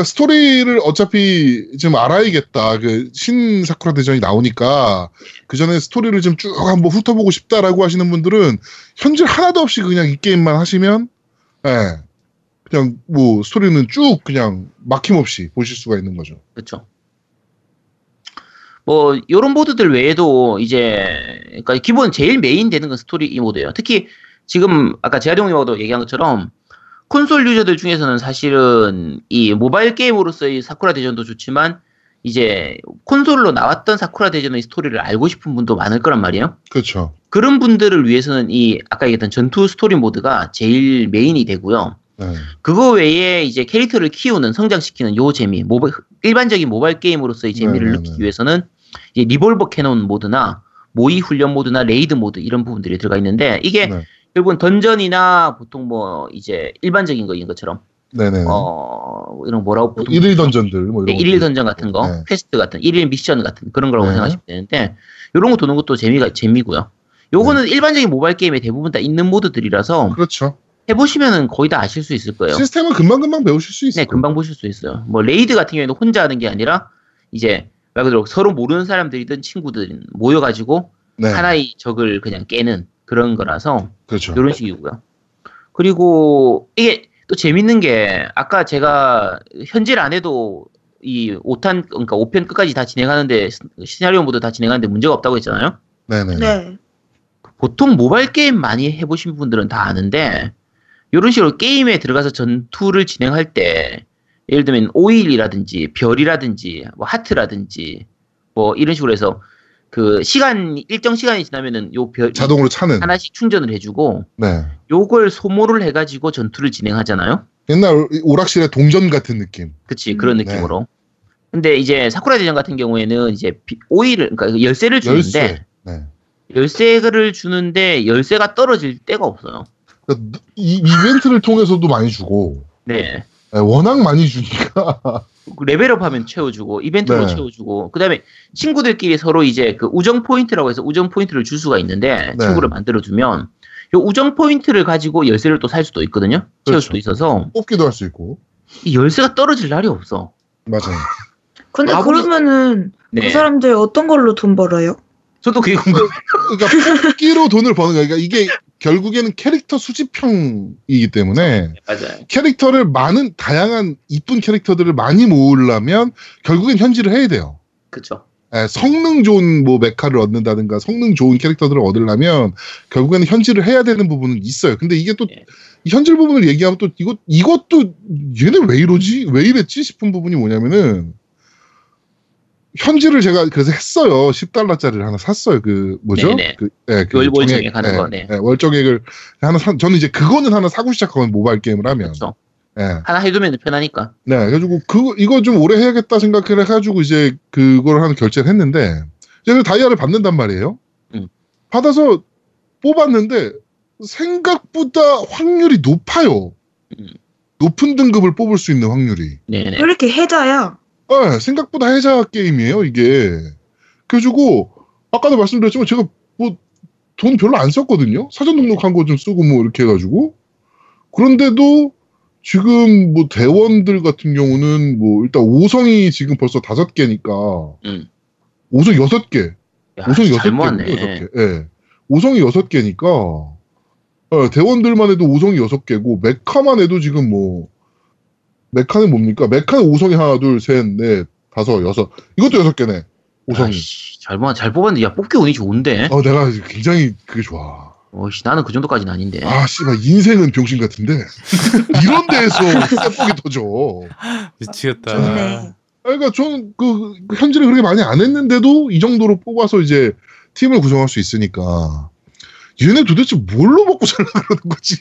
그러니까 스토리를 어차피 지금 알아야겠다. 그 신 사쿠라 대전이 나오니까 그 전에 스토리를 좀 쭉 한번 훑어보고 싶다라고 하시는 분들은 현질 하나도 없이 그냥 이 게임만 하시면 예, 그냥 뭐 스토리는 쭉 그냥 막힘없이 보실 수가 있는 거죠. 그렇죠. 뭐 요런 모드들 외에도 이제 그러니까 기본 제일 메인 되는 건 스토리 이 모드예요. 특히 지금 아까 재활용님하고도 얘기한 것처럼 콘솔 유저들 중에서는 사실은 이 모바일 게임으로서의 사쿠라 대전도 좋지만 이제 콘솔로 나왔던 사쿠라 대전의 스토리를 알고 싶은 분도 많을 거란 말이에요. 그렇죠. 그런 분들을 위해서는 이 아까 얘기했던 전투 스토리 모드가 제일 메인이 되고요. 네. 그거 외에 이제 캐릭터를 키우는 성장시키는 요 재미, 일반적인 모바일 게임으로서의 재미를 느끼기 위해서는 이제 리볼버 캐논 모드나 모의 훈련 모드나 레이드 모드 이런 부분들이 들어가 있는데 이게 네. 결국은 던전이나 보통 뭐 이제 일반적인 거인 것처럼 네네. 이런 뭐라고 보통 일일 던전들 뭐 이런 네, 일일 던전 같은 거 네. 퀘스트 같은 일일 미션 같은 그런 거라고 네. 생각하시면 되는데 이런 거 도는 것도 재미고요. 요거는 네. 일반적인 모바일 게임에 대부분 다 있는 모드들이라서 그렇죠. 해보시면은 거의 다 아실 수 있을 거예요. 시스템은 금방 배우실 수 있어요. 네, 금방 보실 수 있어요. 뭐 레이드 같은 경우에는 혼자 하는 게 아니라 이제 말 그대로 서로 모르는 사람들이든 친구들이든 모여가지고 네. 하나의 적을 그냥 깨는. 그런 거라서 그렇죠. 이런 식이고요. 그리고 이게 또 재밌는 게 아까 제가 현질 안 해도 이 5탄 그러니까 5편 끝까지 다 진행하는데 시나리오 모두 다 진행하는데 문제가 없다고 했잖아요. 네네. 네. 보통 모바일 게임 많이 해보신 분들은 다 아는데 이런 식으로 게임에 들어가서 전투를 진행할 때 예를 들면 오일이라든지 별이라든지 뭐 하트라든지 뭐 이런 식으로 해서 그 일정 시간이 지나면은 요 별 자동으로 차는 하나씩 충전을 해주고 네. 요걸 소모를 해가지고 전투를 진행하잖아요. 옛날 오락실의 동전 같은 느낌. 그치 그런 느낌으로. 네. 근데 이제 사쿠라 대전 같은 경우에는 이제 오일을 그러니까 열쇠를 주는데 네. 열쇠를 주는데 열쇠가 떨어질 때가 없어요. 그러니까 이 이벤트를 통해서도 많이 주고. 네. 네, 워낙 많이 주니까. 레벨업하면 채워주고 이벤트로 네. 채워주고 그다음에 친구들끼리 서로 이제 그 우정 포인트라고 해서 우정 포인트를 줄 수가 있는데 네. 친구를 만들어주면 이 우정 포인트를 가지고 열쇠를 또 살 수도 있거든요. 그렇죠. 채울 수도 있어서 뽑기도 할 수 있고 이 열쇠가 떨어질 날이 없어. 맞아요. 근데 그러면은 네. 그 사람들 어떤 걸로 돈 벌어요? 저도 그게 궁금해요. 그러니까 뽑기로 돈을 버는 거니까 그러니까 이게 결국에는 캐릭터 수집형이기 때문에 맞아요. 캐릭터를 많은 다양한 이쁜 캐릭터들을 많이 모으려면 결국엔 현질을 해야 돼요. 그렇죠. 예, 성능 좋은 뭐 메카를 얻는다든가 성능 좋은 캐릭터들을 얻으려면 결국에는 현질을 해야 되는 부분은 있어요. 근데 이게 또 예. 현질 부분을 얘기하면 또 이것도 얘네 왜 이러지? 왜 이랬지? 싶은 부분이 뭐냐면은 현질을 제가 그래서 했어요. $10짜리를 하나 샀어요. 그 뭐죠? 그 월정액 하는 거. 네. 월정액을 하나 저는 이제 그거는 하나 사고 시작하면 모바일 게임을 하면. 그렇죠. 네. 하나 해두면 편하니까. 네. 그래가지고 이거 좀 오래 해야겠다 생각을 해가지고 이제 그걸 하나 결제를 했는데 이제 다이아를 받는단 말이에요. 받아서 뽑았는데 생각보다 확률이 높아요. 높은 등급을 뽑을 수 있는 확률이. 네네. 왜 이렇게 해자야? 네, 생각보다 해자 게임이에요, 이게. 그래가지고, 아까도 말씀드렸지만, 제가 뭐, 돈 별로 안 썼거든요? 사전 등록한 거 좀 쓰고 뭐, 이렇게 해가지고. 그런데도, 지금 뭐, 대원들 같은 경우는 뭐, 일단 5성이 지금 벌써 5개니까, 5성이 6개. 야, 5성이 6개. 예. 5성이 6개니까, 네, 대원들만 해도 5성이 6개고, 메카만 해도 지금 뭐, 메카는 뭡니까? 메카는 5성이 하나, 둘, 셋, 넷, 다섯, 여섯. 이것도 6개네. 5성이. 잘 뽑았는데, 야, 뽑기 운이 좋은데? 내가 굉장히 그게 좋아. 나는 그 정도까지는 아닌데. 인생은 병신 같은데. 이런 데에서 쎄뻑이 터져. 미치겠다. 좋네. 그러니까 저는 현질을 그렇게 많이 안 했는데도 이 정도로 뽑아서 이제 팀을 구성할 수 있으니까. 얘네 도대체 뭘로 먹고 살라 그러는 거지?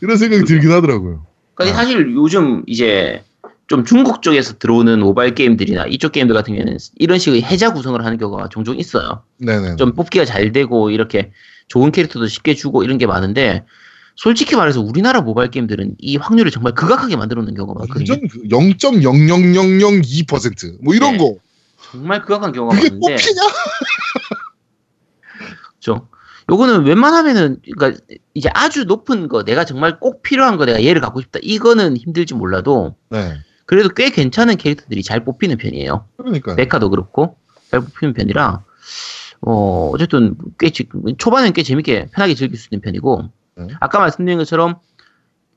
이런 생각이 들긴 하더라고요. 그러니까 사실 요즘 이제 좀 중국 쪽에서 들어오는 모바일 게임들이나 이쪽 게임들 같은 경우에는 이런 식의 해자 구성을 하는 경우가 종종 있어요. 네네. 좀 뽑기가 잘 되고 이렇게 좋은 캐릭터도 쉽게 주고 이런 게 많은데 솔직히 말해서 우리나라 모바일 게임들은 이 확률을 정말 극악하게 만들어 놓는 경우가 많거든요. 0.00002% 뭐 이런 네. 거. 정말 극악한 경우가 그게 많은데. 뽑히냐? 그렇죠. 요거는 웬만하면은, 그니까, 이제 아주 높은 거, 내가 정말 꼭 필요한 거, 내가 얘를 갖고 싶다. 이거는 힘들지 몰라도, 네. 그래도 꽤 괜찮은 캐릭터들이 잘 뽑히는 편이에요. 그러니까요. 메카도 그렇고 잘 뽑히는 편이라 어쨌든 꽤 초반엔 꽤 재밌게 편하게 즐길 수 있는 편이고 아까 말씀드린 것처럼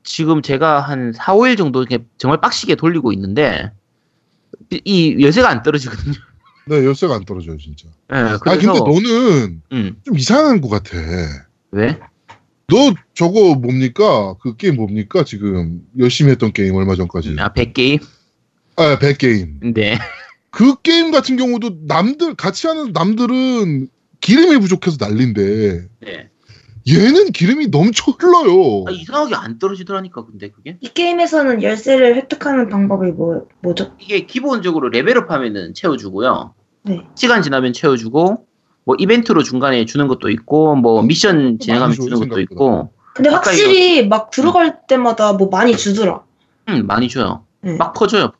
지금 제가 한 4, 5일 정도 이렇게 정말 빡시게 돌리고 있는데 이 열쇠가 안 떨어지거든요. 네, 열쇠가 안 떨어져요, 진짜. 네, 그래서... 아, 근데 너는 좀 이상한 것 같아. 왜? 너 저거 뭡니까? 그 게임 뭡니까? 지금 열심히 했던 게임 얼마 전까지. 아, 100게임? 아, 100게임. 네. 그 게임 같은 경우도 남들, 같이 하는 남들은 기름이 부족해서 난린데. 네. 얘는 기름이 넘쳐 흘러요. 아, 이상하게 안 떨어지더라니까, 근데 그게. 이 게임에서는 열쇠를 획득하는 방법이 뭐죠? 이게 기본적으로 레벨업 하면은 채워주고요. 네. 시간 지나면 채워주고, 뭐 이벤트로 중간에 주는 것도 있고, 뭐 미션 진행하면 주는 것도 생각보다. 있고. 근데 확실히 막 들어갈 때마다 뭐 많이 주더라. 응, 많이 줘요. 네. 막 퍼져.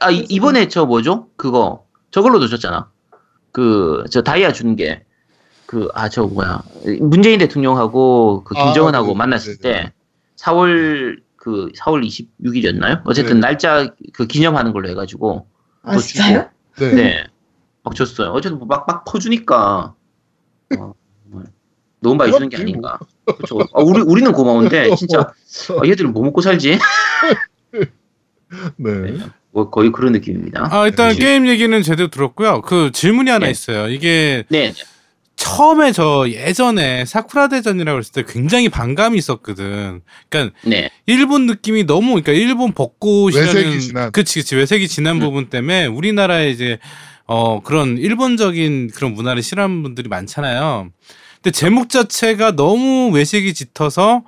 아, 이번에 저 뭐죠? 그거. 저걸로도 줬잖아. 그, 저 다이아 주는 게. 그, 아, 저, 뭐야. 문재인 대통령하고 그 김정은하고 만났을 때, 4월 26일이었나요? 어쨌든 네네. 날짜 그 기념하는 걸로 해가지고. 아, 진짜요? 네. 네. 막 줬어요. 어쨌든 막 퍼주니까. 너무 많이 주는 게 아닌가. 그쵸. 아, 우리는 고마운데, 진짜. 아, 얘들은 뭐 먹고 살지? 네. 네. 뭐 거의 그런 느낌입니다. 아, 일단 네. 게임 얘기는 제대로 들었고요. 그 질문이 하나 네. 있어요. 이게. 네. 처음에 저 예전에 사쿠라 대전이라고 했을 때 굉장히 반감이 있었거든. 그러니까 네. 일본 느낌이 너무 그러니까 일본 벚꽃 시절은 그치 외색이 지난 부분 때문에 우리나라에 이제 그런 일본적인 그런 문화를 싫어하는 분들이 많잖아요. 근데 제목 자체가 너무 외색이 짙어서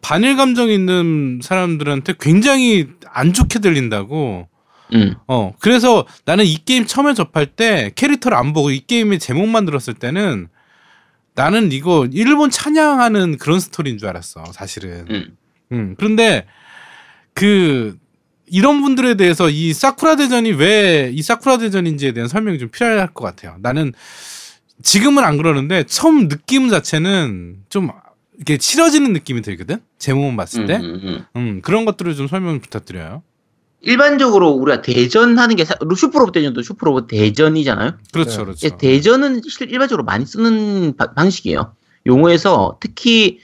반일 감정 있는 사람들한테 굉장히 안 좋게 들린다고. 그래서 나는 이 게임 처음에 접할 때 캐릭터를 안 보고 이 게임의 제목만 들었을 때는 나는 이거 일본 찬양하는 그런 스토리인 줄 알았어, 사실은. 그런데 그 이런 분들에 대해서 이 사쿠라 대전이 왜 이 사쿠라 대전인지에 대한 설명이 좀 필요할 것 같아요. 나는 지금은 안 그러는데 처음 느낌 자체는 좀 이렇게 싫어지는 느낌이 들거든? 제목만 봤을 때. 그런 것들을 좀 설명 부탁드려요. 일반적으로 우리가 대전하는 게 슈퍼로봇 대전도 슈퍼로봇 대전이잖아요. 그렇죠, 그렇죠. 대전은 일반적으로 많이 쓰는 방식이에요. 용어에서 특히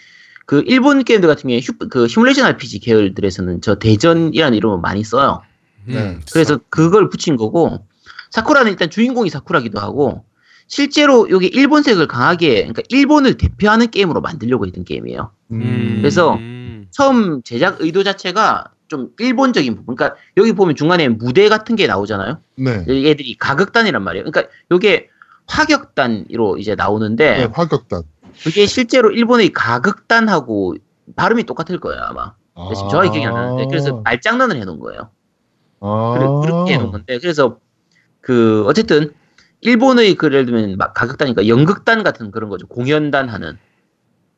그 일본 게임들 같은 경우에 그 시뮬레이션 RPG 계열들에서는 저 대전이라는 이름을 많이 써요. 그래서 그걸 붙인 거고 사쿠라는 일단 주인공이 사쿠라기도 하고 실제로 여기 일본색을 강하게 그러니까 일본을 대표하는 게임으로 만들려고 했던 게임이에요. 그래서 처음 제작 의도 자체가 좀 일본적인 부분. 그러니까 여기 보면 중간에 무대 같은 게 나오잖아요. 네. 얘들이 가격단이란 말이에요. 그러니까 이게 화격단으로 이제 나오는데 네, 화격단. 그게 실제로 일본의 가격단하고 발음이 똑같을 거예요, 아마. 그래서 정확히 기억이 안 나는데. 그래서 말장난을 해 놓은 거예요. 그렇게 해 놓은 건데. 그래서 그 어쨌든 일본의 그 예를 들면 막 가격단이니까 연극단 같은 그런 거죠. 공연단 하는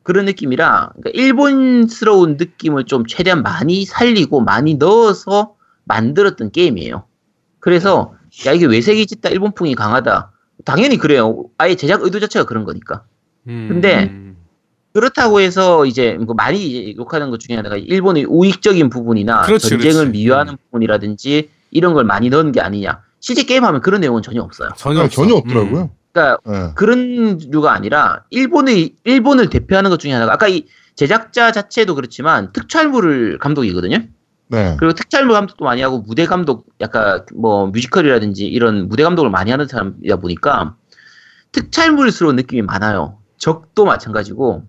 그런 느낌이라 그러니까 일본스러운 느낌을 좀 최대한 많이 살리고 많이 넣어서 만들었던 게임이에요. 그래서 야 이게 외색이 짙다 일본풍이 강하다 당연히 그래요. 아예 제작 의도 자체가 그런 거니까. 근데 그렇다고 해서 이제 많이 욕하는 것 중에 하나가 일본의 우익적인 부분이나 그렇지, 전쟁을 미화하는 부분이라든지 이런 걸 많이 넣은 게 아니냐. 실제 게임하면 그런 내용은 전혀 없어요. 전혀 없더라고요. 그러니까 네. 그런 류가 아니라 일본을 대표하는 것 중에 하나가 아까 이 제작자 자체도 그렇지만 특촬물을 감독이거든요. 네. 그리고 특촬물 감독도 많이 하고 무대 감독 약간 뭐 뮤지컬이라든지 이런 무대 감독을 많이 하는 사람이다 보니까 특촬물스러운 느낌이 많아요. 적도 마찬가지고.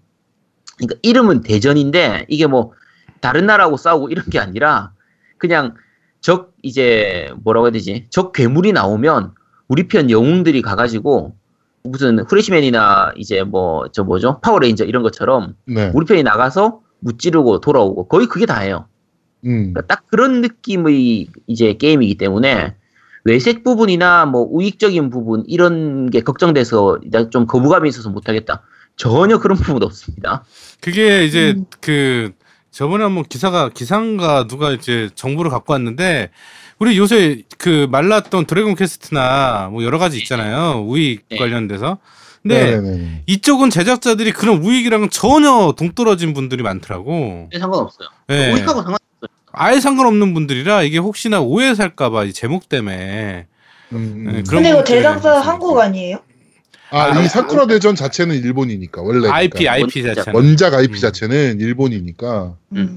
그러니까 이름은 대전인데 이게 뭐 다른 나라하고 싸우고 이런 게 아니라 그냥 적 이제 뭐라고 해야 되지? 적 괴물이 나오면 우리 편 영웅들이 가가지고 무슨 후레시맨이나 이제 뭐 저 뭐죠 파워레인저 이런 것처럼 네. 우리 편이 나가서 무찌르고 돌아오고 거의 그게 다예요. 그러니까 딱 그런 느낌의 이제 게임이기 때문에 외색 부분이나 뭐 우익적인 부분 이런 게 걱정돼서 좀 거부감이 있어서 못하겠다. 전혀 그런 부분도 없습니다. 그게 이제 그 저번에 한번 기상가 누가 이제 정보를 갖고 왔는데. 우리 요새 그 말랐던 드래곤 퀘스트나 뭐 여러 가지 있잖아요. 우익 네. 관련돼서. 근데 네네네. 이쪽은 제작자들이 그런 우익이랑 전혀 동떨어진 분들이 많더라고. 네, 상관없어요. 네. 우익하고 상관없어요. 아예 상관없는 분들이라 이게 혹시나 오해 살까봐 이 제목 때문에. 네, 그런데 이거 대상사 한국 아니에요? 이 사쿠라 대전 자체는 일본이니까 원래. IP 자체. 원작 IP 자체는 일본이니까. 네.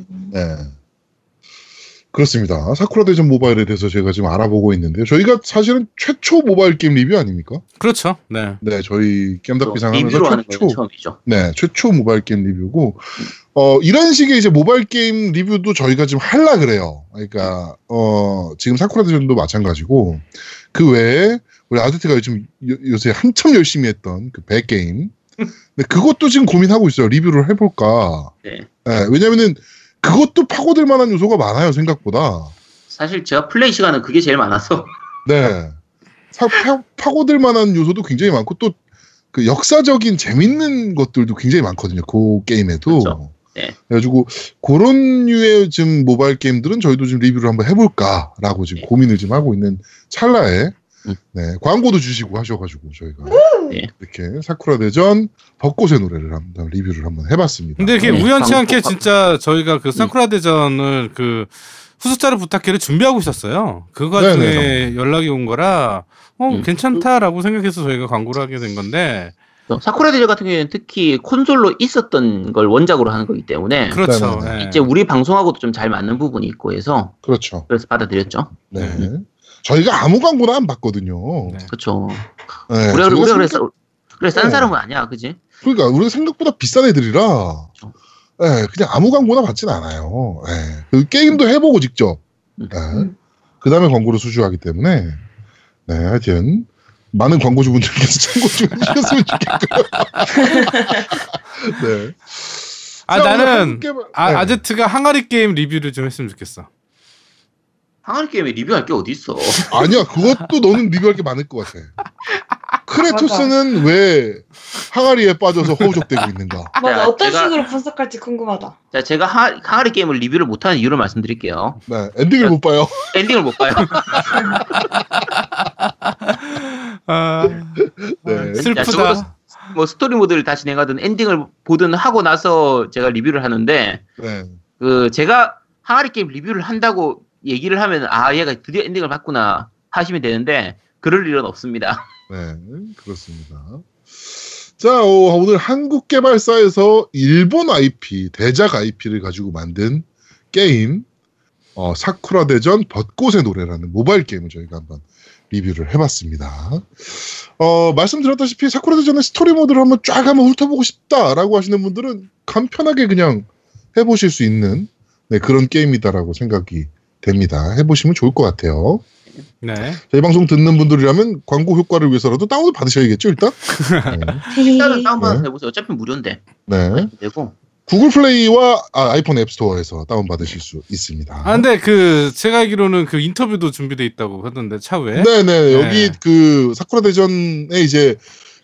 그렇습니다. 사쿠라 대전 모바일에 대해서 제가 지금 알아보고 있는데요. 저희가 사실은 최초 모바일 게임 리뷰 아닙니까? 그렇죠. 네. 네, 저희 겜덕비상 하면서 최초죠. 네, 최초 모바일 게임 리뷰고, 이런 식의 이제 모바일 게임 리뷰도 저희가 지금 하려 그래요. 그러니까, 지금 사쿠라 대전도 마찬가지고, 그 외에 우리 아드트가 요즘 요새 한참 열심히 했던 그 배 게임. 근데 그것도 지금 고민하고 있어요. 리뷰를 해볼까. 네. 네, 왜냐면은, 그것도 파고들 만한 요소가 많아요, 생각보다. 사실 제가 플레이 시간은 그게 제일 많아서. 네. 파고들 만한 요소도 굉장히 많고, 또 그 역사적인 재밌는 것들도 굉장히 많거든요, 그 게임에도. 그렇죠. 네. 그래가지고, 그런 류의 지금 모바일 게임들은 저희도 지금 리뷰를 한번 해볼까라고 지금 네. 고민을 지금 하고 있는 찰나에, 네. 광고도 주시고 하셔가지고, 저희가. 네. 이렇게 사쿠라 대전 벚꽃의 노래를 한번 리뷰를 한번 해봤습니다. 근데 이렇게 우연치 않게 진짜 저희가 그 사쿠라 대전을 그 후속작을 부탁해를 준비하고 있었어요. 그거 중에 연락이 온 거라, 괜찮다라고 생각해서 저희가 광고를 하게 된 건데. 사쿠라 대전 같은 경우에는 특히 콘솔로 있었던 걸 원작으로 하는 거기 때문에. 그렇죠. 네. 이제 우리 방송하고도 좀 잘 맞는 부분이 있고 해서. 그렇죠. 그래서 받아들였죠. 네. 저희가 아무 광고나 안 봤거든요. 네. 그렇죠. 네, 우리가 그래 싼 사람은 아니야, 그지? 그러니까 우리가 생각보다 비싼 애들이라, 그렇죠. 네, 그냥 아무 광고나 받진 않아요. 네. 게임도 해보고 직접, 네. 그 다음에 광고를 수주하기 때문에, 네, 하여튼 많은 광고주분들께서 참고 좀 해주셨으면 좋겠고요. 네. 나는 아제트가 항아리 게임 리뷰를 좀 했으면 좋겠어. 항아리 게임에 리뷰할 게 어디 있어? 아니야, 그것도 너는 리뷰할 게 많을 것 같아. 크레토스는 왜 항아리에 빠져서 허우적대고 있는가? 맞아, 어떤 식으로 분석할지 궁금하다. 자, 제가 항아리 게임을 리뷰를 못하는 이유를 말씀드릴게요. 네, 엔딩을 못 봐요. 엔딩을 못 봐요. 네. 슬프다. 뭐 스토리 모드를 다 진행하든 엔딩을 보든 하고 나서 제가 리뷰를 하는데, 네. 그 제가 항아리 게임 리뷰를 한다고 얘기를 하면 얘가 드디어 엔딩을 봤구나 하시면 되는데 그럴 일은 없습니다. 네, 그렇습니다. 자, 오늘 한국 개발사에서 일본 IP, 대작 IP를 가지고 만든 게임 사쿠라 대전 벚꽃의 노래라는 모바일 게임을 저희가 한번 리뷰를 해봤습니다. 말씀드렸다시피 사쿠라 대전의 스토리 모드를 한번 쫙 한번 훑어보고 싶다라고 하시는 분들은 간편하게 그냥 해보실 수 있는 네, 그런 게임이다라고 생각이 됩니다. 해보시면 좋을 것 같아요. 네. 저희 방송 듣는 분들이라면 광고 효과를 위해서라도 다운을 받으셔야겠죠, 일단? 네. 일단은 다운받아서 네. 해보세요. 어차피 무료인데. 네. 되고. 구글 플레이와 아이폰 앱스토어에서 다운받으실 수 있습니다. 아, 근데 제가 알기로는 그 인터뷰도 준비되어 있다고 하던데, 차후에. 네네. 네. 여기 그 사쿠라 대전에 이제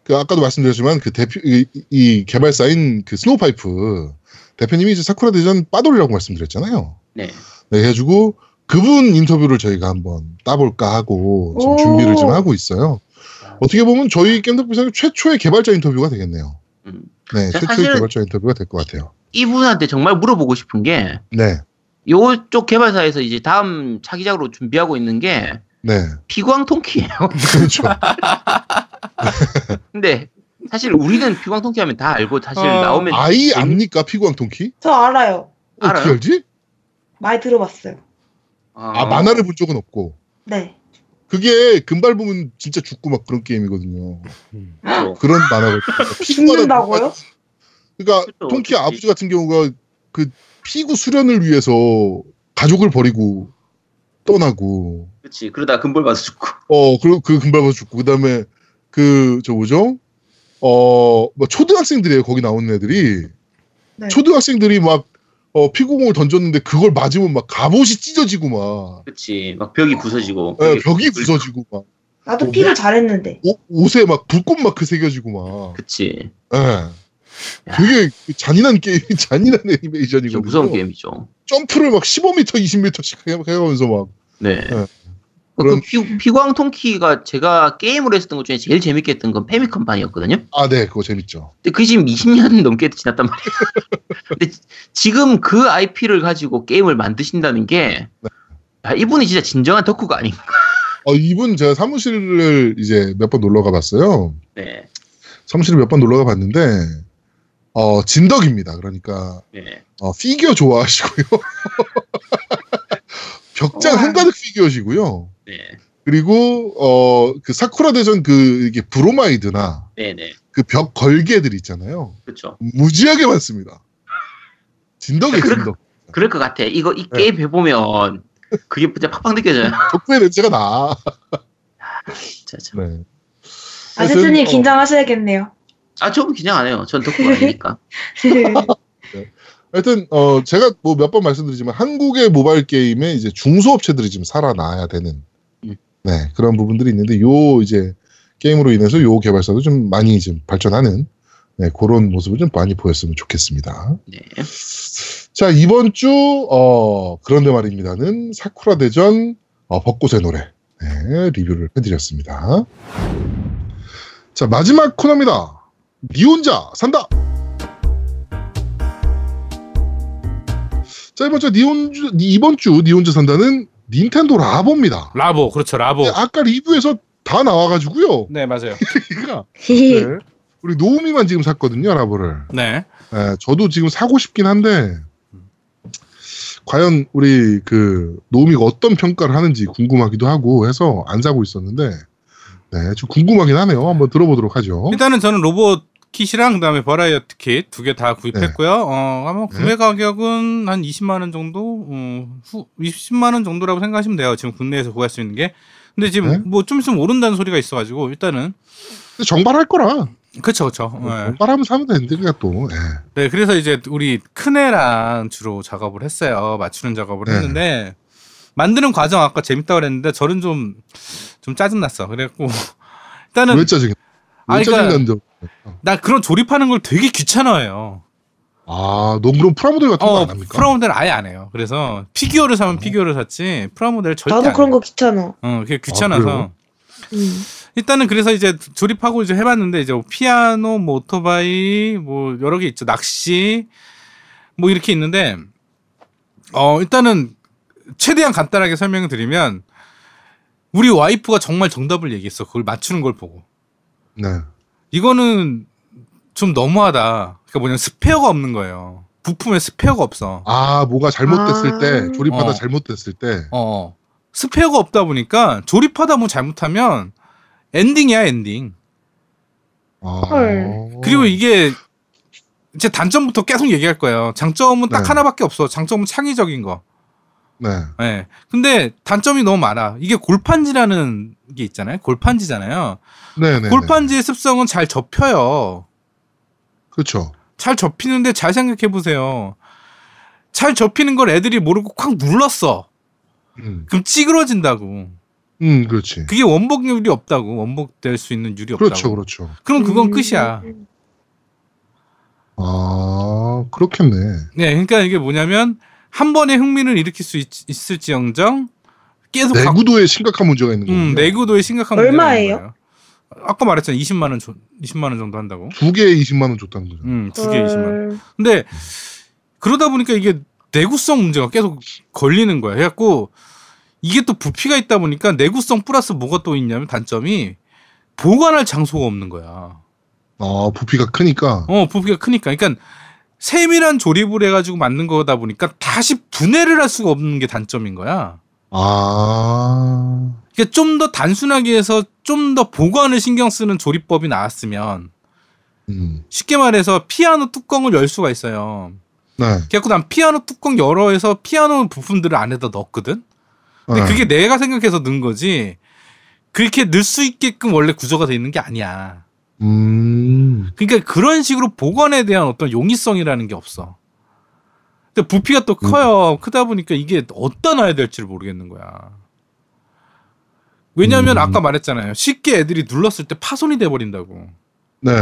아까도 말씀드렸지만 그 대표, 이 개발사인 그 스노우파이프 대표님이 이제 사쿠라 대전 빠돌이라고 말씀드렸잖아요. 네. 네. 해가지고 그분 인터뷰를 저희가 한번 따볼까 하고 지금 준비를 지금 하고 있어요. 어떻게 보면 저희 겜덕비상 최초의 개발자 인터뷰가 되겠네요. 네, 최초의 개발자 인터뷰가 될 것 같아요. 이분한테 정말 물어보고 싶은 게, 네, 요쪽 개발사에서 이제 다음 차기작으로 준비하고 있는 게, 네, 비광통키예요. 그렇죠. 근데 사실 우리는 비광통키 하면 다 알고 사실 나오면 아이 압니까 비광통키? 저 알아요. 어떻게 알지? 많이 들어봤어요. 만화를 본 적은 없고. 네. 그게 금발 보면 진짜 죽고 막 그런 게임이거든요. 그런 만화를. 죽는다고요? 그러니까 통키 아버지 같은 경우가 그 피구 수련을 위해서 가족을 버리고 떠나고. 그렇지. 그러다 금발 봐서 죽고. 그리고 그 금발 봐서 죽고. 그다음에 저 뭐죠? 뭐 초등학생들이에요. 거기 나오는 애들이. 네. 초등학생들이 막 피구공을 던졌는데 그걸 맞으면 막 갑옷이 찢어지고 막. 그치. 막 벽이 부서지고. 네, 벽이 부서지고 막. 나도 피를 잘했는데. 옷에 막 불꽃 마크 새겨지고 막. 그치. 예. 네. 되게 잔인한 게임, 잔인한 애니메이션이거든요. 진짜 무서운 게임이죠. 점프를 막 15m, 20m씩 해가면서 막. 네. 네. 그럼 피광통키가 제가 게임으로 했었던 것 중에 제일 재밌게 했던 건 페미컴판이었거든요. 아, 네, 그거 재밌죠. 근데 그게 지금 20년 넘게 지났단 말이에요. 근데 지금 그 IP를 가지고 게임을 만드신다는 게, 네. 야, 이분이 진짜 진정한 덕후가 아닌가. 이분 제가 사무실을 이제 몇 번 놀러 가봤어요. 네. 사무실을 몇 번 놀러 가봤는데, 진덕입니다. 그러니까, 네. 피규어 좋아하시고요. 벽장 한가득 피규어시고요. 네. 그리고 그 사쿠라 대전 그 이게 브로마이드나 그 벽 걸개들 있잖아요. 그렇죠. 무지하게 많습니다. 진덕이 진덕. 그럴 것 같아. 이거 이 게임 해 보면 그게 진짜 팍팍 느껴져요. 덕후의 냄새가 나. 자, 네. 아, 세준님 긴장하셔야겠네요. 아, 좀 긴장 안 해요. 전 덕후가 아니니까. 네. 하여튼 제가 뭐 몇 번 말씀드리지만 한국의 모바일 게임에 이제 중소업체들이 지금 살아나야 되는 네 그런 부분들이 있는데 요 이제 게임으로 인해서 요 개발사도 좀 많이 지금 발전하는 네 그런 모습을 좀 많이 보였으면 좋겠습니다. 네. 자 이번 주 그런데 말입니다는 사쿠라 대전 벚꽃의 노래 네, 리뷰를 해드렸습니다. 자 마지막 코너입니다. 니 혼자 산다. 자, 이번 주 니 혼자 산다는 닌텐도 라보입니다. 라보, 그렇죠, 라보. 네, 아까 리뷰에서 다 나와가지고요. 네, 맞아요. 네. 우리 노우미만 지금 샀거든요, 라보를. 네. 네. 저도 지금 사고 싶긴 한데, 과연 우리 그 노우미가 어떤 평가를 하는지 궁금하기도 하고 해서 안 사고 있었는데, 네, 좀 궁금하긴 하네요. 한번 들어보도록 하죠. 일단은 저는 로봇 킷이랑 그다음에 버라이어티 킷 두 개 다 구입했고요. 네. 아마 구매 네. 가격은 한 20만 원 정도, 20만 원 정도라고 생각하시면 돼요. 지금 국내에서 구할 수 있는 게. 근데 지금 네. 뭐 좀 있으면 오른다는 소리가 있어가지고 일단은 정발할 거라. 그렇죠, 그렇죠. 네. 정발하면 사면 되는데 그러니까 또. 네. 네, 그래서 이제 우리 큰애랑 주로 작업을 했어요. 맞추는 작업을 네. 했는데 만드는 과정 아까 재밌다고 그랬는데 저는 좀 짜증났어. 그래갖고 일단은 왜 짜증? 아니, 그러니까 나 그런 조립하는 걸 되게 귀찮아해요. 아, 너 그럼 프라모델 같은 거 안 합니까? 프라모델 아예 안 해요. 그래서 피규어를 사면 피규어를 샀지 프라모델 절대 나도 안 그런 해요. 거 귀찮아. 그게 귀찮아서. 일단은 그래서 이제 조립하고 이제 해봤는데 이제 피아노, 뭐 오토바이, 뭐 여러 개 있죠. 낚시, 뭐 이렇게 있는데 일단은 최대한 간단하게 설명드리면 우리 와이프가 정말 정답을 얘기했어. 그걸 맞추는 걸 보고. 네. 이거는 좀 너무하다. 그러니까 뭐냐면 스페어가 없는 거예요. 부품에 스페어가 없어. 아, 뭐가 잘못됐을 때, 조립하다 잘못됐을 때. 스페어가 없다 보니까 조립하다 뭐 잘못하면 엔딩이야, 엔딩. 그리고 이게 이제 단점부터 계속 얘기할 거예요. 장점은 딱 네. 하나밖에 없어. 장점은 창의적인 거. 네. 네. 근데 단점이 너무 많아. 이게 골판지라는 게 있잖아요. 골판지잖아요. 네네. 골판지의 습성은 잘 접혀요. 그렇죠. 잘 접히는데 잘 생각해 보세요. 잘 접히는 걸 애들이 모르고 콱 눌렀어. 그럼 찌그러진다고. 그렇지. 그게 원복률이 없다고. 원복될 수 있는 율이 없다고. 그렇죠, 그렇죠. 그럼 그건 끝이야. 아, 그렇겠네. 네, 그러니까 이게 뭐냐면 한 번에 흥미를 일으킬 수 있을지언정 계속 내구도에 심각한 문제가 있는 거예요. 내구도에 심각한 문제가 얼마예요? 아까 말했잖아요. 20만 원 정도 한다고. 두 개에 20만 원 줬다는 거죠. 두 개에 20만 원. 근데 그러다 보니까 이게 내구성 문제가 계속 걸리는 거야. 그래갖고 이게 또 부피가 있다 보니까 내구성 플러스 뭐가 또 있냐면 단점이 보관할 장소가 없는 거야. 아, 부피가 크니까. 부피가 크니까. 그러니까 세밀한 조립을 해가지고 만든 거다 보니까 다시 분해를 할 수가 없는 게 단점인 거야. 아. 그러니까 좀 더 단순하게 해서 좀 더 보관을 신경 쓰는 조립법이 나왔으면 쉽게 말해서 피아노 뚜껑을 열 수가 있어요. 네. 그래서 난 피아노 뚜껑 열어 해서 피아노 부품들을 안에다 넣었거든. 근데 네. 그게 내가 생각해서 넣은 거지 그렇게 넣을 수 있게끔 원래 구조가 돼 있는 게 아니야. 그러니까 그런 식으로 보관에 대한 어떤 용이성이라는 게 없어. 근데 부피가 또 커요. 크다 보니까 이게 어디다 놔야 될지를 모르겠는 거야. 왜냐하면 아까 말했잖아요. 쉽게 애들이 눌렀을 때 파손이 돼버린다고. 네.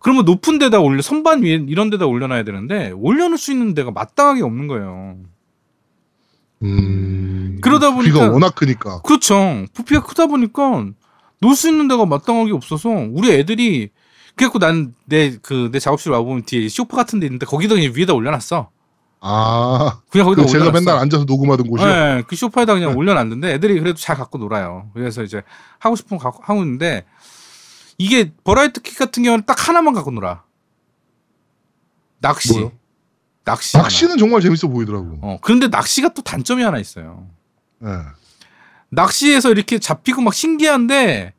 그러면 높은 데다 선반 위에 이런 데다 올려놔야 되는데 올려놓을 수 있는 데가 마땅하게 없는 거예요. 그러다 보니까 부피가 워낙 크니까. 그렇죠. 부피가 크다 보니까 놀 수 있는 데가 마땅하게 없어서 우리 애들이 그래갖고 난 내 작업실 와보면 뒤에 쇼파 같은 데 있는데 거기다 그냥 위에다 올려놨어. 아. 그냥 거기다 올려놨어. 제가 맨날 앉아서 녹음하던 곳이요? 네. 그 쇼파에다 그냥 올려놨는데 애들이 그래도 잘 갖고 놀아요. 그래서 이제 하고 싶은 거 하고 있는데 이게 버라이트 킥 같은 경우는 딱 하나만 갖고 놀아. 낚시. 뭐요? 낚시. 낚시는 하나. 정말 재밌어 보이더라고. 그런데 낚시가 또 단점이 하나 있어요. 네. 낚시에서 이렇게 잡히고 막 신기한데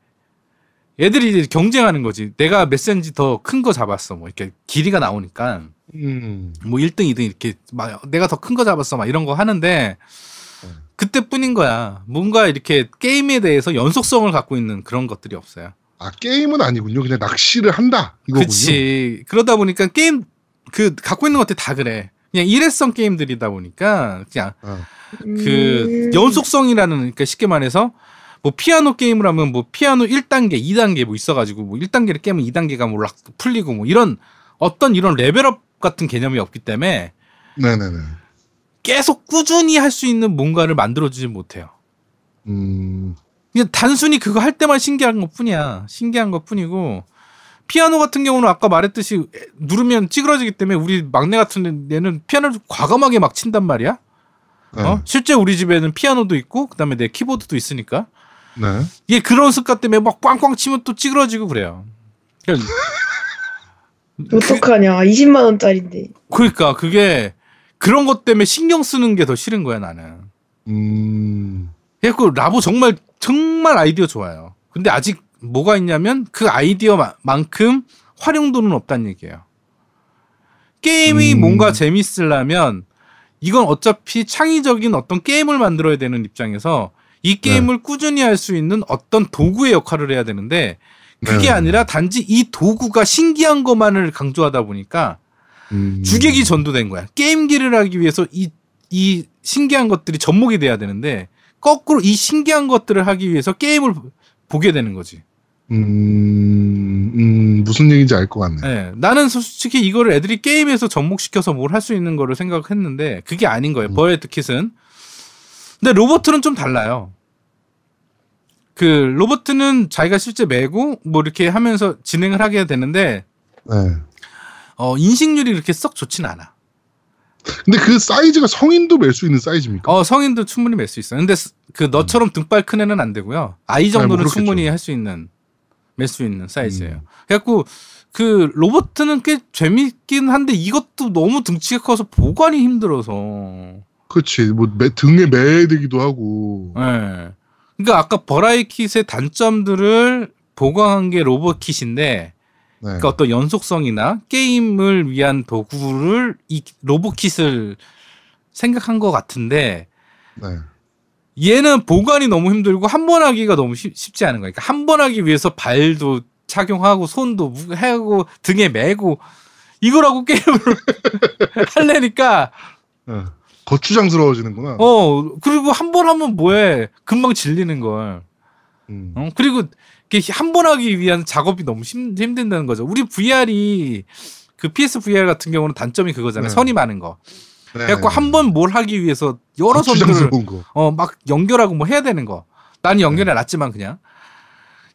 애들이 이제 경쟁하는 거지. 내가 몇 센치 더 큰 거 잡았어. 뭐 이렇게 길이가 나오니까. 뭐 1등, 2등 이렇게 막 내가 더 큰 거 잡았어. 막 이런 거 하는데 그때뿐인 거야. 뭔가 이렇게 게임에 대해서 연속성을 갖고 있는 그런 것들이 없어요. 아, 게임은 아니군요. 그냥 낚시를 한다. 이거군요. 그렇지. 그러다 보니까 게임 갖고 있는 것들 다 그래. 그냥 일회성 게임들이다 보니까 그냥 연속성이라는, 그러니까 쉽게 말해서 뭐 피아노 게임을 하면 뭐 피아노 1단계, 2단계 뭐 있어가지고 뭐 1단계를 깨면 2단계가 뭐 락 풀리고 뭐 이런 어떤 이런 레벨업 같은 개념이 없기 때문에 네네네. 계속 꾸준히 할 수 있는 뭔가를 만들어주지 못해요. 그냥 단순히 그거 할 때만 신기한 것 뿐이야. 신기한 것 뿐이고 피아노 같은 경우는 아까 말했듯이 누르면 찌그러지기 때문에 우리 막내 같은 애는 피아노를 과감하게 막 친단 말이야. 네. 실제 우리 집에는 피아노도 있고 그다음에 내 키보드도 있으니까. 네. 얘 그런 습관 때문에 막 꽝꽝 치면 또 찌그러지고 그래요. 어떡하냐. 20만 원짜리인데. 그러니까 그게 그런 것 때문에 신경 쓰는 게 더 싫은 거야 나는. 그래서 라보 정말 아이디어 좋아요. 근데 아직 뭐가 있냐면 그 아이디어만큼 활용도는 없다는 얘기예요. 게임이 뭔가 재밌으려면 이건 어차피 창의적인 어떤 게임을 만들어야 되는 입장에서 이 게임을 네. 꾸준히 할 수 있는 어떤 도구의 역할을 해야 되는데 그게 네. 아니라 단지 이 도구가 신기한 것만을 강조하다 보니까 주객이 전도된 거야. 게임기를 하기 위해서 이 신기한 것들이 접목이 돼야 되는데 거꾸로 이 신기한 것들을 하기 위해서 게임을 보게 되는 거지. 무슨 얘기인지 알 것 같네. 네, 나는 솔직히 이거를 애들이 게임에서 접목시켜서 뭘 할 수 있는 거를 생각했는데 그게 아닌 거예요. 버라이어티 킷은. 근데 로버트는 좀 달라요. 그 로버트는 자기가 실제 메고 뭐 이렇게 하면서 진행을 하게 되는데 네. 인식률이 그렇게 썩 좋진 않아. 근데 그 사이즈가 성인도 멜 수 있는 사이즈입니까? 성인도 충분히 멜 수 있어요. 근데 그 너처럼 등발 큰 애는 안 되고요. 아이 정도는 충분히 할 수 있는 멜 수 있는 사이즈예요. 그래갖고 그 로버트는 꽤 재밌긴 한데 이것도 너무 등치가 커서 보관이 힘들어서. 그렇지. 뭐 등에 매야 되기도 하고. 네. 그러니까 아까 버라이킷의 단점들을 보강한 게 로버킷인데. 네. 그러니까 어떤 연속성이나 게임을 위한 도구를 이 로봇킷을 생각한 것 같은데 네. 얘는 보관이 너무 힘들고 한 번 하기가 너무 쉽지 않은 거니까 한 번 하기 위해서 발도 착용하고 손도 하고 등에 매고 이거라고 게임을 하려니까 네. 거추장스러워지는구나. 그리고 한 번 하면 뭐해? 금방 질리는 걸. 그리고 한 번 하기 위한 작업이 너무 힘든다는 거죠. 우리 VR이 그 PSVR 같은 경우는 단점이 그거잖아요. 네. 선이 많은 거. 네. 그래갖고 한 번 뭘 하기 위해서 여러 선들을 막 연결하고 뭐 해야 되는 거. 나는 연결해 놨지만 그냥.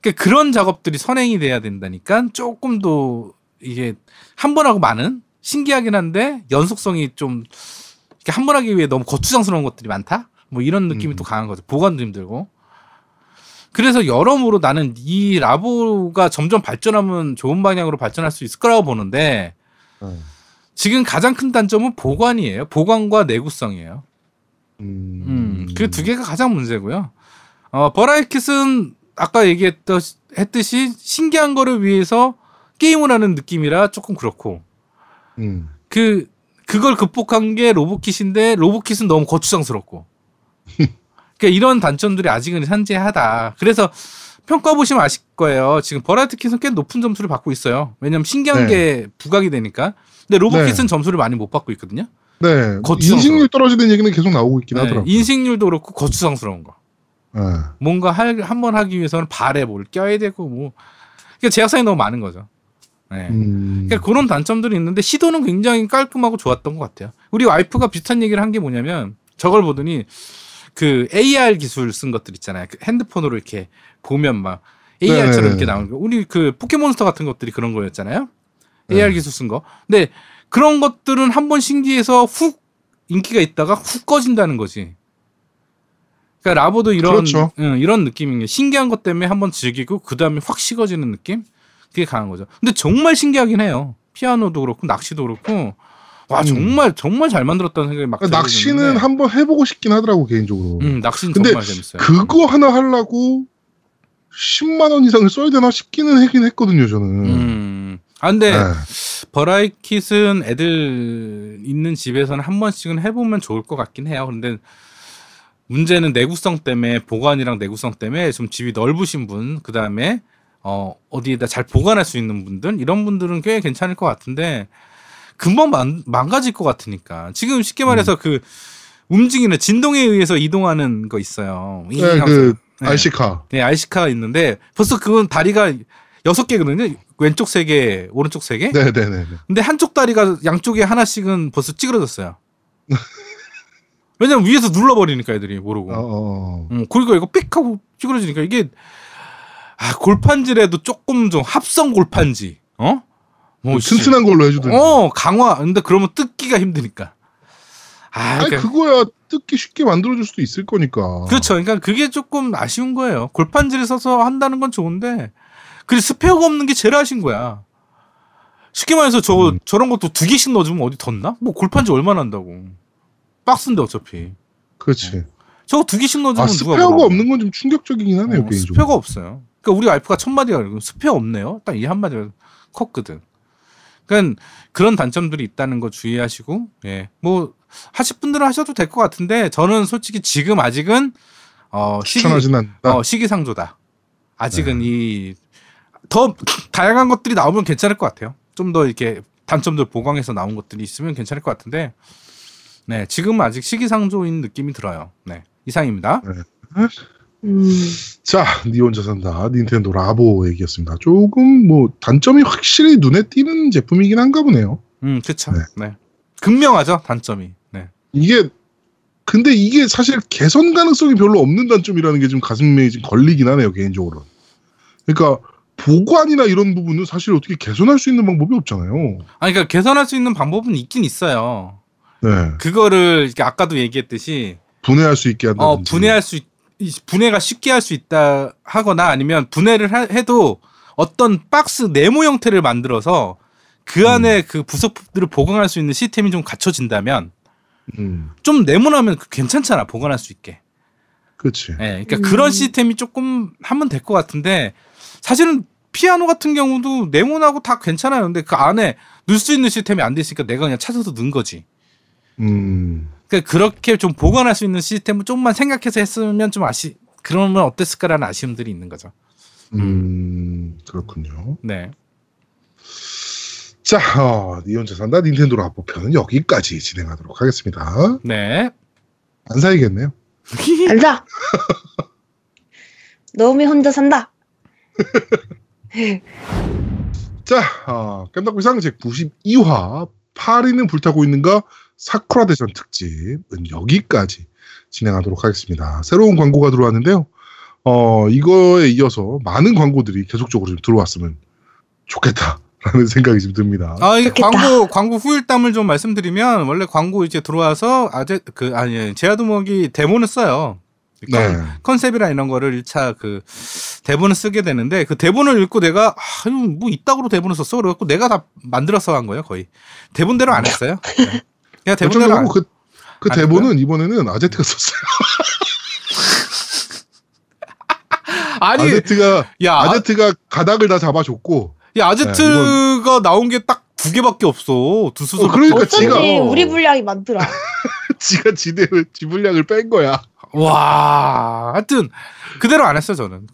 그러니까 그런 작업들이 선행이 돼야 된다니까 조금 더 이게 한 번 하고 많은 신기하긴 한데 연속성이 좀 한 번 하기 위해 너무 거추장스러운 것들이 많다. 뭐 이런 느낌이 또 강한 거죠. 보관도 힘들고. 그래서 여러모로 나는 이 라보가 점점 발전하면 좋은 방향으로 발전할 수 있을 거라고 보는데 지금 가장 큰 단점은 보관이에요. 보관과 내구성이에요. 그 두 개가 가장 문제고요. 버라이킷은 아까 얘기했듯이 신기한 거를 위해서 게임을 하는 느낌이라 조금 그렇고 그걸 극복한 게 로봇킷인데 로봇킷은 너무 거추장스럽고 그러니까 이런 단점들이 아직은 현재하다. 그래서 평가 보시면 아실 거예요. 지금 버라이어티 킷은 꽤 높은 점수를 받고 있어요. 왜냐하면 신기한 네. 게 부각이 되니까. 근데 로봇킷은 네. 점수를 많이 못 받고 있거든요. 네. 인식률 떨어지는 얘기는 계속 나오고 있긴 네. 하더라고요. 인식률도 그렇고 거추장스러운 거. 네. 뭔가 한번 하기 위해서는 발에 뭘 껴야 되고 뭐. 그러니까 제약성이 너무 많은 거죠. 네. 그러니까 그런 단점들이 있는데 시도는 굉장히 깔끔하고 좋았던 것 같아요. 우리 와이프가 비슷한 얘기를 한 게 뭐냐면 저걸 보더니 그 AR 기술 쓴 것들 있잖아요. 그 핸드폰으로 이렇게 보면 막 AR처럼 네네네. 이렇게 나오는 거. 우리 그 포켓몬스터 같은 것들이 그런 거였잖아요. AR 기술 쓴 거. 근데 그런 것들은 한 번 신기해서 훅 인기가 있다가 훅 꺼진다는 거지. 그러니까 라보도 이런 그렇죠. 이런 느낌인 게 신기한 것 때문에 한번 즐기고 그 다음에 확 식어지는 느낌. 그게 강한 거죠. 근데 정말 신기하긴 해요. 피아노도 그렇고 낚시도 그렇고 와 정말 잘 만들었다는 생각이 막 들었는데 낚시는 한번 해보고 싶긴 하더라고 개인적으로. 낚시는 근데 정말 재밌어요. 그거 하나 하려고 10만 원 이상을 써야 되나 싶기는 하긴 했거든요 저는. 아 근데 버라이킷은 애들 있는 집에서는 한 번씩은 해보면 좋을 것 같긴 해요. 근데 문제는 내구성 때문에 보관이랑 내구성 때문에 좀 집이 넓으신 분 그 다음에 어디에다 잘 보관할 수 있는 분들 이런 분들은 꽤 괜찮을 것 같은데 금방 망가질 것 같으니까 지금 쉽게 말해서 그 움직이는 진동에 의해서 이동하는 거 있어요. 네, 그 RC카. 네, RC카 있는데 벌써 그건 다리가 6개거든요. 왼쪽 3개, 오른쪽 3개. 네네네. 근데 한쪽 다리가 양쪽에 하나씩은 벌써 찌그러졌어요. 왜냐면 위에서 눌러버리니까 애들이 모르고. 그리고 이거 삑 하고 찌그러지니까 이게 골판지라도 조금 좀 합성 골판지. 뭐 튼튼한 걸로 해주든. 강화. 근데 그러면 뜯기가 힘드니까. 그러니까. 그거야 뜯기 쉽게 만들어줄 수도 있을 거니까. 그렇죠. 그러니까 그게 조금 아쉬운 거예요. 골판지를 써서 한다는 건 좋은데 그 스페어가 없는 게 제일 아쉬운 거야. 쉽게 말해서 저런 것도 2개씩 넣어주면 어디 덧나? 뭐 골판지 얼마나 한다고. 박스인데 어차피. 그렇지. 저거 2개씩 넣어주면 누가 스페어가 뭐라고. 없는 건 좀 충격적이긴 하네요. 개인적으로. 스페어가 없어요. 그러니까 우리 와이프가 첫 마디가 스페어 없네요. 딱 이 한마디가 컸거든. 그러니까 그런 단점들이 있다는 거 주의하시고 뭐 하실 분들은 하셔도 될 것 같은데 저는 솔직히 지금 아직은 시기상조다. 아직은 이 더 다양한 것들이 나오면 괜찮을 것 같아요. 좀 더 이렇게 단점들 보강해서 나온 것들이 있으면 괜찮을 것 같은데 네 지금은 아직 시기상조인 느낌이 들어요. 네 이상입니다. 자, 니 혼자 산다 닌텐도 라보 얘기였습니다. 조금 뭐 단점이 확실히 눈에 띄는 제품이긴 한가 보네요. 그렇죠. 네. 극명하죠 단점이. 네. 근데 이게 사실 개선 가능성이 별로 없는 단점이라는 게 좀 가슴에 좀 걸리긴 하네요 개인적으로. 그러니까 보관이나 이런 부분은 사실 어떻게 개선할 수 있는 방법이 없잖아요. 그러니까 개선할 수 있는 방법은 있긴 있어요. 네. 그거를 아까도 얘기했듯이 분해할 수 있게 한다든지. 분해가 쉽게 할 수 있다 하거나 아니면 분해를 해도 어떤 박스 네모 형태를 만들어서 그 안에 그 부속품들을 보관할 수 있는 시스템이 좀 갖춰진다면 좀 네모나면 괜찮잖아 보관할 수 있게. 그렇지. 네, 그러니까 그런 시스템이 조금 하면 될 것 같은데 사실은 피아노 같은 경우도 네모나고 다 괜찮아요. 근데 그 안에 넣을 수 있는 시스템이 안 돼 있으니까 내가 그냥 찾아서 넣은 거지. 그러니까 그렇게 좀 보관할 수 있는 시스템을 조금만 생각해서 했으면 좀 그러면 어땠을까라는 아쉬움들이 있는 거죠. 그렇군요. 네. 자, 니 혼자 산다 닌텐도 라보 편은 여기까지 진행하도록 하겠습니다. 네. 안 사이겠네요. 안 사. 너미 혼자 산다. 자, 겜덕비 이상 제92화 파리는 불타고 있는가? 사쿠라 대전 특집은 여기까지 진행하도록 하겠습니다. 새로운 광고가 들어왔는데요. 이거에 이어서 많은 광고들이 계속적으로 좀 들어왔으면 좋겠다라는 생각이 좀 듭니다. 이게 광고 후일담을 좀 말씀드리면 원래 광고 이제 들어와서 제아두목이 데모는 써요. 그러니까 컨셉이랑 이런 거를 1차 그 대본을 쓰게 되는데 그 대본을 읽고 내가 뭐 이따구로 대본을 썼어 그래갖고 내가 다 만들어서 한 거예요 거의. 대본대로 안 했어요. 네. 야, 대본대로 그 대본은 이번에는 아제트가 썼어요. 아제트가 가닥을 다 잡아줬고. 야, 아제트가 나온 게 딱 2개밖에 없어. 두 수술. 그러니까 지가 우리 분량이 많더라. 지가 지 분량을 뺀 거야. 와, 하여튼 그대로 안 했어요 저는.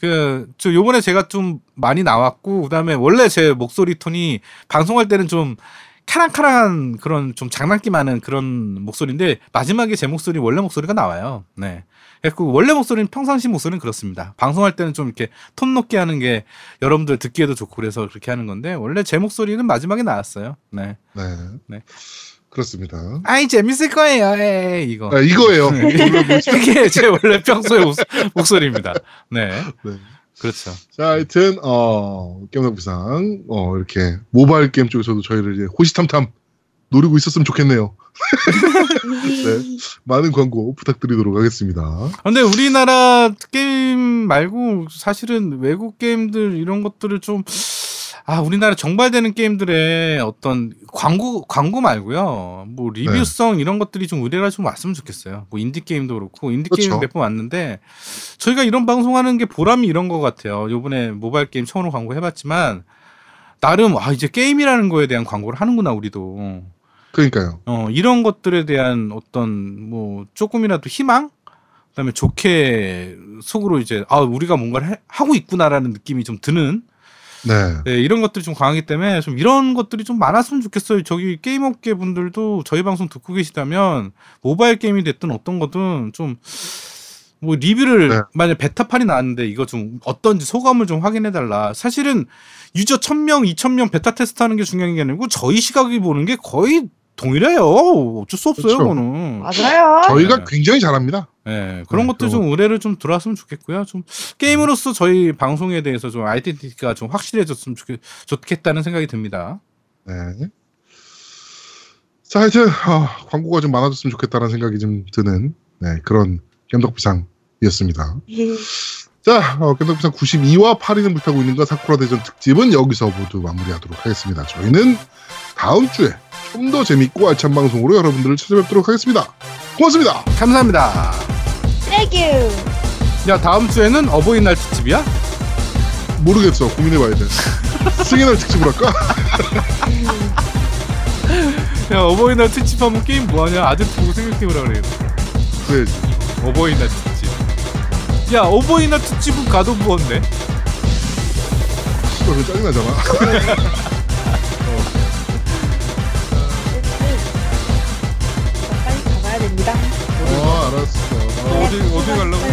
저 요번에 제가 좀 많이 나왔고 그다음에 원래 제 목소리 톤이 방송할 때는 좀 카랑카랑한 그런 좀 장난기 많은 그런 목소리인데 마지막에 제 목소리 원래 목소리가 나와요. 네. 그래서 원래 목소리는 평상시 목소리는 그렇습니다. 방송할 때는 좀 이렇게 톤 높게 하는 게 여러분들 듣기에도 좋고 그래서 그렇게 하는 건데 원래 제 목소리는 마지막에 나왔어요. 네. 그렇습니다. 아이, 재밌을 거예요. 에이, 이거. 아, 이거예요. 이게 제 원래 평소의 목소리입니다. 네. 네. 그렇죠. 자, 하여튼, 게임상비상, 이렇게, 모바일 게임 쪽에서도 저희를 이제 호시탐탐 노리고 있었으면 좋겠네요. 네. 많은 광고 부탁드리도록 하겠습니다. 근데 우리나라 게임 말고, 사실은 외국 게임들, 이런 것들을 좀, 우리나라 정발되는 게임들의 어떤 광고 말고요. 뭐 리뷰성 이런 것들이 좀 의뢰가 좀 왔으면 좋겠어요. 뭐 인디 게임도 그렇고 인디 게임 몇 번 왔는데 저희가 이런 방송하는 게 보람이 이런 것 같아요. 요번에 모바일 게임 처음으로 광고 해봤지만 나름 이제 게임이라는 거에 대한 광고를 하는구나 우리도. 그러니까요. 이런 것들에 대한 어떤 뭐 조금이라도 희망? 그다음에 좋게 속으로 이제 우리가 뭔가를 하고 있구나라는 느낌이 좀 드는. 네, 이런 것들이 좀 강하기 때문에 좀 이런 것들이 좀 많았으면 좋겠어요. 저기 게임업계 분들도 저희 방송 듣고 계시다면 모바일 게임이 됐든 어떤 거든 좀 뭐 리뷰를 만약 베타판이 나왔는데 이거 좀 어떤지 소감을 좀 확인해달라. 사실은 유저 1000명, 2000명 베타 테스트하는 게 중요한 게 아니고 저희 시각이 보는 게 거의 동일해요. 어쩔 수 없어요, 그거는. 맞아요. 저희가 굉장히 잘합니다. 네, 그런 것도 좀 의뢰를 좀 들어왔으면 좋겠고요. 좀 게임으로서 저희 방송에 대해서 좀 아이덴티티가 좀 확실해졌으면 좋겠다는 생각이 듭니다. 네. 자, 하여튼 광고가 좀 많아졌으면 좋겠다는 생각이 좀 드는 그런 겜덕비상이었습니다. 자, 겜덕비상 92와 8위는 불타고 있는 것 사쿠라 대전 특집은 여기서 모두 마무리하도록 하겠습니다. 저희는 다음 주에 좀 더 재밌고 알찬 방송으로 여러분들을 찾아뵙도록 하겠습니다. 고맙습니다. 감사합니다. Thank you. 야, 다음 주에는 어버이날 특집이야? 모르겠어. 고민해봐야 돼. 승인할 특집으로 할까? 야, 어버이날 특집하면 게임 뭐하냐? 아들 보고 생각해보라 그래요. 그래야지. 어버이날 특집. 야, 어버이날 특집은 가도 무언데? 왜 짜증나잖아. 됩니다. 알았어. 어디 가려고?